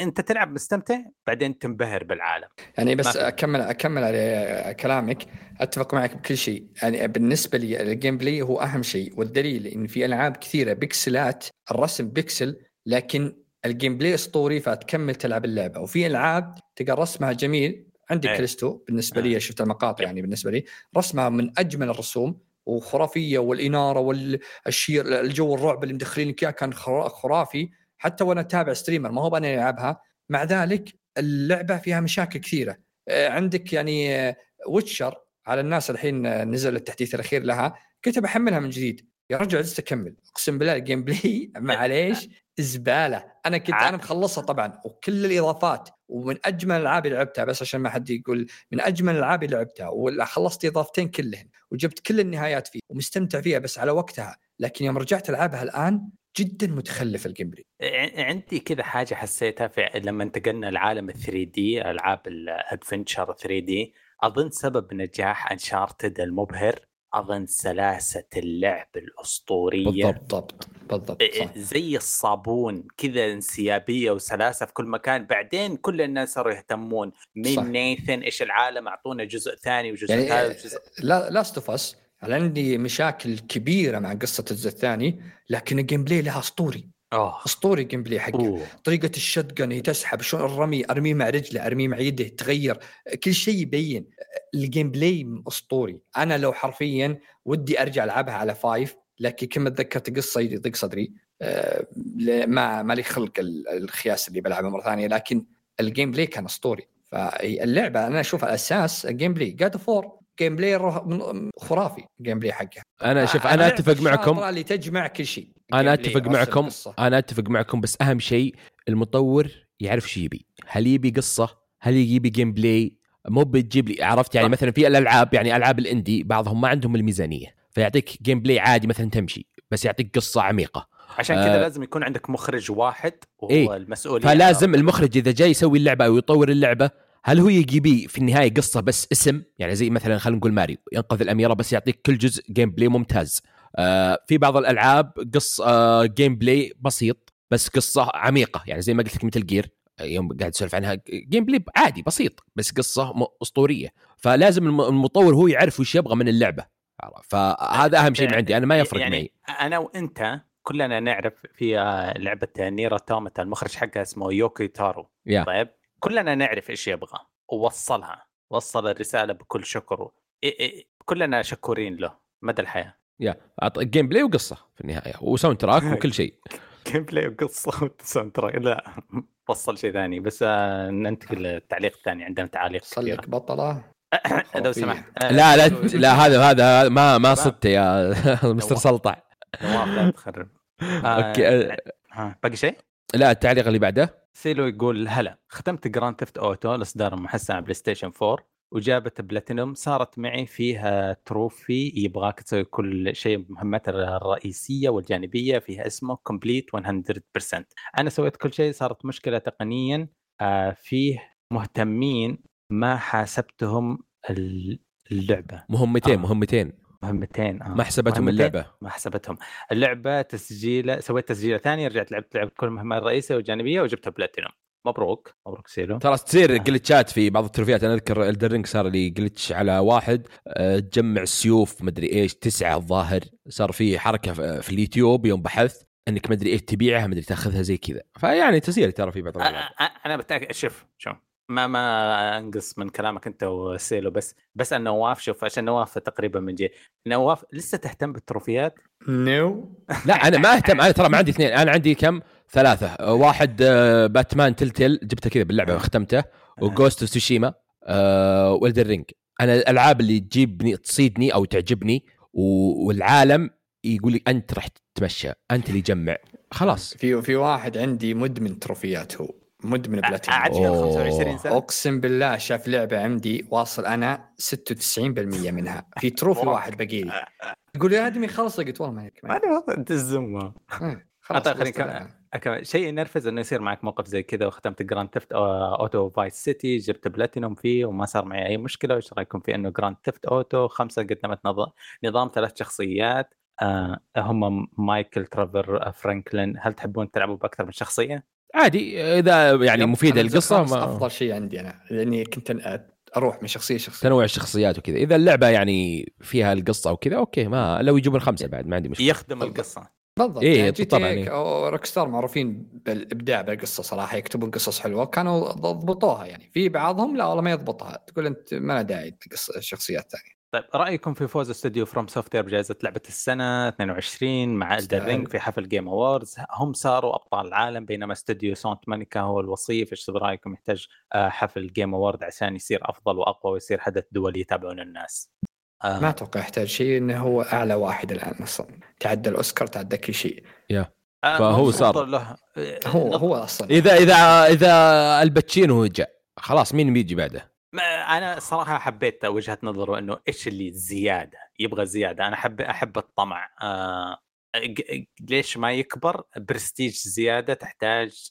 أنت تلعب مستمتع بعدين تنبهر بالعالم. يعني بس أكمل على كلامك، أتفق معك بكل شيء. يعني بالنسبة لي الجيم بلاي هو أهم شيء، والدليل إن في ألعاب كثيرة بيكسلات، الرسم بيكسل لكن الجيم بلاي أسطوري، فتكمل تلعب اللعبة. وفي ألعاب تلقى رسمها جميل، عندي كاليستو بالنسبة لي شفت المقاطع، يعني بالنسبة لي رسمها من أجمل الرسوم وخرافية، والإنارة والشير الجو الرعب اللي مدخلينك إياه كان خرافي. حتى وأنا أتابع ستريمر ما هو أنا ألعبها، مع ذلك اللعبة فيها مشاكل كثيرة. عندك يعني ويتشر على الناس الحين نزل التحديث الأخير لها، كنت بحملها من جديد يا رجل لسه كمل اقسم بالله الجيم بلاي معليش زباله. انا كنت انا مخلصها طبعا وكل الاضافات ومن اجمل العاب لعبتها، بس عشان ما حد يقول من اجمل العاب لعبتها، ولا خلصت اضافتين كلهن وجبت كل النهايات فيه ومستمتع فيها بس على وقتها. لكن يوم رجعت العبها الان جدا متخلف الجيم بلاي. عندي كذا حاجه حسيتها لما انتقلنا العالم 3D العاب الادفنتشر 3D، اظن سبب نجاح انشارتد المبهر أظن سلاسة اللعب الأسطورية. بالضبط بالضبط صح. زي الصابون كذا انسيابية وسلاسة في كل مكان، بعدين كل الناس صاروا يهتمون من نيثن إيش العالم، أعطونا جزء ثاني وجزء ثالث يعني وجزء... لا استفص. عندي مشاكل كبيرة مع قصة الجزء الثاني، لكن الجيم بلاي لها أسطوري. أسطوري الجيم بلاي حقه، طريقة الشوتجن هي تسحب، شلون الرمي، أرمي مع رجله، أرمي مع يده، تغير كل شيء يبين. الجيم بلاي أسطوري. أنا لو حرفيا ودي أرجع ألعبها على 5، لكن كما تذكرت قصة يضيق صدري، ما لي خلق الخياس اللي بلعبها مرة ثانية. لكن الجيم بلاي كان أسطوري، فاللعبة أنا أشوفها أساس الجيم بلاي. God of War جيم بلاي خرافي، جيم بلاي حقها. أنا شوف أنا أتفق معكم اللي تجمع كل شيء، أنا أتفق معكم بس أهم شيء المطور يعرف شو يبي. هل يبي قصة، هل يبي جيم بلاي، مو بتجيب لي عرفت يعني. مثلا في الألعاب يعني ألعاب الإندي بعضهم ما عندهم الميزانية، فيعطيك جيم بلاي عادي مثلا تمشي، بس يعطيك قصة عميقة. عشان كذا لازم يكون عندك مخرج واحد وهو المسؤول. فلازم المخرج إذا جاي يسوي اللعبة أو يطور اللعبة، هل هو يجيبي في النهاية قصة بس اسم، يعني زي مثلا خلينا نقول ماريو ينقذ الأميرة، بس يعطيك كل جزء جيم بلاي ممتاز. في بعض الألعاب قصة جيم بلاي بسيط بس قصة عميقة، يعني زي ما قلت لك مثل جير يوم قاعد أسولف عنها، جيم بلاي عادي بسيط بس قصة أسطورية. فلازم المطور هو يعرف وش يبغى من اللعبة، فهذا أهم شيء عندي. أنا ما يفرق يعني معي، أنا وأنت كلنا نعرف في لعبة نير أوتوماتا المخرج حقها اسمه يوكي تارو طيب كلنا نعرف إيش يبغى ووصلها، وصل الرسالة بكل شكر، كلنا شكورين له مدى الحياة. جيم بلاي وقصة في النهاية وساوند تراك وكل شيء. جيم بلاي وقصة وساوند تراك، لا وصل شيء ثاني. بس ننتقل للتعليق الثاني، عندنا تعليق كثيرة. بطلة لو سمحت. لا هذا ما صدت يا مستر سلطع. لا تخرب. اوكي باقي شيء؟ لا التعليق اللي بعده. سيلو يقول هلا، ختمت جراند ثيفت أوتو الإصدار المحسن على بلاي ستيشن 4 وجابت بلاتينوم، صارت معي فيها تروفي يبغاك تسوي كل شيء بمهمات الرئيسية والجانبية، فيها اسمه كومبليت 100%. أنا سويت كل شيء، صارت مشكلة تقنيا فيه مهتمين ما حاسبتهم اللعبة. مهمتين ما حسبتهم اللعبة، تسجيل، سويت تسجيل ثاني، رجعت لعبت كل المهمات الرئيسية والجانبية وجبتها بلاتينوم. مبروك سيلو. ترى تصير جلتشات في بعض التروفيات. انا اذكر الدرينج صار لي جلتش على واحد تجمع سيوف مدري ايش 9 الظاهر، صار في حركه في اليوتيوب يوم بحث انك مدري ايش تبيعها مدري تاخذها زي كذا، فيعني تصير ترى في بعض انا بتاكد. شوف ما انقص من كلامك انت وسيلو، بس النواف شوف، عشان نواف تقريبا من جي نواف لسه تهتم بالتروفيات. لا انا ما اهتم، انا ترى ما عندي 2، انا عندي كم 3. واحد باتمان تلتل جبته كذا باللعبه وختمته، وغوست اوف تسوشيما، والدر رينج. انا الالعاب اللي تجيبني تصيدني او تعجبني والعالم يقول لي انت رح تتمشى، انت اللي جمع خلاص. في واحد عندي مدمن تروفيات، هو مدمن بلاتينيوم، قاعد فيها 25 سنه اقسم بالله. شاف لعبه عندي واصل انا 96% منها، في تروفي واحد باقي لي، يقول يا ادمي خلص. قلت والله ما هيك، انا انت الزمه خلاص. شيء ينرفز انه يصير معك موقف زي كذا. وختمت جراند ثيفت اوتو فايس سيتي، جبت بلاتينوم فيه وما صار معي اي مشكله. وايش رايكم في انه جراند ثيفت اوتو 5 قدمت نظام 3 شخصيات هم مايكل، ترافر، فرانكلين؟ هل تحبون تلعبوا باكثر من شخصيه؟ عادي اذا يعني مفيده القصه. ما افضل شيء عندي انا لاني كنت اروح من شخصيه لشخصيه، تنوع الشخصيات وكذا. اذا اللعبه يعني فيها القصه وكذا اوكي، ما لو يجيبون 5 بعد ما عندي مشكله، يخدم القصه بالضبط. يعني روكستار معروفين بالابداع بالقصه صراحه، يكتبون قصص حلوه كانوا ضبطوها. يعني في بعضهم لا والله ما يضبطها، تقول انت ما داعي قصه الشخصيات الثانيه. طيب رايكم في فوز استوديو فروم سوفتوير بجائزه لعبه السنه 22 مع إلدر رينج في حفل جيم اووردز؟ هم صاروا ابطال العالم بينما استوديو سانت مونيكا هو الوصيف. ايش رايكم، يحتاج حفل جيم اوورد عشان يصير افضل واقوى ويصير حدث دولي يتابعون الناس؟ ما أتوقع يحتاج شيء، إنه هو أعلى واحد الآن أصلاً، تعدى الأوسكار تعدى كل شيء. فهو صار له هو أصلاً. إذا الباتشينو جاء خلاص مين بيجي بعده؟ أنا الصراحة حبيت وجهة نظره إنه إيش اللي زيادة يبغى زيادة. أنا أحب الطمع. ليش ما يكبر؟ برستيج زيادة تحتاج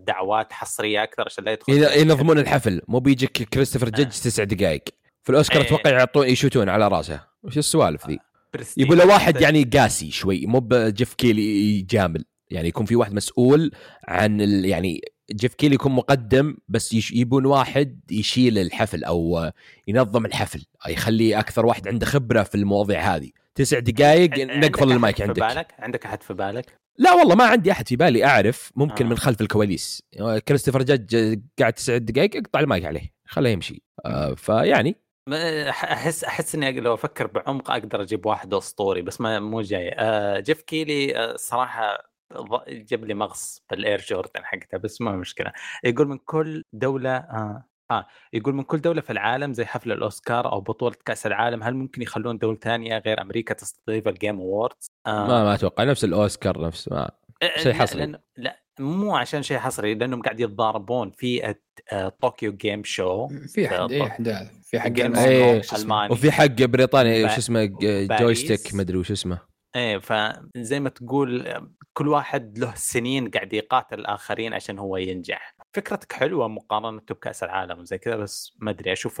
دعوات حصرية أكثر عشان لا يدخل. ينظمون الحفل، مو بيجيك كريستوفر جدج 9 دقائق في الأوسكار أتوقع يعطون يشوتون على رأسه. وش السوالف ذي؟ يبغى له واحد يعني قاسي شوي، مو بجيف كيلي جامل، يعني يكون في واحد مسؤول عن يعني جيف كيلي يكون مقدم، بس يبون واحد يشيل الحفل أو ينظم الحفل، يخلي أكثر واحد عنده خبرة في المواضيع هذه. 9 دقائق نقفل المايك. عندك في بالك؟ عندك أحد في بالك؟ لا والله ما عندي أحد في بالي أعرف. ممكن من خلف الكواليس كريستوفر جاج قاعد 9 دقائق اقطع المايك عليه خليه يمشي. فيعني أحس إني لو أفكر بعمق أقدر أجيب واحد أسطوري، بس ما مو جاي. جيف كيلي صراحة جاب لي مغص بالإير جوردن حقتها، بس ما مشكلة. يقول من كل دولة يقول من كل دولة في العالم زي حفل الأوسكار أو بطولة كأس العالم، هل ممكن يخلون دولة ثانية غير أمريكا تستضيف الجيم أووردز؟ ما أتوقع نفس الأوسكار نفس ما شيء حصري. لا مو عشان شيء حصري، لأنهم قاعد يتضاربون في طوكيو جيم شو، في حق في حق ألمانيا وفي حق بريطانيا وش اسمه جويستيك مدري وش اسمه. فزي ما تقول كل واحد له سنين قاعد يقاتل الآخرين عشان هو ينجح. فكرتك حلوة مقارنته بكأس العالم وزي كذا، بس ما أدري أشوف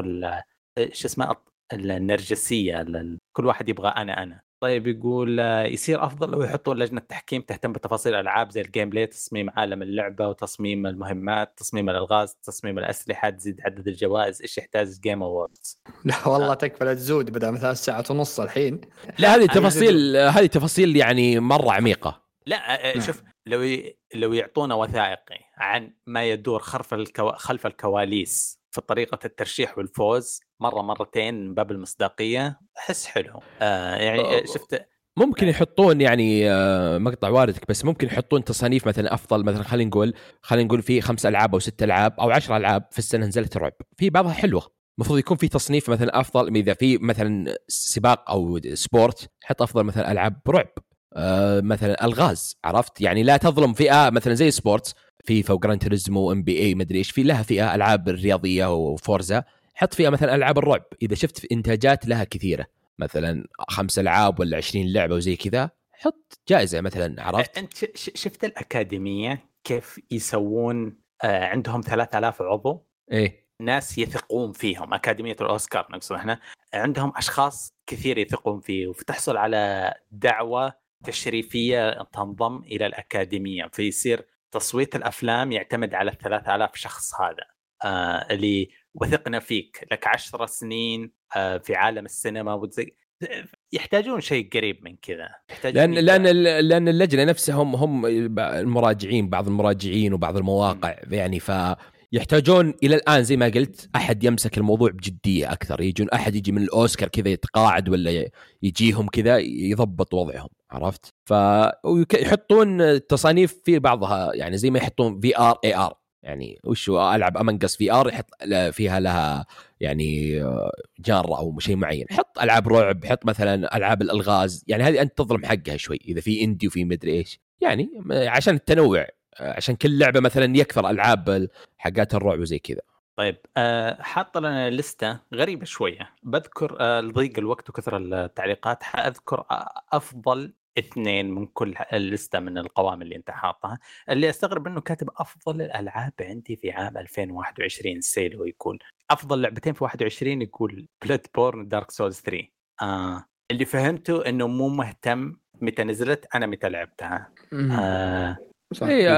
شو اسمه النرجسية، كل واحد يبغى أنا. طيب يقول يصير أفضل لو يحطوا لجنة تحكيم تهتم بتفاصيل الألعاب زي الجيم بلاي، تصميم عالم اللعبة وتصميم المهمات، تصميم الألغاز، تصميم الأسلحة، تزيد عدد الجوائز. إيش يحتاج جيم أووردز؟ لا والله تكفى لا تزود، بدأ مثلا 1.5 ساعة الحين. لا هذه تفاصيل يعني مرة عميقة. لا شوف، لو يعطونا وثائقي عن ما يدور خلف الكواليس في طريقة الترشيح والفوز مرة مرتين من باب المصداقية، أحس حلو. يعني شفت ممكن يحطون يعني مقطع واردك، بس ممكن يحطون تصانيف مثلا أفضل، مثلا خلينا نقول في 5 ألعاب أو 6 ألعاب أو 10 ألعاب في السنة نزلت رعب، في بعضها حلوة. المفروض يكون في تصنيف مثلا أفضل، إذا في مثلا سباق أو سبورت حط أفضل مثلا ألعاب رعب، مثلا ألغاز، عرفت يعني لا تظلم فئة مثلا زي سبورتس فيفا وغران تريزمو وام بي اي مدري ايش، في لها فئه العاب الرياضيه وفورزا، حط فيها مثلا العاب الرعب. اذا شفت في انتاجات لها كثيره مثلا 5 ألعاب ولا 20 لعبه وزي كذا، حط جائزه مثلا، عرفت. انت شفت الاكاديميه كيف يسوون؟ عندهم 3000 عضو، ايه ناس يثقون فيهم. اكاديميه الاوسكار نقصد احنا، عندهم اشخاص كثير يثقون فيه، وتحصل على دعوه تشريفيه تنضم الى الاكاديميه، فيصير تصويت الأفلام يعتمد على 3000 شخص هذا اللي وثقنا فيك لك 10 سنين في عالم السينما يحتاجون شيء قريب من كذا. لأن اللجنة نفسهم هم المراجعين، بعض المراجعين وبعض المواقع يعني، فيحتاجون إلى الآن زي ما قلت أحد يمسك الموضوع بجدية أكثر، يجون أحد يجي من الأوسكار كذا يتقاعد ولا يجيهم كذا يضبط وضعهم، عرفت. يحطون تصانيف في بعضها يعني زي ما يحطون VR AR، يعني وش ألعب أمنقص VR يحط فيها لها يعني جارة أو شيء معين، حط ألعاب رعب، حط مثلا ألعاب الألغاز، يعني هذه أنت تظلم حقها شوي إذا في إندي وفي مدري إيش، يعني عشان التنوع، عشان كل لعبة مثلا يكثر ألعاب حقات الرعب وزي كذا. طيب حاط لنا لستة غريبة شوية، بذكر لضيق الوقت وكثر التعليقات حأذكر أفضل 2 من كل اللستة من القوائم اللي انت حاطها، اللي استغرب انه كاتب افضل الالعاب عندي في عام 2021 سيلو، يكون افضل لعبتين في 21 يقول بلاد بورن دارك سولز 3. اللي فهمته انه مو مهتم متى نزلت، انا متى لعبتها. هي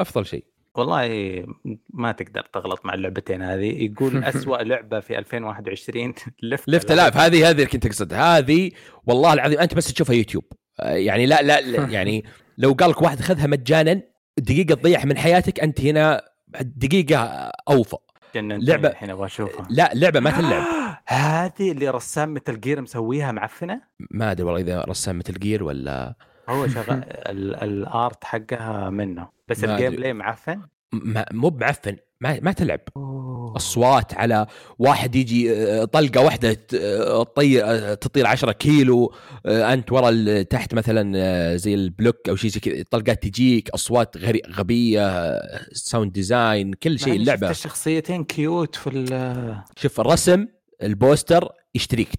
افضل شيء والله، ما تقدر تغلط مع اللعبتين هذه. يقول أسوأ لعبة في 2021 لفت لايف. هذه كنت أقصد، هذه والله العظيم أنت بس تشوفها يوتيوب يعني. لا يعني لو قالك واحد خذها مجانا دقيقة تضيع من حياتك، أنت هنا دقيقة أوفى. لعبة الحين أبغى أشوفها. لا لعبة ما تلعب. هذه اللي رسام متل جير مسويها معفنة، ما أدري والله إذا رسام متل جير ولا هو شغال الارت حقها منه، بس الجيم بلاي معفن. مو معفن، ما تلعب. أصوات على واحد يجي طلقة واحدة تطير 10 كيلو، أنت ورا تحت مثلا زي البلوك أو شيء زي كذا، طلقات تجيك، أصوات غبية، ساوند ديزاين، كل شيء. اللعبة شخصيتين كيوت في شوف الرسم، البوستر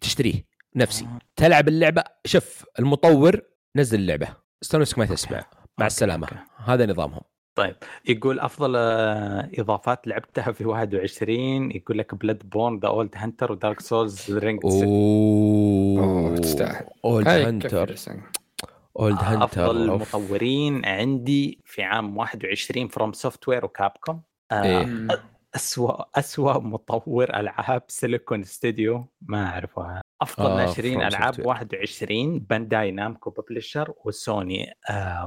تشتريه نفسي، تلعب اللعبة. شوف المطور نزل اللعبة، استنسك ما تسمع، مع السلامة. هذا نظامهم. طيب، يقول أفضل إضافات لعبتها في 21، يقول لك بلاد بورن، ذا أولد هنتر، ودارك سولز رينج. تستاهل أولد هنتر. أفضل المطورين عندي في عام 21 فروم سوفتوير وكابكوم. أسوأ مطور ألعاب سيليكون ستوديو، ما أعرفها. أفضل ناشرين ألعاب 21 بانداي نامكو ببلشر وسوني،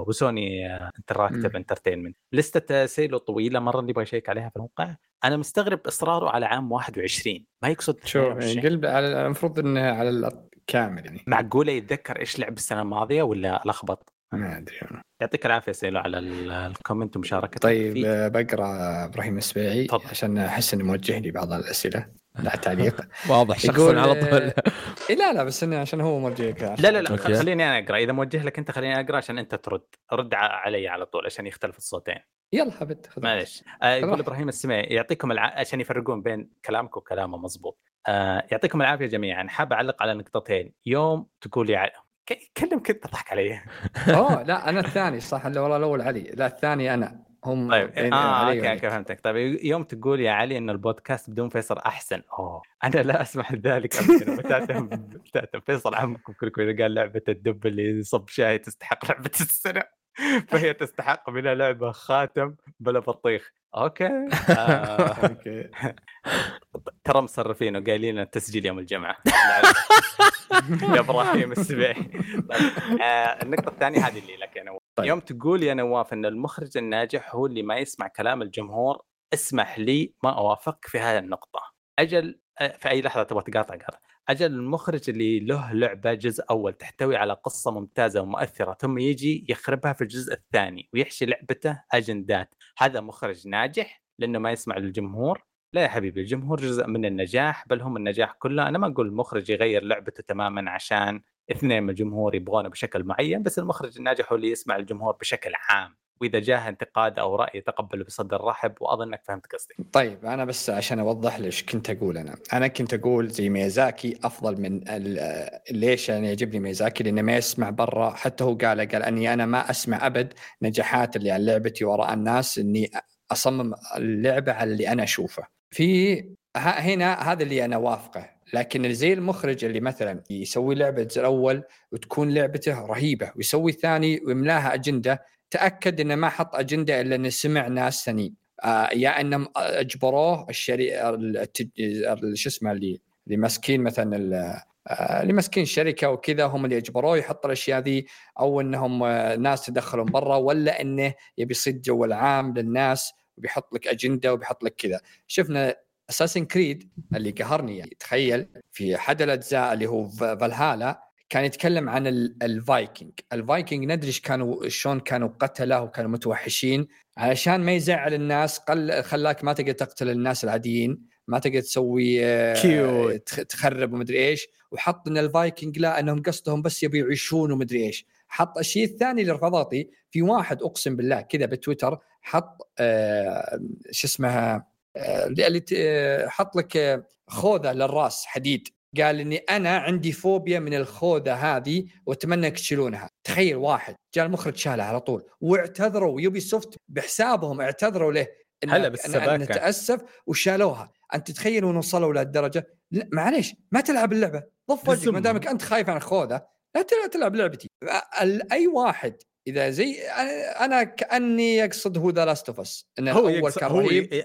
وسوني انتراكتيف انترتينمنت. لستة سيلو طويلة مرة، اللي يبغى يشيك عليها في الموقع. أنا مستغرب إصراره على عام 21، ما يقصد شو قلب على، المفروض إنه على الكامل يعني. معقولة يتذكر إيش لعب السنة الماضية ولا لخبط؟ ما أدري. يعطيك العافية سيلو على الكومنت ومشاركتك. طيب فيه. بقرأ إبراهيم السبيعي عشان أحس إنه موجه لي بعض الأسئلة، لا تعليق واضح شخصا على طول. لا بس أنا عشان هو موجهك. لا خليني أنا أقرأ. إذا موجه لك أنت خليني أقرأ عشان أنت رد علي على طول، عشان يختلف الصوتين. يلا حبيت معلش. يقول إبراهيم السبيعي يعطيكم عشان يفرقون بين كلامك وكلامه مزبوط. يعطيكم العافية جميعا. حاب أعلق على نقطتين. يوم تقول لي كلم كنت تضحك عليه. لا أنا الثاني صح، اللي والله الأول علي، لا الثاني أنا هم. طيب أوكي فهمتك. طيب يوم تقول يا علي إن البودكاست بدون فيصل أحسن، أنا لا أسمح ذلك أبدا. وتأتم فيصل عمكم كلكم إذا قال لعبة الدب اللي صب شاي تستحق لعبة السنة، فهي تستحق بلا لعبة خاتم بلا بطيخ. أوكي. ترى مصرفين وقايلين التسجيل يوم الجمعة يا إبراهيم السبيعي. النقطة الثانية هذه اللي لك يا نواف. طيب. يوم تقول يا نواف أن المخرج الناجح هو اللي ما يسمع كلام الجمهور، اسمح لي ما أوافقك في هذه النقطة. أجل في أي لحظة تبغى تقاطع. أجل المخرج اللي له لعبة جزء أول تحتوي على قصة ممتازة ومؤثرة، ثم يجي يخربها في الجزء الثاني ويحشي لعبته أجندات، هذا مخرج ناجح لأنه ما يسمع للجمهور؟ لا يا حبيبي، الجمهور جزء من النجاح، بل هم النجاح كله. أنا ما أقول المخرج يغير لعبته تماما عشان اثنين من الجمهور يبغونه بشكل معين، بس المخرج الناجح هو اللي يسمع الجمهور بشكل عام، وإذا جاه انتقاد أو رأي تقبله بصدر رحب. وأظنك فهمت قصدي. طيب أنا بس عشان أوضح ليش كنت أقول، أنا كنت أقول زي ميازاكي أفضل من ليش أنا يعجبني ميازاكي، لأنه ما يسمع برا. حتى هو قال أني أنا ما أسمع أبد نجاحات اللي على لعبتي وراء الناس، أني أصمم اللعبة على اللي أنا أشوفه في هنا هذا اللي أنا وافقه. لكن زي المخرج اللي مثلا يسوي لعبة الأول وتكون لعبته رهيبة، ويسوي ثاني ويملاها أجندة، تأكد إنه ما حط أجندة إلا إنه سمع ناس ثانيين، يا إنه أجبروه اللي مسكين مثلا اللي مسكين الشركة وكذا، هم اللي أجبروه يحط الأشياء ذي، أو إنهم ناس تدخلهم برا، ولا إنه يبي يصيد جو العام للناس وبيحط لك أجندة وبيحط لك كذا. شفنا أساسن كريد اللي قهرني يعني، تخيل في أحد الأجزاء اللي هو فالهالا كان يتكلم عن الفايكنج ندريش كانوا شلون كانوا قتله وكانوا متوحشين علشان ما يزعل الناس، خلاك ما تقدر تقتل الناس العاديين، ما تقدر تسوي تخرب ومدري ايش، وحط ان الفايكنج لا انهم قصدهم بس يبي يعيشون ومدري ايش. حط الشيء الثاني للرفضاطي، في واحد اقسم بالله كذا بتويتر حط حط لك خوذة للراس حديد، قال إني أنا عندي فوبيا من الخوذة هذه وأتمنى تشيلونها. تخيل، واحد جاء المخرج شالها على طول، واعتذروا يوبي سوفت بحسابهم، اعتذروا له أنا نتأسف وشالوها. أنت تتخيل ونوصلوا لهالدرجة؟ لا معليش، ما تلعب اللعبة، ضف وجهك ما دامك أنت خايف عن الخوذة، لا تلعب لعبتي. أي واحد إذا زي أنا كأني يقصد هو ذا لاستوفس، إن هو أول كرهيب.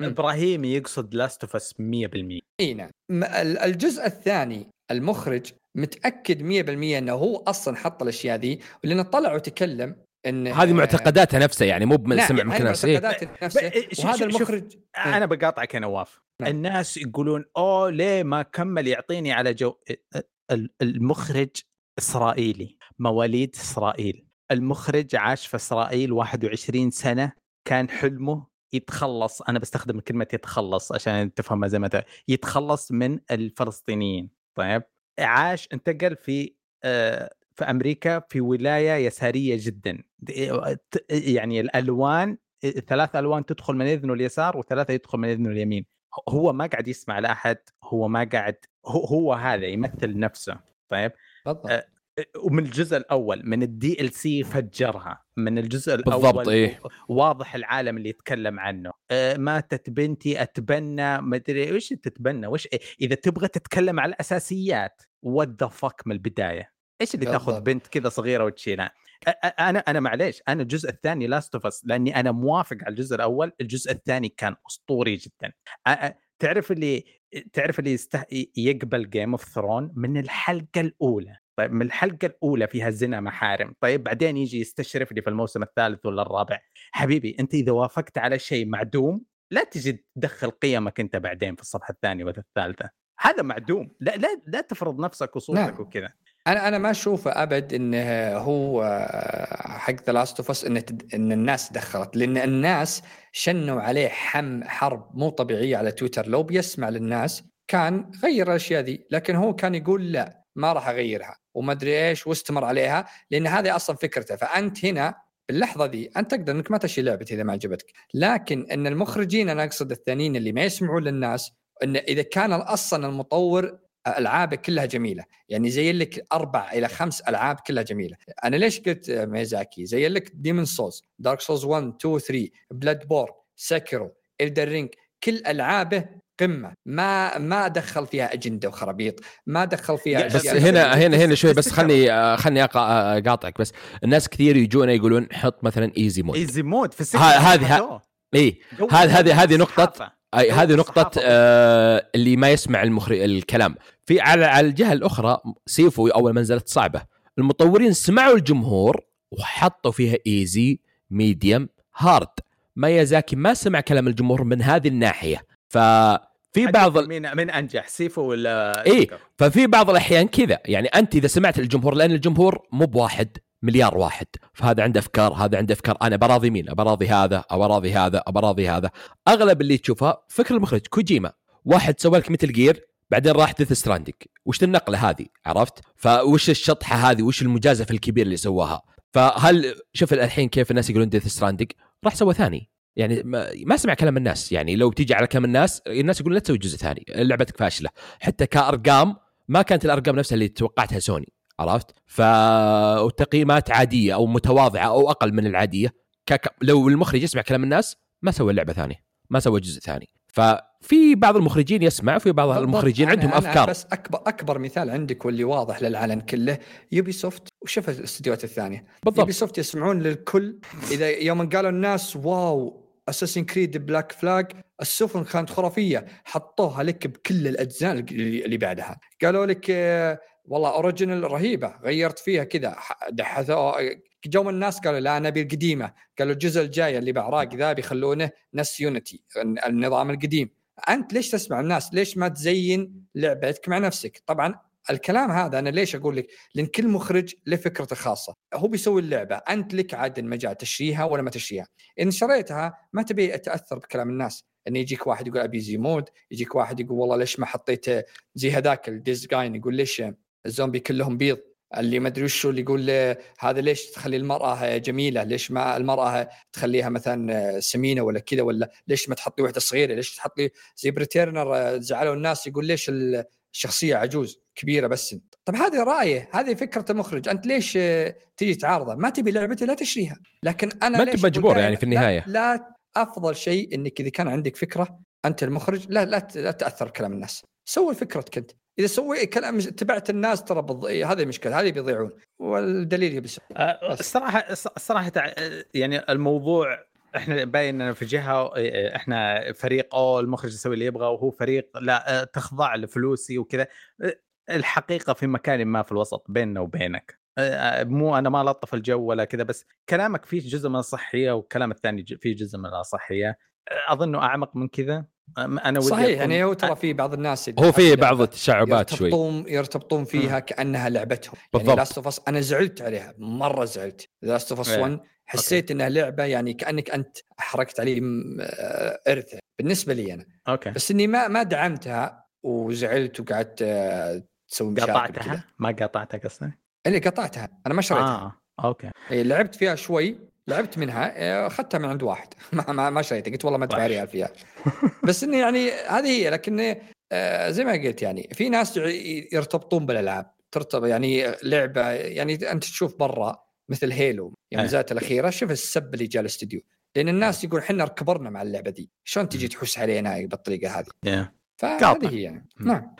إبراهيم يقصد لاستوفس 100%. إينا الجزء الثاني المخرج متأكد 100% إنه هو أصلاً حط الأشياء ذي، ولأنه طلع وتكلم إن هذه معتقداتها نفسها يعني، مو بسمع من الناس. وهذا المخرج أنا بقاطعك يا نواف. الناس يقولون ليه ما كمل يعطيني على جو. المخرج إسرائيلي، مواليد إسرائيل، المخرج عاش في إسرائيل 21 سنة، كان حلمه يتخلص، أنا بستخدم كلمة يتخلص عشان تفهمها زي ما تقول، يتخلص من الفلسطينيين. طيب عاش، انتقل في أمريكا في ولاية يسارية جدا، يعني الألوان 3 ألوان تدخل من إذنه اليسار و3 يدخل من إذنه اليمين. هو ما قاعد يسمع لأحد، هو ما قاعد، هو هذا يمثل نفسه. طيب ومن الجزء الأول من الDLC فجرها من الجزء الأول إيه. واضح العالم اللي يتكلم عنه. ماتت بنتي، أتبنى مدري وش تتبنى وش إيه؟ إذا تبغى تتكلم على الأساسيات what the fuck من البداية، إيش اللي تأخذ بنت كذا صغيرة وتشيلها؟ أنا معليش، أنا الجزء الثاني Last of Us لأني أنا موافق على الجزء الأول، الجزء الثاني كان أسطوري جدا. تعرف اللي يقبل Game of Thrones من الحلقة الأولى. طيب من الحلقة الأولى فيها زنا محارم، طيب بعدين يجي يستشرف لي في الموسم الثالث ولا الرابع. حبيبي أنت إذا وافقت على شيء معدوم لا تجي تدخل قيمك أنت بعدين في الصفحة الثانية والثالثة، هذا معدوم. لا لا لا تفرض نفسك وصولتك وكذا. أنا ما أشوفه أبد إنه هو حق ثلاثة إن الناس دخلت، لأن الناس شنوا عليه حرب مو طبيعية على تويتر. لو بيسمع للناس كان غير الأشياء ذي، لكن هو كان يقول لا ما راح أغيرها وما أدري إيش، واستمر عليها لأن هذه أصلا فكرته. فأنت هنا باللحظة ذي أنت تقدر إنك ما تشيل لعبة إذا ما عجبتك، لكن إن المخرجين أنا أقصد الثانيين اللي ما يسمعون للناس، إن إذا كان أصلا المطور ألعابك كلها جميلة، يعني زي لك 4 إلى 5 ألعاب كلها جميلة. أنا ليش قلت ميزاكي زي لك ديمون سولز، دارك سولز 1، 2، 3، بلاد بورن، ساكيرو، إلدر رينج، كل ألعابه قمة. ما دخل فيها أجندة وخرابيط، ما دخل فيها. بس هنا شوي، بس خلني أقاطعك. بس الناس كثير يجونا يقولون حط مثلا إيزي مود في هذه، إيه هذه نقطة، هذه نقطة اللي ما يسمع المخرج الكلام. في على الجهة الأخرى سيفو أول ما نزلت صعبة، المطورين سمعوا الجمهور وحطوا فيها إيزي، ميديم، هارد. ميازاكي ما سمع كلام الجمهور من هذه الناحية، ففي بعض من أنجح سيفو ولا إيه؟ ففي بعض الأحيان كذا، يعني أنت إذا سمعت الجمهور، لأن الجمهور مو بواحد، مليار واحد، فهذا عنده أفكار، هذا عنده أفكار، أنا براضي مين، أبراضي هذا، أبراضي هذا، أبراضي هذا. أغلب اللي تشوفها فكر المخرج كوجيما، واحد سوى لك مثل جير، بعدين راح ديث ستراندينج، وش النقلة هذه؟ عرفت؟ فوش الشطحة هذه؟ وش المجازفة الكبير اللي سواها؟ فهل شوف الحين كيف الناس يقولون ديث ستراندينج راح سوى ثاني، يعني ما سمع كلام الناس. يعني لو تيجي على كلام الناس يقولون لا تسوي جزء ثاني، لعبتك فاشلة. حتى كأرقام ما كانت الأرقام نفسها اللي توقعتها سوني، عرفت؟ فالتقييمات عادية أو متواضعة أو أقل من العادية. لو المخرج يسمع كلام الناس ما سوى اللعبة ثانية، ما سوى جزء ثاني. ففي بعض المخرجين يسمع، في بعض المخرجين عندهم أفكار. بس أكبر مثال عندك واللي واضح للعلن كله يوبي سوفت، وشوف الاستديوهات الثانية يوبي سوفت يسمعون للكل. إذا يوم قالوا الناس واو أساسين كريد بلاك فلاج السفن كانت خرافية، حطوها لك بكل الأجزاء اللي بعدها. قالوا لك والله أوريجينال رهيبة غيرت فيها كذا، دحثوا جو الناس قالوا لا أنا بالقديمة، قالوا الجزء الجاي اللي بعراق ذا بيخلونه نس يونيتي النظام القديم. أنت ليش تسمع الناس؟ ليش ما تزين لعبتك مع نفسك؟ طبعا الكلام هذا أنا ليش أقول لك، لأن كل مخرج له فكرته خاصة، هو بيسوي اللعبة، أنت لك عاد المجال تشريها ولا ما تشريها. إن شريتها ما تبي أتأثر بكلام الناس، أن يجيك واحد يقول أبي زي مود، يجيك واحد يقول والله ليش ما حطيت زي هذاك الديزجاين، يقول ليش الزومبي كلهم بيض، اللي ما ادري وشو اللي يقول هذا ليش تخلي المرأة جميلة، ليش ما المرأة تخليها مثلا سمينة ولا كذا، ولا ليش ما تحطي واحدة صغيرة، ليش تحطي زي بريتيرنر زعلوا الناس يقول ليش الشخصية عجوز كبيرة. بس طب هذه رأيه، هذه فكرة المخرج، أنت ليش تيجي تعارضه؟ ما تبي لعبتي لا تشريها، لكن أنا ما أنت مجبور يعني في النهاية. لا أفضل شيء إنك إذا كان عندك فكرة أنت المخرج لا تأثر بكلام الناس، سوي فكرتك أنت. إذا سوي كلام تبعت الناس ترى هذه المشكلة، هذه بيضيعون والدليل يبص. الصراحة يعني الموضوع إحنا باين إننا في جهة، إحنا فريق المخرج يسوي اللي يبغى، وهو فريق لا تخضع لفلوسي وكذا. الحقيقة في مكان ما في الوسط بيننا وبينك، مو أنا ما لطف الجو ولا كذا، بس كلامك فيه جزء من الصحية وكلام الثاني فيه جزء من الصحية، أظنه أعمق من كذا. أنا صحيح، يعني هو ترى في بعض الناس هو في بعض التشعبات شوي يرتبطون فيها كأنها لعبتهم. يعني Last of Us أنا زعلت عليها مرة، زعلت Last of Us 1 حسيت انها لعبه يعني كانك انت حركت عليه ارثه بالنسبه لي انا. أوكي. بس اني ما دعمتها وزعلت وقعدت تسوي مشاكل. ما قطعتها قصدي اللي قطعتها انا ما شريتها. اوكي. لعبت فيها شوي، لعبت منها، اخذتها من عند واحد ما شريتها، قلت والله ما ادفع ريال فيها بس اني يعني هذه هي. لكن زي ما قلت يعني في ناس يرتبطون بالالعاب، ترتبط يعني لعبه، يعني انت تشوف برا مثل هيلو يعني ذات الاخيره، شوف السب اللي جاء الاستديو، لان الناس يقول حنا كبرنا مع اللعبه دي، شلون تجي تحس علينا بالطريقه هذه؟ فهذه هي يعني. نعم.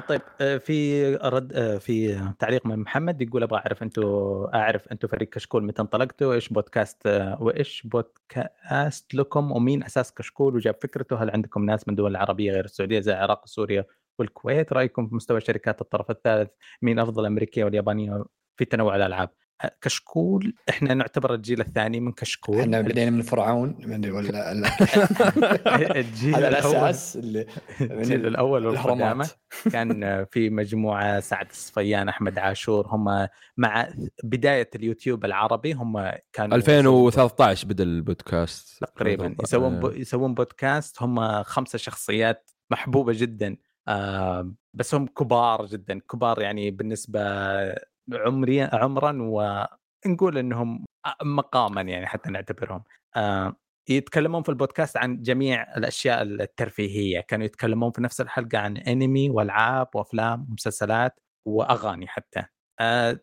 طيب في رد في تعليق من محمد يقول ابغى اعرف انتم فريق كشكول متى انطلقتوا؟ ايش بودكاست لكم؟ ومين اساس كشكول وجاب فكرته؟ هل عندكم ناس من دول العربيه غير السعوديه زي العراق وسوريا والكويت؟ رايكم في مستوى شركات الطرف الثالث؟ مين افضل، امريكيه واليابانيه في تنوع الالعاب؟ كشكول احنا نعتبر الجيل الثاني من كشكول، احنا بدينا من فرعون من ولا الجيل الاساس الجيل الاول والقدامى كان في مجموعه سعد الصفيان، احمد عاشور، هم مع بدايه اليوتيوب العربي هم كانوا 2013 بدا البودكاست تقريبا، يسوون بودكاست، هم 5 شخصيات محبوبه جدا، بس هم كبار جدا، كبار يعني بالنسبه عمرا ونقول انهم مقاما يعني حتى نعتبرهم. يتكلمون في البودكاست عن جميع الاشياء الترفيهيه، كانوا يتكلمون في نفس الحلقه عن انمي والعاب وافلام ومسلسلات واغاني حتى.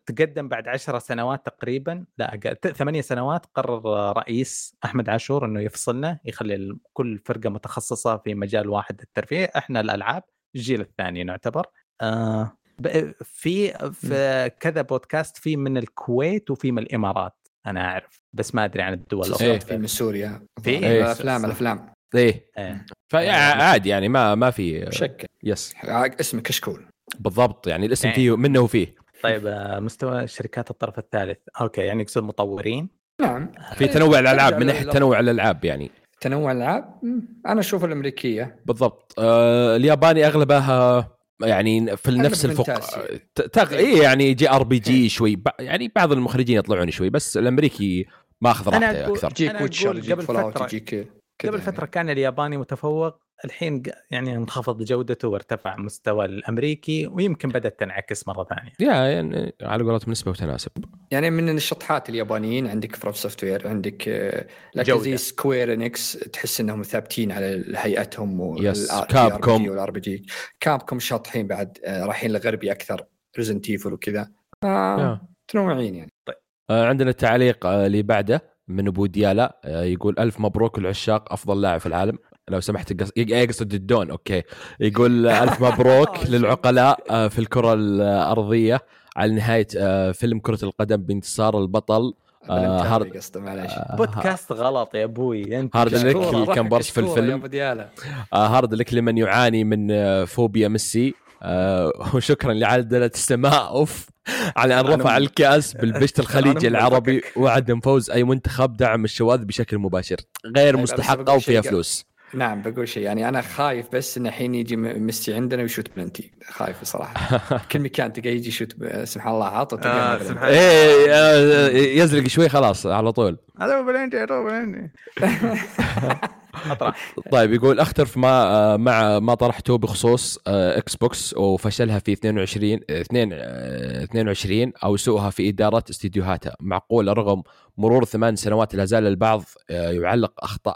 تقدم بعد 10 سنوات تقريبا، لا 8 سنوات، قرر رئيس احمد عاشور انه يفصلنا، يخلي كل فرقه متخصصه في مجال واحد الترفيه، احنا الالعاب الجيل الثاني نعتبر. في كذا بودكاست، في من الكويت وفي من الامارات انا اعرف، بس ما ادري عن الدول الاخرى، في من سوريا، في افلام ايه، فعادي يعني ما في شك. يس اسم كشكول بالضبط يعني الاسم فيه منه وفيه. طيب مستوى شركات الطرف الثالث، اوكي يعني يقصد مطورين. نعم في تنوع الالعاب، من ناحيه تنوع الالعاب يعني تنوع الالعاب انا اشوف الامريكيه بالضبط، الياباني اغلبها يعني في نفس الفق يعني جي ار بي جي شوي، يعني بعض المخرجين يطلعون شوي، بس الامريكي ما اخذ راحته اكثر. قبل فتره كان الياباني متفوق، الحين يعني انخفض جودته وارتفع مستوى الامريكي، ويمكن بدأت تنعكس مره ثانيه يعني على قولتهم نسبه وتناسب. يعني من الشطحات اليابانيين عندك فروم سوفت وير، عندك لاكازي، سكوير انكس، تحس انهم ثابتين على هيئتهم، والكابكوم والار بي جي، كابكوم شاطحين بعد، رايحين لغربي اكثر، ريزنت ايفل وكذا، تنوعين يعني. طيب عندنا التعليق اللي بعده من ابو ديالا، يقول الف مبروك العشاق افضل لاعب في العالم، لو سمحت يقصد الدون. أوكي يقول ألف مبروك للعقلاء في الكرة الأرضية على نهاية فيلم كرة القدم بانتصار البطل. بودكاست غلط يا أبوي. هارد لك كم برش في الفيلم، هارد لك لمن يعاني من فوبيا ميسي، وشكرا لعدلة السماء أوف على أن رفع الكأس بالبشت الخليجي العربي وعدم فوز أي منتخب دعم الشواذ بشكل مباشر، غير مستحقة وفيها فلوس. نعم بقول شيء يعني أنا خايف بس إن الحين يجي ميسي عندنا ويشوت بلنتي، خايف صراحة. كل مكان تجي يجي يشوت سبحان الله عاطل. إيه يزرق شوي خلاص على طول. هذا بلنتي هذا بلنتي. طيب يقول اختلف مع ما طرحته بخصوص اكس بوكس وفشلها في 22 او سوءها في اداره استديوهاتها. معقول رغم مرور 8 سنوات لا زال البعض يعلق اخطاء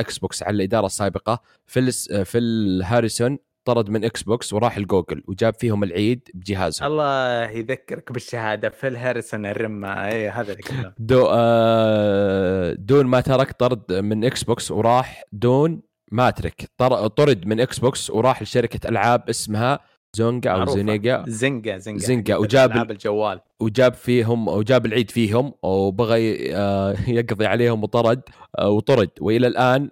اكس بوكس على الاداره السابقه؟ فيل هاريسون طرد من اكس بوكس وراح لجوجل وجاب فيهم العيد بجهازهم. الله يذكرك بالشهاده، فيل هاريسون الرمه. اي هذا الكلام. دون ما ترك طرد من اكس بوكس وراح دون ما ترك طرد من اكس بوكس وراح لشركه العاب اسمها زونجا او زينجا وجاب العاب الجوال، وجاب العيد فيهم وبغى يقضي عليهم وطرد والى الان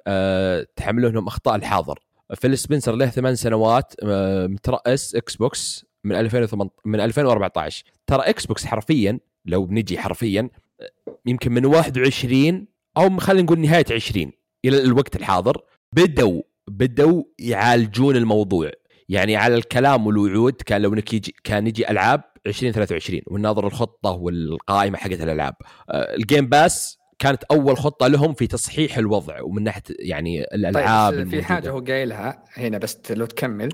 تحملونهم اخطاء الحاضر. فيل سبنسر له 8 سنوات مترأس اكس بوكس من 2014. ترى اكس بوكس حرفيا لو بنجي حرفيا يمكن من 21 او خلينا نقول نهاية 20 الى الوقت الحاضر بدوا يعالجون الموضوع، يعني على الكلام والوعود كان لو انك كان يجي العاب 2023 والناظر الخطه والقائمه حقت الالعاب. الجيم باس كانت اول خطه لهم في تصحيح الوضع ومن ناحيه يعني الالعاب. طيب في حاجه هو قايلها هنا بس لو تكمل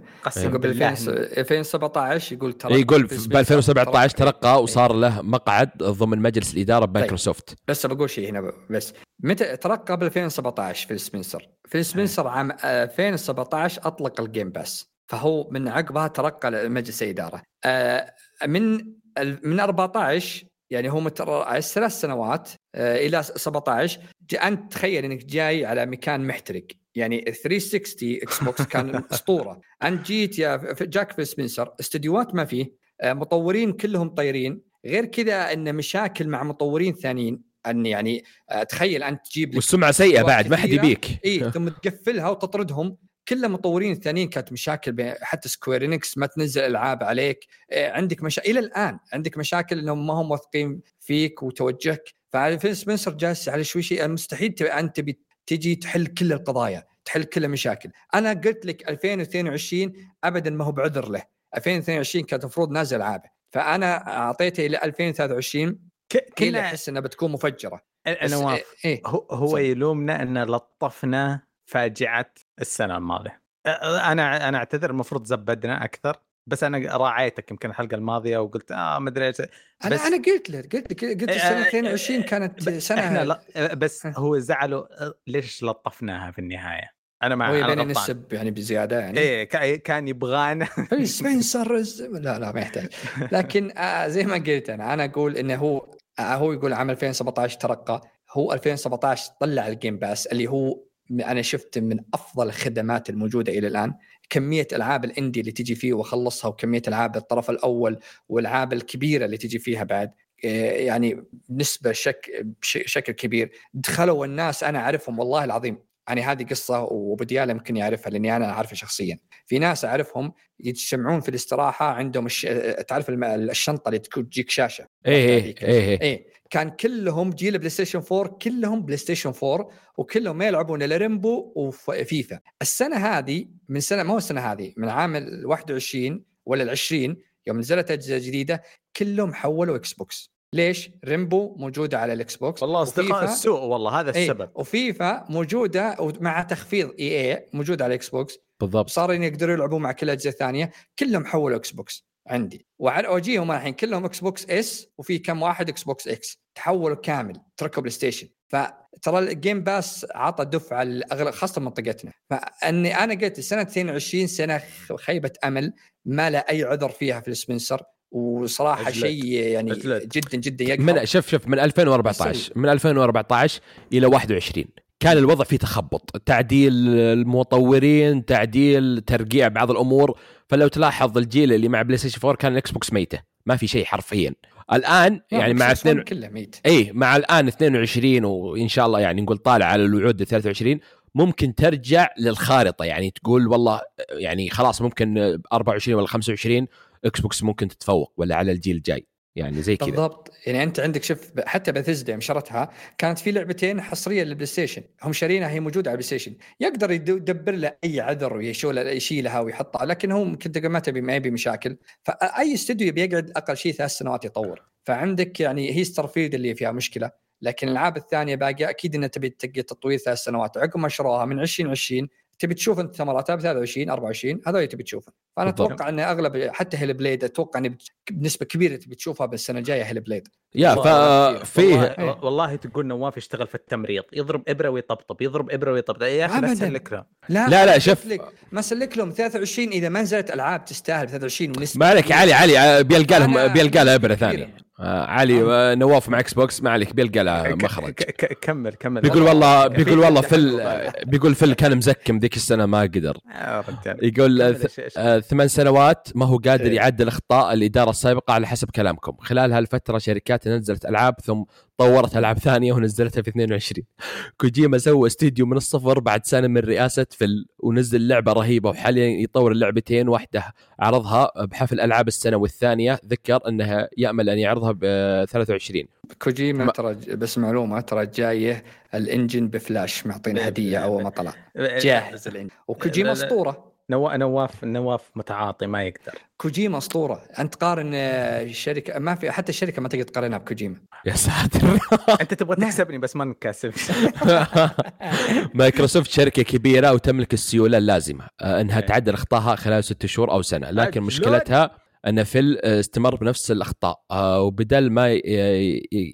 قبل 2017 يقول ترى يقول ب 2017 ترقى وصار له مقعد ضمن مجلس الاداره بمايكروسوفت. طيب بس بقول شيء هنا بس متى ترقى قبل 2017 في سبنسر؟ في سبنسر عام 2017 اطلق الجيم باس، فهو من عقبها ترقى لمجلس الاداره. من 14 يعني هم على 3 سنوات الى 17. انت تخيل انك جاي على مكان محترق، يعني 360 اكس بوكس كان اسطوره. انت جيت يا جاك في سبنسر استديوهات ما فيه، مطورين كلهم طيرين، غير كذا ان مشاكل مع مطورين ثانيين. ان يعني تخيل انت تجيب والسمعه سيئه بعد ما حد يبيك، اي ثم تقفلها وتطردهم. كل مطورين ثانيين كانت مشاكل، حتى سكوير إنكس ما تنزل ألعاب عليك، عندك مشاكل إلى الآن، عندك مشاكل إنهم ما هم واثقين فيك وتوجهك. فعلى سبنسر جالس على شيء مستحيل أنت تجي تحل كل القضايا، تحل كل المشاكل. أنا قلت لك 2022 أبدا ما هو بعذر له، 2022 كانت المفروض نازل ألعابه، فأنا أعطيته إلى 2023 كله أحس أنها بتكون مفجرة. أنا إيه؟ هو يلومنا أن لطفنا فاجعة السنة الماضية. أنا أعتذر، المفروض زبدنا أكثر، بس أنا راعيتك يمكن الحلقة الماضية وقلت ما أدري. أنا قلت السنة 22 كانت سنة بس هو زعلوا ليش لطفناها في النهاية. أنا مع أنا السب يعني بزيادة يعني. إيه كان يبغانا سبنسر لا ما يحتاج. لكن زي ما قلت أنا أقول إنه هو يقول عام 2017 ترقى، هو 2017 طلع الجيم باس اللي هو أنا شفت من أفضل الخدمات الموجودة إلى الآن. كمية ألعاب الإندي اللي تجي فيه وخلصها، وكمية ألعاب الطرف الأول والألعاب الكبيرة اللي تجي فيها بعد، يعني بنسبة شكل كبير دخلوا الناس. أنا أعرفهم والله العظيم، يعني هذه قصة وبديالة ممكن يعرفها لأني أنا أعرفها شخصيا. في ناس أعرفهم يتجمعون في الاستراحة عندهم تعرف الشنطة اللي تجيك شاشة، إيه كان كلهم جيل بلاي ستيشن 4، كلهم بلاي ستيشن 4 وكلهم يلعبون لريمبو وفيفا. السنة هذه من سنة ما هو السنة هذه من عام 21 ولا 20 يوم نزلت أجزاء جديدة كلهم حولوا إكس بوكس. ليش؟ ريمبو موجودة على الإكس بوكس والله أصدقاء السوق، والله هذا السبب. وفيفا موجودة مع تخفيض EA موجودة على إكس بوكس بالضبط، صارين يقدروا يلعبوا مع كل الأجزاء الثانية. كلهم حولوا إكس بوكس عندي، وعلى أوجيهم الحين كلهم إكس بوكس إس، وفي كم واحد إكس بوكس إكس تحولوا كامل تركوا بلاي ستيشن. فترى الجيم باس عطى دفعة الأغلب خاصة منطقتنا. فأني أنا قلت السنة 22 سنة خيبة أمل ما لا أي عذر فيها في السبنسر، وصراحة شيء يعني جدا جدا يقهر. شف من 2014 إلى 21 كان الوضع فيه تخبط، تعديل المطورين، تعديل ترقيع بعض الأمور. فلو تلاحظ الجيل اللي مع بلاي ستيشن 4 كان الإكس بوكس ميتة، ما في شيء حرفيا. الآن يعني مع مع الآن 22 وإن شاء الله يعني نقول طالع على الوعود 23 ممكن ترجع للخارطة، يعني تقول والله يعني خلاص ممكن 24 ولا 25 إكس بوكس ممكن تتفوق ولا على الجيل الجاي يعني زي كذا بالضبط. يعني أنت عندك شف حتى باثيزدا مشرتها كانت في لعبتين حصرية للبلاي ستيشن هم شارينها، هي موجودة على البلاي ستيشن، يقدر يدبر لها أي عذر ويشيلها ويحطها، لكن هو ممكن تقامتها بمعيبي مشاكل. فأي استوديو بيقعد أقل شيء 3 سنوات يطور. فعندك يعني هي ستارفيلد اللي فيها مشكلة، لكن الألعاب الثانية باقي أكيد أنها تبي تطوير 3 سنوات عقب ما شروها من 2020. تبي تشوف انت ثمراتها ب 23 24 هذول تبي تشوفهم. فانا اتوقع ان اغلب حتى هيل بليد اتوقع ان بنسبه كبيره تبي تشوفها بالسنه الجايه هيل بليد. يا فيه والله تقول نواف يشتغل في التمريض، يضرب ابره ويطبطب، يضرب ابره ويطبطب يا اخي. لا شف ما سلك لهم 23 اذا ما نزلت العاب تستاهل 23 ونسبه ما عليك. علي بيلقى لهم بيلقى ابره ثانيه. علي نواف مع اكس بوكس ما عليك بيلقى له مخرج. كمل بيقول والله بيقول كان مزكم ذيك السنه ما قدر. يقول 8 سنوات ما هو قادر يعدل اخطاء الاداره السابقه على حسب كلامكم. خلال هالفتره شركات نزلت العاب ثم طورت العاب ثانيه ونزلتها في 22. كوجيما سوى استديو من الصفر بعد سنه من رئاسه ونزل لعبه رهيبه، وحاليا يطور لعبتين، واحده عرضها بحفل العاب السنه والثانيه ذكر انها يامل ان يعرضها ب 23. كوجيما بس معلومه ترى جايه الانجن بفلاش معطين هديه اول ما طلع جاهز الانجن، وكوجيما اسطوره نواف متعاطي ما يقدر. كوجيما أسطورة. أنت قارن الشركة ما في، حتى الشركة ما تقدر تقارنها بكوجيما. يا ساتر. أنت تبغى تكسبني بس ما نكسب. مايكروسوفت شركة كبيرة وتملك السيولة اللازمة أنها تعدل أخطائها خلال 6 شهور أو سنة، لكن مشكلتها أن فيل استمر بنفس الأخطاء، وبدل ما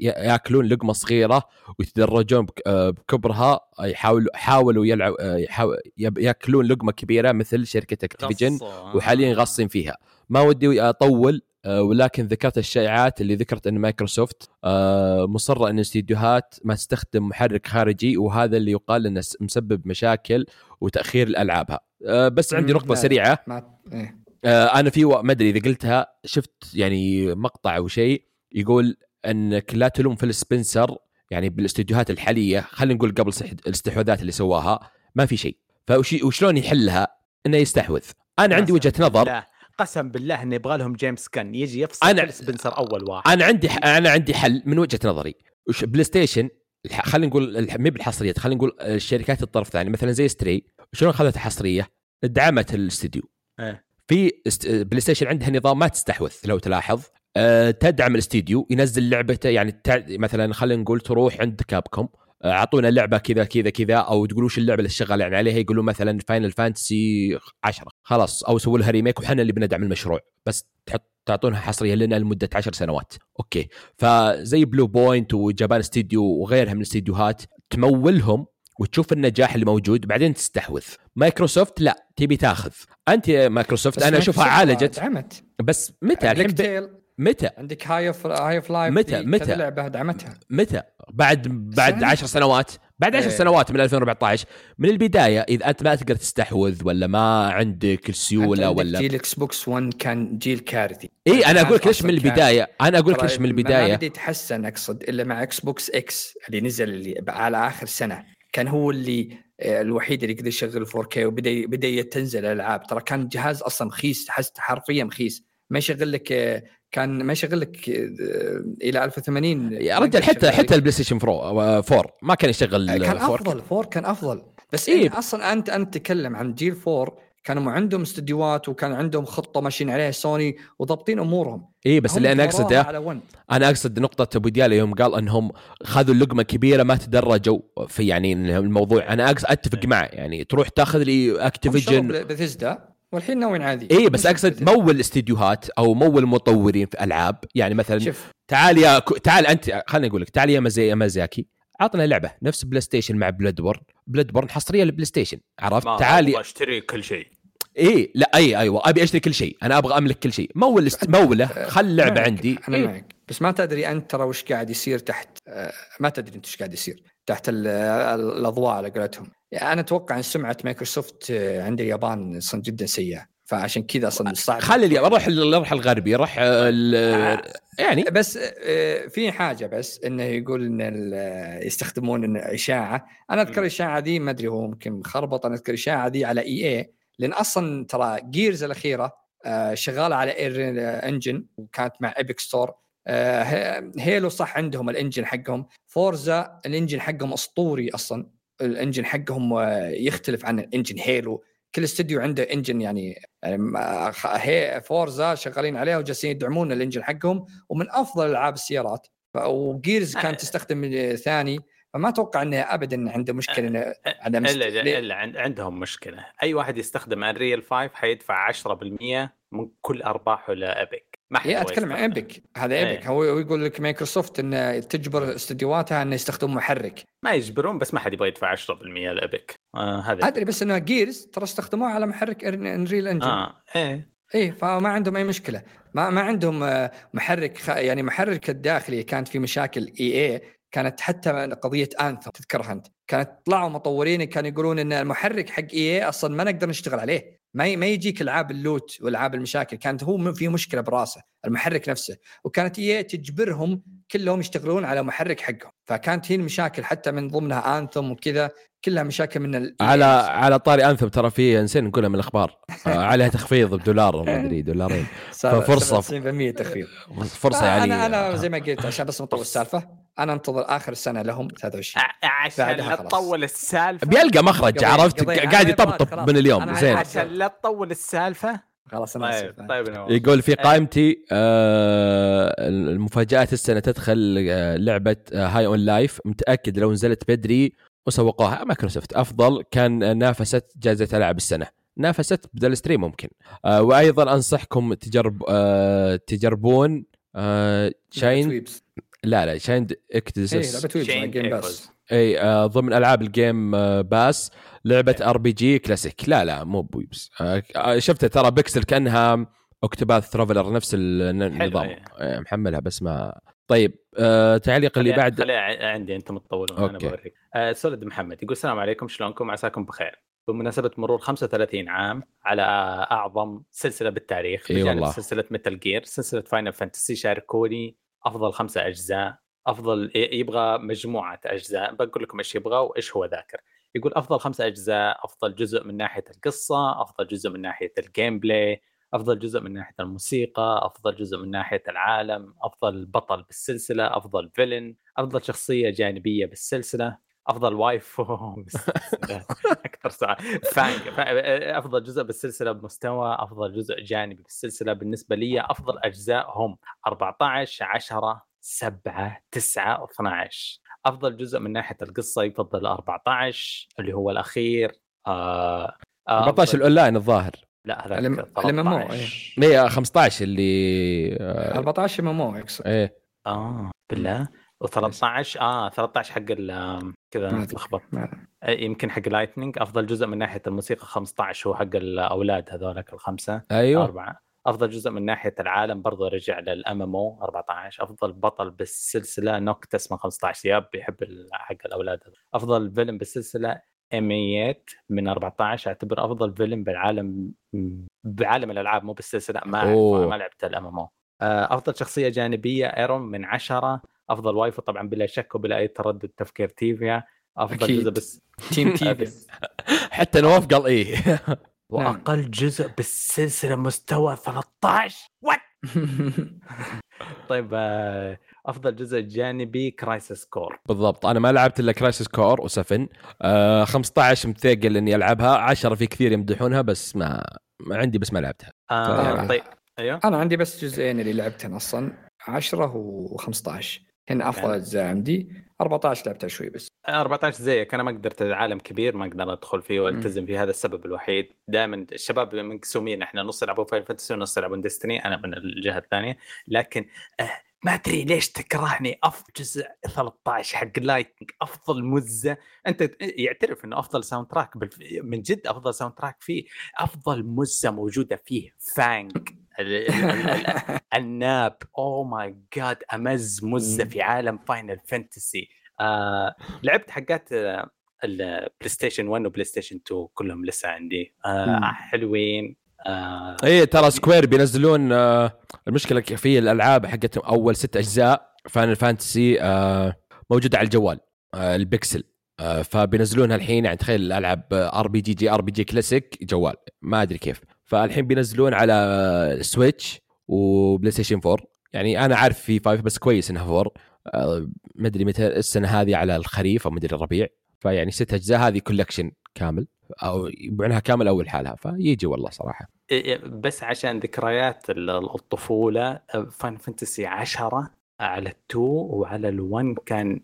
يأكلون لقمة صغيرة ويتدرجون بكبرها يحاولوا يأكلون لقمة كبيرة مثل شركة أكتيفيجن وحاليا غاصين فيها. ما ودي أطول، ولكن ذكرت الشائعات اللي ذكرت أن مايكروسوفت مصرة أن الاستديوهات ما تستخدم محرك خارجي، وهذا اللي يقال أنه مسبب مشاكل وتأخير الألعابها. بس عندي نقطة سريعة أنا في ما أدري إذا قلتها، شفت يعني مقطع أو شيء يقول أنك لا تلوم فيل سبنسر يعني بالاستديوهات الحالية، خلينا نقول قبل الاستحواذات اللي سواها ما في شيء، وشلون يحلها؟ إنه يستحوذ. أنا عندي وجهة نظر، لا قسم بالله إن يبغى لهم جيمس كان يجي يفصل فيل سبنسر أول واحد. أنا عندي حل من وجهة نظري. بلاي ستيشن خلينا نقول مي بالحصرية، خلينا نقول الشركات الطرف الثاني مثلا زي ستري شلون أخذت حصرية؟ دعمت الاستديو. في بلاي ستيشن عندها نظام ما تستحوذ، لو تلاحظ تدعم الاستديو ينزل لعبته، يعني مثلا خلينا نقول تروح عند كابكوم اعطونا لعبه كذا كذا كذا، او تقولوش اللعبه اللي شغال يعني عليها، يقولوا مثلا فاينل فانتسي 10 خلاص، او سووا لها ريميك وحنا اللي بندعم المشروع، بس تعطونها حصريه لنا لمده 10 سنوات. اوكي، فزي بلو بوينت وجابان استديو وغيرها من الاستديوهات تمولهم وتشوف النجاح اللي موجود بعدين تستحوذ. مايكروسوفت لا، تبي تاخذ انت مايكروسوفت. انا اشوفها عالجت دعمت. بس متى الحين؟ متى عندك هاي اوف لايف؟ متى اللعبه دعمتها؟ متى؟ بعد 10 سنوات، بعد 10 سنوات من 2014. من البدايه اذا انت ما تقدر تستحوذ ولا ما عندك السيوله، ولا جيل اكس بوكس 1 كان جيل كارثي. اي انا اقول لك ليش من البدايه، ما بدي يتحسن، اقصد الا مع اكس بوكس اكس اللي نزل اللي على اخر سنه، كان هو اللي الوحيد اللي قدر يشغل 4K وبدأ تنزل الألعاب. ترى كان جهاز أصلاً مخيس، حست حرفياً مخيس، ما يشغل لك، كان ما يشغل لك إلى 1080 يا رجل. حتى البلاي ستيشن 4 ما كان يشغل، كان 4K. أفضل 4 كان أفضل. بس إيه؟ أصلاً أنت تتكلم عن جيل 4 كانوا عندهم استديوهات وكان عندهم خطة ماشيين عليها سوني وضبطين أمورهم. إيه بس اللي أنا أقصد نقطة أبو ديالي يوم قال أنهم خذوا اللقمة كبيرة ما تدرجوا في يعني الموضوع. أنا أتفق معه، يعني تروح تأخذ لي أكتيفيجن بثيسدا والحين ناويين عادي. إيه بس أقصد مول استديوهات أو مول مطورين في ألعاب، يعني مثلا شف. تعال أنت، خلني أقول لك، تعال يا مازاكي عطنا لعبة نفس بلاي ستيشن مع بلادبورن حصرية للبلاي ستيشن، عرفت؟ تعالي أشتري كل شيء. إيه لا أيوة أبي أشتري كل شيء، أنا أبغى أملك كل شيء. مولة خل لعبة عندي. أنا معك. بس ما تدري أنت ترى وش قاعد يصير تحت، ما تدري أنت وش قاعد يصير تحت الأضواء على قولتهم. يعني أنا أتوقع أن سمعة مايكروسوفت عند اليابان صن جدا سيئة، فعشان كذا صن صعب. خلي اليابان، راح الغربي، راح يعني. بس في حاجة بس إنه يقول إن يستخدمون إن إشاعة. أنا أذكر الإشاعة دي، ما أدري هو ممكن مخربط، أنا أذكر الإشاعة دي على EA، لأن أصلاً ترى جيرز الأخيرة شغالة على إير إنجن وكانت مع إبيك ستور. هيلو صح عندهم الإنجن حقهم، فورزا الإنجن حقهم أسطوري، أصلاً الإنجن حقهم يختلف عن الإنجن هيلو. كل استديو عنده إنجن، يعني فورزا شغالين عليها وجالسين يدعمون الإنجن حقهم، ومن أفضل ألعاب السيارات. وجيرز كانت تستخدم ثاني، فما أتوقع أنه أبداً عنده مشكلة. إلا عندهم مشكلة، أي واحد يستخدم أنريل 5 حيدفع 10% من كل أرباحه لأبيك. أتكلم عن أبيك، هذا أبيك. هو يقول لك مايكروسوفت أن تجبر استديوهاتها أن يستخدموا محرك، ما يجبرون، بس ما حد يبغى يدفع 10% لأبيك. هذا أدري، بس أنه جيرز ترى استخدموها على محرك أنريل إنجن. إيه فما عندهم أي مشكلة، ما عندهم محرك. يعني محرك الداخلي كانت في مشاكل. EA كانت حتى قضية أنثم تذكرها أنت، كانت طلعوا مطورين كانوا يقولون إن المحرك حق EA أصلاً ما نقدر نشتغل عليه، ما يجيك ألعاب اللوت وألعاب المشاكل. كانت هو في مشكلة براسه المحرك نفسه، وكانت EA تجبرهم كلهم يشتغلون على محرك حقهم. فكانت هي المشاكل، حتى من ضمنها أنثم وكذا، كلها مشاكل من على طاري أنثم. ترى في إنسان نقولها من الأخبار عليها تخفيض بدولار وما أدري $2، ففرصة 90% تخفيض، فرصة يعني. أنا زي ما قلت عشان بس نطول السالفة انا انتظر اخر السنه لهم 23 عشان لا تطول السالفه بيلقى مخرج. عرفت قاعد يطبطب من اليوم زين عشان لا تطول السالفه خلاص. انا طيب يقول في قائمتي المفاجات السنه تدخل لعبه هاي اون لايف. متاكد لو نزلت بدري وسوقوها مايكروسوفت افضل كان نافست جائزه العاب السنه، نافست بدل ستريم ممكن. وايضا انصحكم تجربون شاين لا شايند اكتزس اي ضمن العاب الجيم باس، لعبه ار بي جي كلاسيك. لا مو بويبس شفتها ترى بيكسل كانها اكتوباث ترافلر نفس النظام محملها بس ما. طيب تعليق اللي بعد عندي انت متطول انا بوريك. سولد محمد يقول السلام عليكم شلونكم عساكم بخير. بمناسبة مرور 35 عام على أعظم سلسلة بالتاريخ بجانب سلسلة ميتال جير، سلسلة فاينل فانتسي شاركوني أفضل 5 أجزاء، أفضل يبغى مجموعة أجزاء بقول لكم إيش يبغى وإيش هو ذاكر. يقول أفضل 5 أجزاء، أفضل جزء من ناحية القصة، أفضل جزء من ناحية الجيم بلاي، أفضل جزء من ناحية الموسيقى، أفضل جزء من ناحية العالم، أفضل بطل بالسلسلة، أفضل فيلن، أفضل شخصية جانبية بالسلسلة، افضل وايفو اكثر ساعه افضل جزء بالسلسله بمستوى، افضل جزء جانبي بالسلسله. بالنسبه لي افضل اجزاء هم 14 10 7 9 12. افضل جزء من ناحيه القصه يفضل 14 اللي هو الاخير 14 الاونلاين الظاهر لا هذا الممو 115 اللي 14 ممو ايه بالله و13 13 حق كذا متلخبط يمكن حق لايتنينج. افضل جزء من ناحيه الموسيقى 15 هو حق الاولاد هذولك ال5 أيوة. 4 افضل جزء من ناحيه العالم برضه رجع للMMO 14. افضل بطل بالسلسله نوكت اسمه 15 سياب بيحب حق الاولاد هذول. افضل فيلم بالسلسله اميات من 14. اعتبر افضل فيلم بعالم الالعاب مو بالسلسله ما لعبت الMMO. افضل شخصيه جانبيه ايرون من 10. افضل وايفو طبعا بلا شك وبلا اي تردد تفكير تيفيا. افضل جزء بس تيم تيفيا حتى نواف قال ايه واقل جزء بالسلسله مستوى 13 وات طيب افضل جزء جانبي كرايسس كور. بالضبط انا ما لعبت الا كرايسس كور وسفن. 15 مثقل اني العبها، 10 في كثير يمدحونها بس ما عندي بس ما لعبتها. طيب ايوه انا عندي بس جزئين اللي لعبتهم اصلا 10 و15 هنا أفضل أجزاء عندي. 14 لعبتها شوي بس 14 زيك أنا ما قدرت، العالم كبير ما أقدر أدخل فيه والتزم فيه، هذا السبب الوحيد. دائما الشباب منقسمين، إحنا نص يلعبون فاينل فانتسي ونص يلعبون ديستني، أنا من الجهة الثانية. لكن ما أدري ليش تكرهني. أفضل جزء 13 حق لايتنج، أفضل مزة. أنت يعترف إنه أفضل ساوند تراك من جد أفضل ساوند تراك فيه، أفضل مزة موجودة فيه فانك الناب. اوه ماي جاد امز مزه في عالم فاينل فانتسي. لعبت حقات البلاي ستيشن 1 وبلاي ستيشن 2 كلهم لسه عندي. حلوين. ايه ترى سكوير بينزلون المشكله في الالعاب حقتهم اول 6 أجزاء فاينل فانتسي موجوده على الجوال البكسل، فبينزلونها الحين. يعني تخيل الالعاب ار بي جي كلاسيك جوال ما ادري كيف، فالحين بينزلون على سويتش وبلاي ستيشن 4. يعني انا عارف في 5 بس كويس انها 4. ما ادري متى السنه هذه على الخريف او ما ادري الربيع. فيعني 6 أجزاء هذه كولكشن كامل او يبيعونها كامل اول حالها، فيجي والله صراحه. بس عشان ذكريات الطفوله فاين فانتسي 10 على 2 وعلى ال1 كان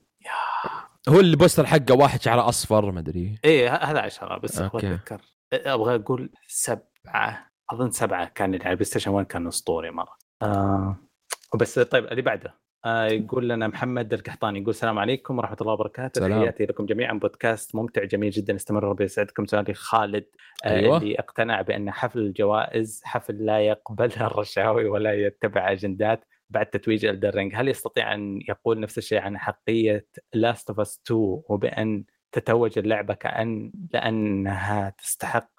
هو البوستر حقه واحد شعره اصفر ما ادري ايه هذا 10 بس اتذكر. ابغى اقول 7 كان على البلاي ستيشن 1 كان اسطوري مره. وبس طيب اللي بعده يقول لنا محمد القحطاني يقول السلام عليكم ورحمه الله وبركاته، تحياتي لكم جميعا، بودكاست ممتع جميل جدا استمروا به يسعدكم. سؤالي خالد اللي اقتنع بان حفل الجوائز حفل لا يقبلها الرشاوي ولا يتبع اجندات بعد تتويج الدرينج، هل يستطيع ان يقول نفس الشيء عن حقيه لاست اوف اس 2 وبان تتوج اللعبة كأن لأنها تستحق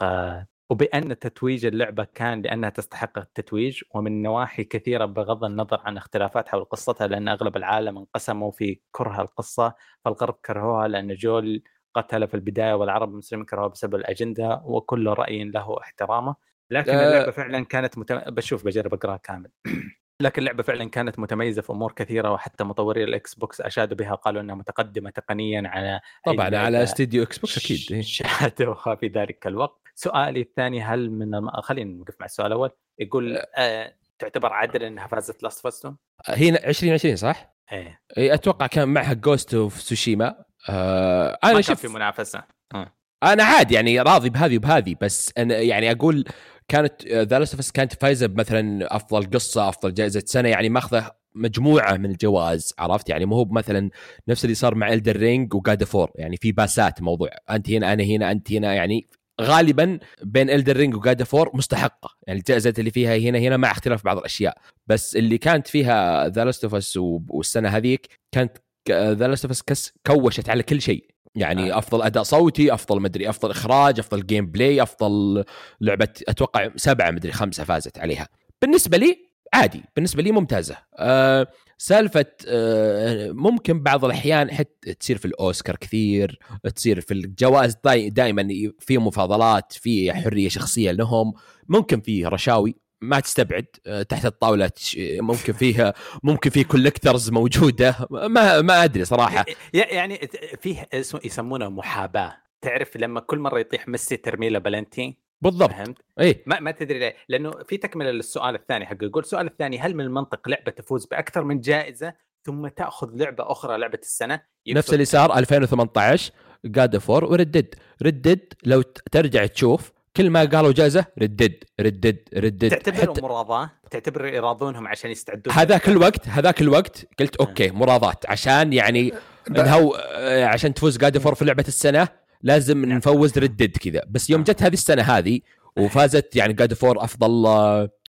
وبأن تتويج اللعبة كان لأنها تستحق التتويج ومن نواحي كثيرة بغض النظر عن اختلافات حول قصتها، لأن أغلب العالم انقسموا في كرهها القصة، فالغرب كرهوها لأن جول قتل في البداية والعرب المسلمين كرهوها بسبب الأجندة، وكل رأي له احترامه. لكن اللعبة فعلا كانت بشوف بجرب أقرأها كامل لكن اللعبة فعلا كانت متميزة في أمور كثيرة، وحتى مطوري الإكس بوكس أشادوا بها، قالوا أنها متقدمة تقنيا على طبعا على استديو إكس بوكس أكيد شهدوها في ذلك الوقت. سؤالي الثاني، هل من خلينا نقف مع السؤال الأول، يقول تعتبر عادل أنها فازت لاست فاستون؟ هي 2020 صح؟ إيه أتوقع كان معها جوست أوف سوشيما. أنا شفت في منافسة، أنا عاد يعني راضي بهذه وبهذه، بس أنا يعني أقول كانت ذا لاست اوف اس كانت فايزه بمثلا افضل قصه، افضل جائزه سنه، يعني ماخذه مجموعه من الجوائز، عرفت يعني مو هو مثلا نفس اللي صار مع إلدر رينج وجاد فور، يعني في باسات موضوع انت هنا انا هنا انت هنا، يعني غالبا بين إلدر رينج وجاد فور مستحقه، يعني الجائزات اللي فيها هنا هنا مع اختلاف بعض الاشياء، بس اللي كانت فيها ذا لاست اوف اس والسنه هذيك كانت ذا لاست اوف اس كوشت على كل شيء، يعني أفضل أداء صوتي، أفضل مدري، أفضل إخراج، أفضل جيم بلاي، أفضل لعبة، أتوقع 7 مدري 5 فازت عليها. بالنسبة لي عادي، بالنسبة لي ممتازة. سالفة ممكن بعض الأحيان حتى تصير في الأوسكار كثير، تصير في الجوائز دائما في مفاضلات، في حرية شخصية لهم، ممكن في رشاوي ما تستبعد تحت الطاولة، ممكن فيها ممكن في كولكترز موجودة، ما أدري صراحة، يعني فيه يسمونه محاباة، تعرف لما كل مرة يطيح ميسي ترميله بلنتي بالضبط، فهمت؟ إيه؟ ما تدري ليه، لأنه في تكملة للسؤال الثاني حقه، يقول السؤال الثاني، هل من المنطق لعبة تفوز بأكثر من جائزة ثم تأخذ لعبة أخرى لعبة السنة؟ نفس اللي صار 2018 God of War وردد لو ترجع تشوف كل ما قالوا جائزة ردد ردد ردد، تعتبر مراضاة، تعتبر يراضونهم عشان يستعدون هذاك الوقت قلت أوكي مراضاة، عشان يعني انهو عشان تفوز God of War في لعبة السنة لازم نفوز ردد كذا، بس يوم جت هذه السنة هذه وفازت يعني God of War أفضل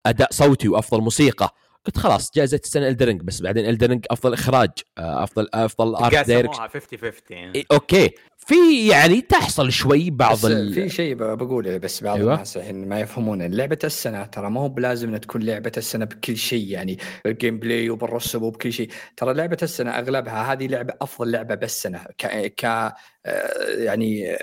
أداء صوتي وأفضل موسيقى، قلت خلاص جائزة السنة إلدرينج، بس بعدين إلدرينج أفضل إخراج، أفضل آرت دايركت، قاسموها 50-50 يعني. أوكي في يعني تحصل شوي بعض في شي بقوله، بس بعض الناس الحين ما يفهمون لعبة السنة ترى ما هو بلازم تكون لعبة السنة بكل شيء، يعني بالجيم بلاي وبالرسم وبكل شيء، ترى لعبة السنة أغلبها هذه لعبة أفضل لعبة بالسنة ك يعني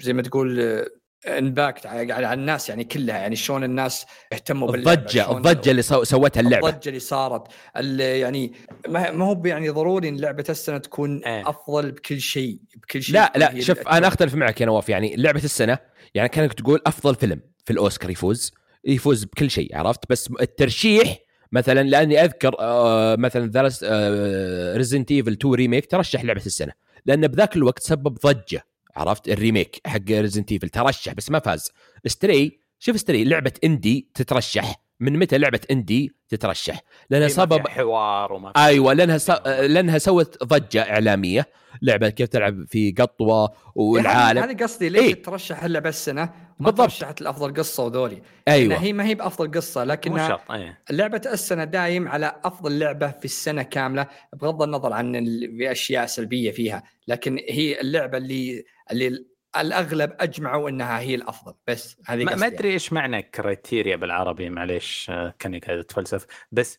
زي ما تقول انباكت على الناس يعني كلها، يعني شلون الناس اهتموا الضجة اللي سوتها اللعبة، الضجة اللي صارت يعني ما هو يعني ضروري ان لعبة السنة تكون افضل بكل شيء لا شوف انا اختلف معك يا نواف، يعني لعبة السنة يعني كانك تقول افضل فيلم في الاوسكار يفوز بكل شيء، عرفت؟ بس الترشيح مثلا، لاني اذكر مثلا درس ريزنت ايفل 2 ريميك ترشح لعبة السنة، لان بذاك الوقت سبب ضجة، عرفت؟ الريميك حق ريزنت ايفل ترشح بس ما فاز. ستري، شوف ستري لعبة اندي تترشح، من متى لعبة اندي تترشح؟ لأنها سبب حوار وما أيوة، لأنها سوت ضجة إعلامية، لعبة كيف تلعب في قطوة والعالم، هذا قصدي ليش ترشح إلا بس سنة ما ترشحت الأفضل قصة وذولي. أيوة هي ما هي بأفضل قصة، لكنها لعبة السنة دايم على أفضل لعبة في السنة كاملة، بغض النظر عن الأشياء سلبية فيها، لكن هي اللعبة اللي الأغلب أجمعوا أنها هي الأفضل، بس هذه ما أدري يعني. إيش معنى كريتيريا بالعربي؟ معليش كأني قاعد أتفلسف، بس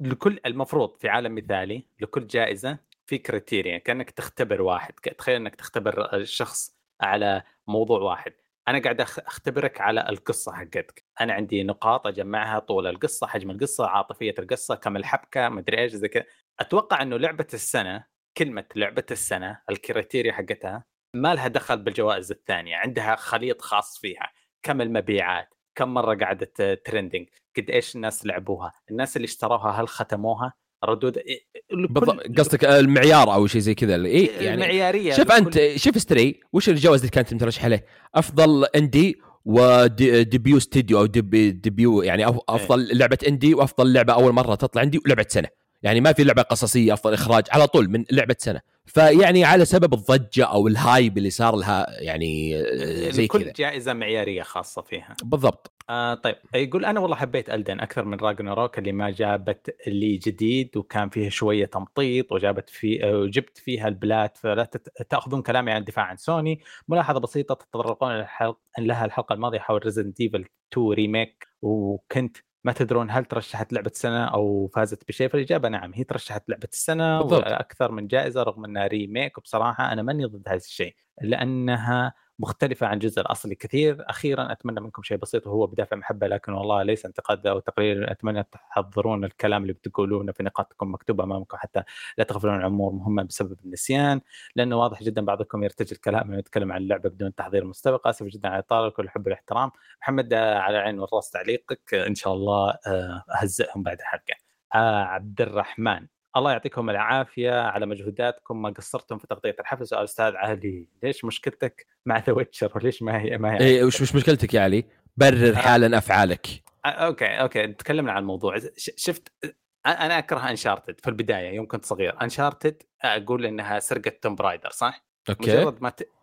لكل المفروض في عالم مثالي لكل جائزة في كريتيريا، كأنك تختبر واحد، تخيل أنك تختبر الشخص على موضوع واحد، أنا قاعد أختبرك على القصة حقتك، أنا عندي نقاط أجمعها، طول القصة، حجم القصة، عاطفية القصة، كم الحبكة، مدري إيش زي كذا. أتوقع أنه لعبة السنة، كلمة لعبة السنة الكريتيريا حقتها ما لها دخل بالجوائز الثانية، عندها خليط خاص فيها، كم المبيعات، كم مرة قعدت تريندينج، قد إيش الناس لعبوها، الناس اللي اشتروها هل ختموها، ردود قصدك المعيار أو شيء زي كذا، إيه يعني المعيارية. شوف أنت، شوف ستري وش الجوائز اللي كانت مترشحة له؟ أفضل إندي وديبيو استوديو أو ديبيو يعني أفضل لعبة إندي، وأفضل لعبة أول مرة تطلع إندي، ولعبة سنة، يعني ما في لعبة قصصية أفضل إخراج على طول من لعبة سنة، فيعني على سبب الضجة أو الهايب اللي صار لها، يعني زي كل كده. جائزة معيارية خاصة فيها بالضبط. طيب يقول أنا والله حبيت ألدن أكثر من راجناروك، اللي ما جابت اللي جديد وكان فيه شوية تمطيط، وجبت فيها البلاد، فلا تأخذون كلامي عن الدفاع عن سوني. ملاحظة بسيطة تطرقون لها الحلقة الماضية حول ريزيدنت ايفل 2 ريميك، وكنت ما تدرون هل ترشحت لعبة السنة أو فازت بشيء، فالإجابة نعم، هي ترشحت لعبة السنة بالضبط. وأكثر من جائزة رغم أنها ريميك، وبصراحة أنا ماني ضد هذا الشيء، لأنها مختلفة عن الجزء الأصلي كثير. أخيرا أتمنى منكم شيء بسيط وهو بدافع محبة، لكن والله ليس انتقاد أو تقرير. أتمنى تحضرون الكلام اللي بتقولونه في نقاطكم مكتوبة أمامكم، حتى لا تغفلون عن أمور مهمة بسبب النسيان، لأنه واضح جدا بعضكم يرتجل الكلام من يتكلم عن اللعبة بدون تحضير مسبق. آسف جدا على إطالتك والحب والاحترام. محمد على عين والراس تعليقك، إن شاء الله أهزئهم بعد الحلقة. عبد الرحمن، الله يعطيكم العافية على مجهوداتكم، ما قصرتم في تغطية الحفل. سؤال أستاذ علي، ليش مشكلتك مع ذا ويتشر وليش ما هي إيه وش مشكلتك يا علي؟ برر حالا أفعالك. أوكي تكلمنا عن الموضوع. شفت أنا أكره أنشارتد في البداية، يوم كنت صغير أنشارتد أقول إنها سرقة توم برايدر صح؟ أوكي.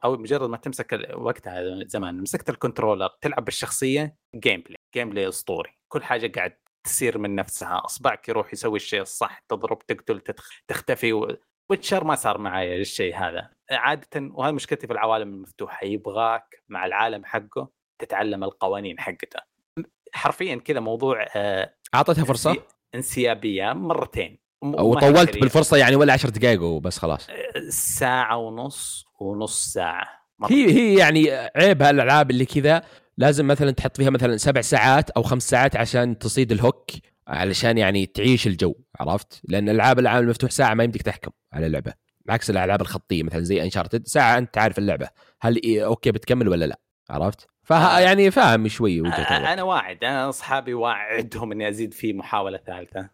مجرد ما تمسك وقتها زمان مسكت الكنترولر تلعب بالشخصية، جيم بلاي أسطوري، كل حاجة قاعد تصير من نفسها، أصبعك يروح يسوي الشيء الصح، تضرب تقتل تختفي ويتشر ما صار معايا الشيء هذا عادة. وهذه مشكلتي في العوالم المفتوحة، يبغاك مع العالم حقه تتعلم القوانين حقته حرفيا كذا. موضوع أعطتها فرصة انسيابية مرتين وطولت بالفرصة يعني ولا 10 دقائق وبس خلاص، ساعة ونص ساعة هي يعني عيب هالألعاب اللي كذا لازم مثلا تحط فيها مثلا 7 ساعات أو 5 ساعات عشان تصيد الهوك، علشان يعني تعيش الجو، عرفت؟ لأن الألعاب العالم المفتوح ساعة ما يمديك تحكم على اللعبة، عكس الألعاب الخطية مثلا زي أنشارتد ساعة أنت تعرف اللعبة هل أوكي بتكمل ولا لا، عرفت؟ يعني فاهم شوي وجهة نظر. أنا واعد، أنا أصحابي واعدهم إني أزيد في محاولة ثالثة.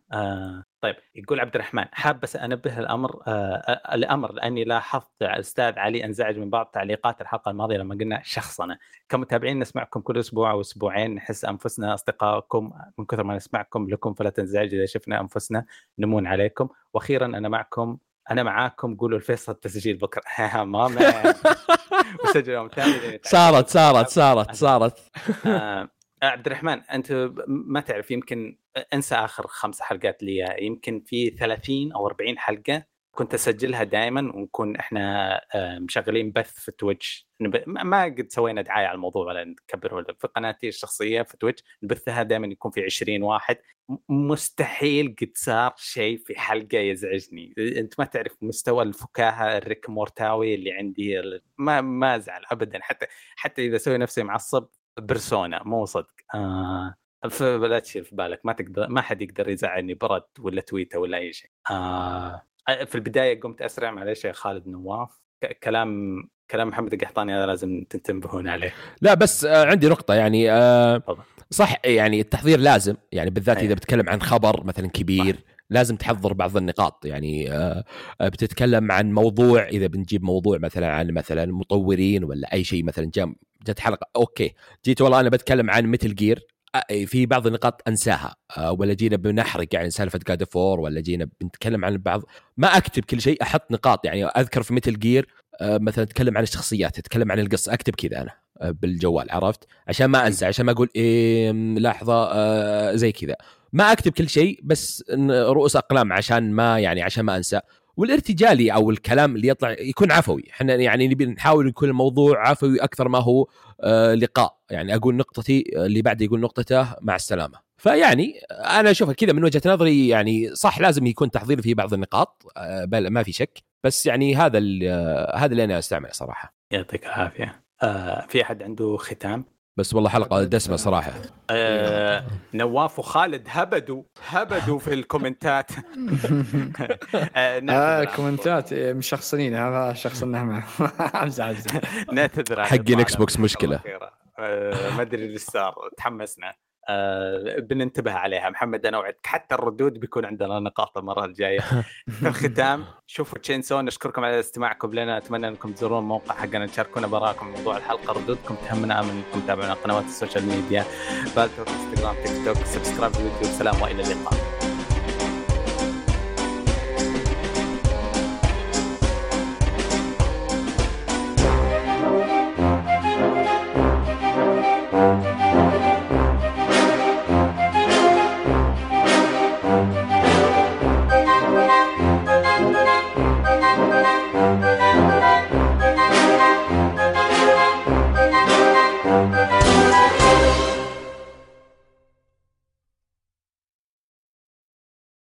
طيب يقول عبد الرحمن، حاب أنبه الأمر لأني لاحظت أستاذ علي أنزعج من بعض تعليقات الحلقة الماضية لما قلنا شخصنا. كمتابعين نسمعكم كل أسبوع أو أسبوعين، نحس أنفسنا أصدقائكم من كثر ما نسمعكم لكم، فلا تنزعج إذا شفنا أنفسنا نمون عليكم. وأخيرا أنا معاكم قولوا الفيصل التسجيل بكرة. ما وسجل يوم ثاني صارت عبد الرحمن أنت ما تعرف، يمكن أنسى آخر 5 حلقات لي، يمكن في 30 أو 40 حلقة كنت أسجلها دائما، ونكون إحنا مشغلين بث في تويتش، ما قد سوينا دعاية على الموضوع ولا نكبره ولا في قناتي الشخصية في تويتش، نبثها دائما يكون في 20 واحد. مستحيل قد صار شيء في حلقة يزعجني، أنت ما تعرف مستوى الفكاهة الريك مورتاوي اللي عندي، ما أزعل أبدا حتى إذا سوي نفسي معصب، برسونا مو صدق. فلا تشيل في بالك، ما حد يقدر يزعلني برد ولا تويتر ولا أي شيء. في البداية قمت أسرع، معليش يا خالد نواف، كلام محمد القحطاني هذا لازم تنتبهون عليه. لا بس عندي نقطة يعني صح، يعني التحضير لازم، يعني بالذات إذا بتكلم عن خبر مثلا كبير لازم تحضر بعض النقاط، يعني بتتكلم عن موضوع، إذا بنجيب موضوع مثلا عن مثلا مطورين ولا أي شيء، مثلا جت حلقة أوكي جيت والله أنا بتكلم عن ميتل جير، في بعض النقاط أنساها، ولا جينا بنحرق يعني سالفة God of War، ولا جينا بنتكلم عن بعض، ما أكتب كل شيء، أحط نقاط. يعني أذكر في ميتل جير مثلا تتكلم عن الشخصيات، تتكلم عن القصة، أكتب كذا أنا بالجوال، عرفت؟ عشان ما أنسى، عشان ما أقول إيه لحظة زي كذا، ما أكتب كل شيء بس رؤوس أقلام عشان ما أنسى. والارتجالي أو الكلام اللي يطلع يكون عفوي، إحنا يعني نبي نحاول يكون الموضوع عفوي أكثر ما هو لقاء، يعني أقول نقطتي اللي بعد يقول نقطته مع السلامة. فيعني أنا أشوفها كذا من وجهة نظري، يعني صح لازم يكون تحضير في بعض النقاط بل ما في شك، بس يعني هذا اللي أنا أستعمله صراحة. يعطيك العافية. في أحد عنده ختام؟ بس والله حلقة دسمة صراحة. نواف وخالد هبدوا في الكومنتات. كومنتات مشخصنين، هذا شخصناه معه عمز نعتذر حق اكس بوكس، مشكلة ما أدري اللي صار، تحمسنا بننتبه عليها. محمد أنا وعدك حتى الردود بيكون عندنا نقاط المرة الجاية. في الختام شوفوا تشينسون، نشكركم على استماعكم لنا، أتمنى أنكم تزورون موقع حقنا، تشاركونا براءكم موضوع الحلقة، ردودكم تهمنا، أمنكم تابعونا قنوات السوشيال ميديا، فالتويتر، انستغرام، تيك توك، سبسكرايب اليوتيوب. سلام وإلى اللقاء.